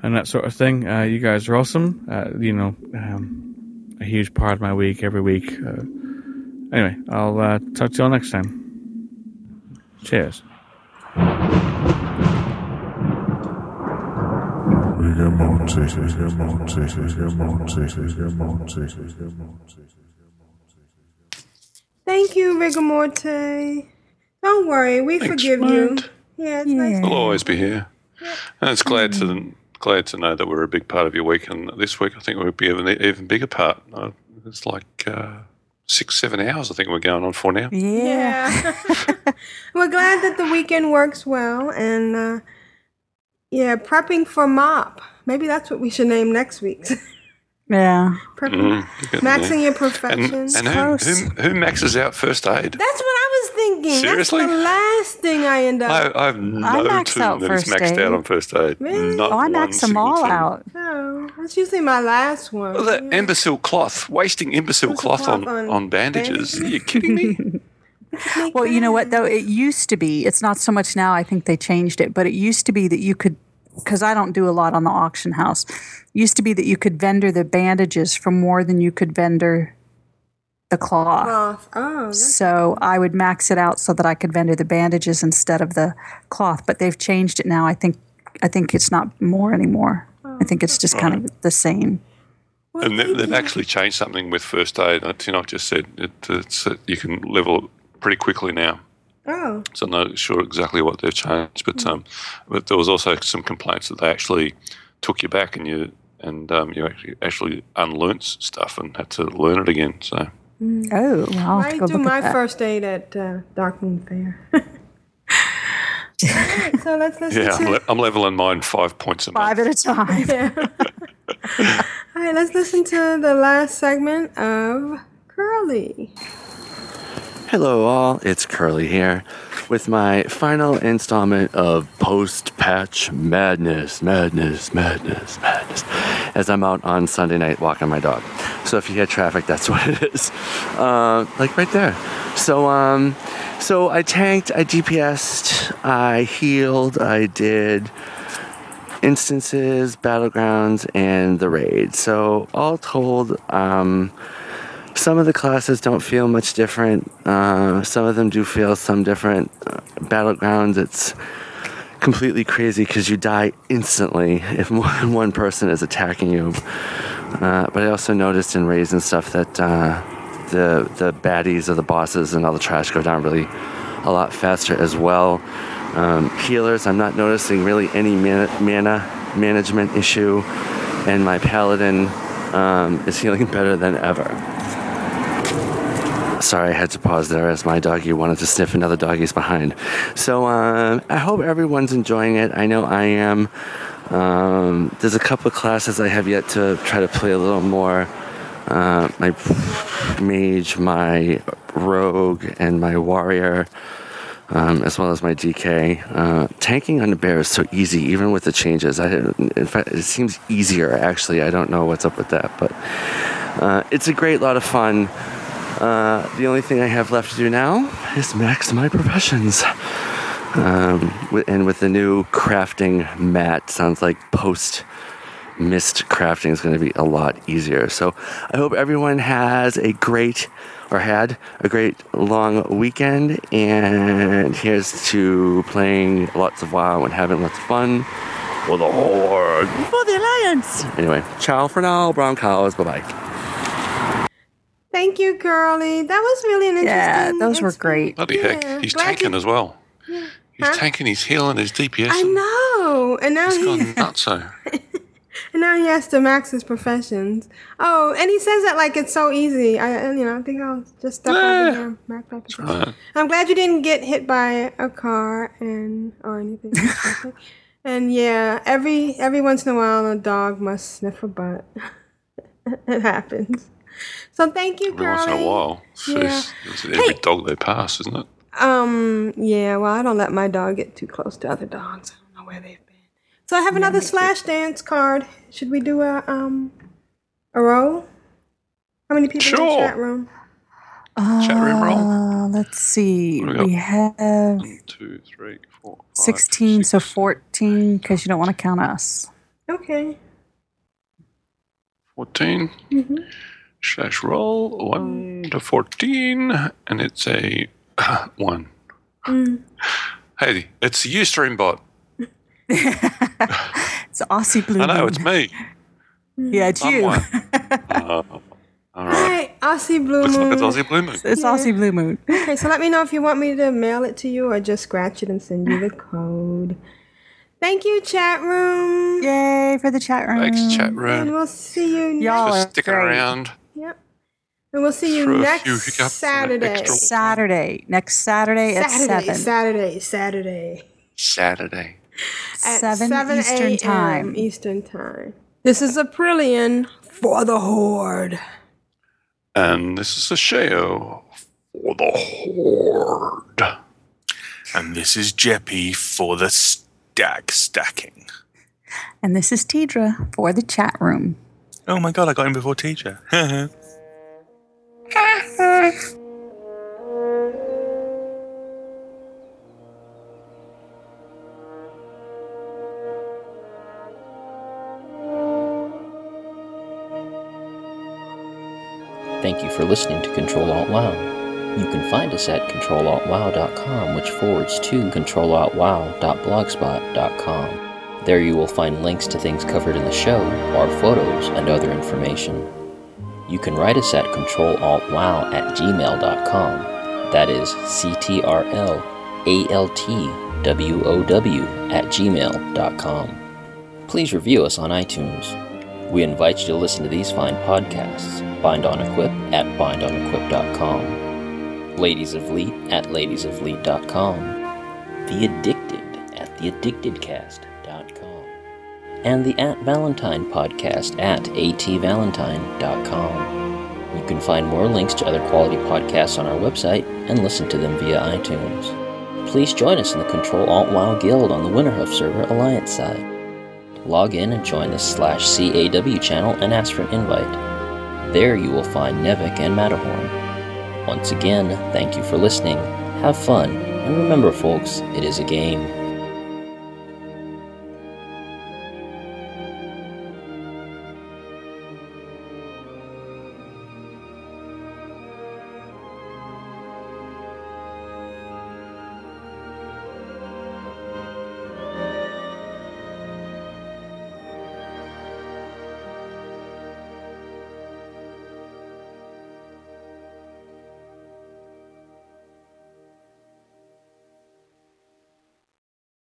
and that sort of thing. Uh, you guys are awesome. Uh, you know, um, a huge part of my week every week. Uh, anyway, I'll uh, talk to you all next time. Cheers. Thank you, Rigamortis. Don't worry, we Thanks, forgive mate. you. Yeah, it's yeah. nice. We'll always be here. Yeah. And it's glad mm. to glad to know that we're a big part of your week. And this week, I think we'll be even even bigger part. It's like uh, six, seven hours. I think we're going on for now. Yeah. yeah. We're glad that the weekend works well and. Uh, Yeah, prepping for M O P. Maybe that's what we should name next week's. Yeah. Prepping, mm, maxing yeah. your professions. And, and who, who, who maxes out first aid? That's what I was thinking. Seriously? That's the last thing I end up. I, I have no I tune that is maxed aid. out on first aid. Really? Not oh, I max them all tune. out. No, oh, that's usually my last one. Well, that yeah. imbecile cloth, wasting imbecile, imbecile cloth, cloth on, on, on bandages. bandages. Are you kidding me? Well, you know what, though? It used to be, it's not so much now, I think they changed it, but it used to be that you could, because I don't do a lot on the auction house, it used to be that you could vendor the bandages for more than you could vendor the cloth. Cloth. Oh, so I would max it out so that I could vendor the bandages instead of the cloth, but they've changed it now. I think I think it's not more anymore. Oh, I think it's just kind of the same. What and they, they've actually changed something with first aid. Tinok just said it, it's, it, you can level pretty quickly now. Oh. So I'm not sure exactly what they've changed, but um, but there was also some complaints that they actually took you back and you and um, you actually, actually unlearnt stuff and had to learn it again. So. Mm. Oh, wow. I do my first aid at uh, Dark Moon Fair. All right, so let's listen yeah, to... Yeah, le- I'm leveling mine five points a five month. Five at a time. Yeah. All right, let's listen to the last segment of Curly. Hello all, it's Curly here with my final installment of post-patch madness, madness, madness, madness, as I'm out on Sunday night walking my dog. So if you get traffic, that's what it is. Uh, like right there. So um, so I tanked, I D P S'd, I healed, I did instances, battlegrounds, and the raid. So all told, um... some of the classes don't feel much different. Uh, some of them do feel some different. Uh, Battlegrounds, it's completely crazy because you die instantly if more than one person is attacking you. Uh, but I also noticed in raids and stuff that uh, the the baddies or the bosses and all the trash go down really a lot faster as well. Um, healers, I'm not noticing really any mana, mana management issue, and my paladin um, is healing better than ever. Sorry, I had to pause there as my doggy wanted to sniff another doggy's behind. So um, I hope everyone's enjoying it. I know I am. Um, there's a couple of classes I have yet to try to play a little more. Uh, my mage, my rogue, and my warrior, um, as well as my D K. Uh, tanking on the bear is so easy, even with the changes. I didn't, in fact, it seems easier, actually. I don't know what's up with that. But uh, it's a great lot of fun. Uh, the only thing I have left to do now is max my professions. Um, and with the new crafting mat, sounds like post-mist crafting is going to be a lot easier. So I hope everyone has a great, or had, a great long weekend. And here's to playing lots of WoW and having lots of fun. For the Horde. For the Alliance. Anyway, ciao for now, brown cows. Bye-bye. Thank you, Curly. That was really an interesting. Yeah, those experience. Were great. Bloody yeah. heck, he's Glad tanking he, as well. Yeah. He's huh? tanking, he's healing, he's DPSing. I know, and now he's he, gone nutso. And now he has to max his professions. Oh, and he says that like it's so easy. I, you know, I think I'll just step yeah. over here, max my professions. Right. I'm glad you didn't get hit by a car and or anything. And yeah, every every once in a while, a dog must sniff a butt. It happens. So thank you, Curly. Once in a while. Yeah. It's every hey. dog they pass, isn't it? Um. Yeah, well, I don't let my dog get too close to other dogs. I don't know where they've been. So I have another yeah, Slash Dance card. Should we do a um a roll? How many people sure. in the chat room? Uh, chat room roll. Let's see. We, we have one, two, three, four, five, sixteen, six, so fourteen, because you don't want to count us. Okay. fourteen. Mm-hmm. Slash roll one to fourteen, and it's a uh, one. Mm. Hey, it's the Ustream bot. It's Aussie Blue. I know it's me. Yeah, it's I'm you. uh, all right, Hi, Aussie Blue Moon. Look, it's Aussie Blue Moon. It's, it's yeah. Aussie Blue Moon. Okay, so let me know if you want me to mail it to you or just scratch it and send you the code. Thank you, chat room. Yay for the chat room. Thanks, chat room. And we'll see you next. Y'all are sticking great. around. Yep. And we'll see you next Saturday. Saturday. Next Saturday, Saturday at seven. Saturday, Saturday. Saturday. At seven Eastern Time. Eastern Time. This is Aprillian for the Horde. And this is Ashayo for the Horde. And this is Jeppy for the Stack Stacking. And this is Tedrah for the chat room. Oh my god, I got in before Tedrah. Thank you for listening to Control Alt Wow. You can find us at control alt wow dot com, which forwards to control alt wow dot blogspot dot com. There you will find links to things covered in the show, our photos, and other information. You can write us at control alt wow at gmail dot com. That is C T R L A L T W O W at gmail dot com. Please review us on iTunes. We invite you to listen to these fine podcasts. Bind on Equip at bind on equip dot com. Ladies of Leet at ladies of leet dot com. The Addicted at the addicted cast dot com. And the At Valentine podcast at at valentine dot com. You can find more links to other quality podcasts on our website and listen to them via iTunes. Please join us in the Control Alt Wow Guild on the Winterhoof server Alliance side. Log in and join the slash C A W channel and ask for an invite. There you will find Nevik and Matterhorn. Once again, thank you for listening, have fun, and remember folks, it is a game.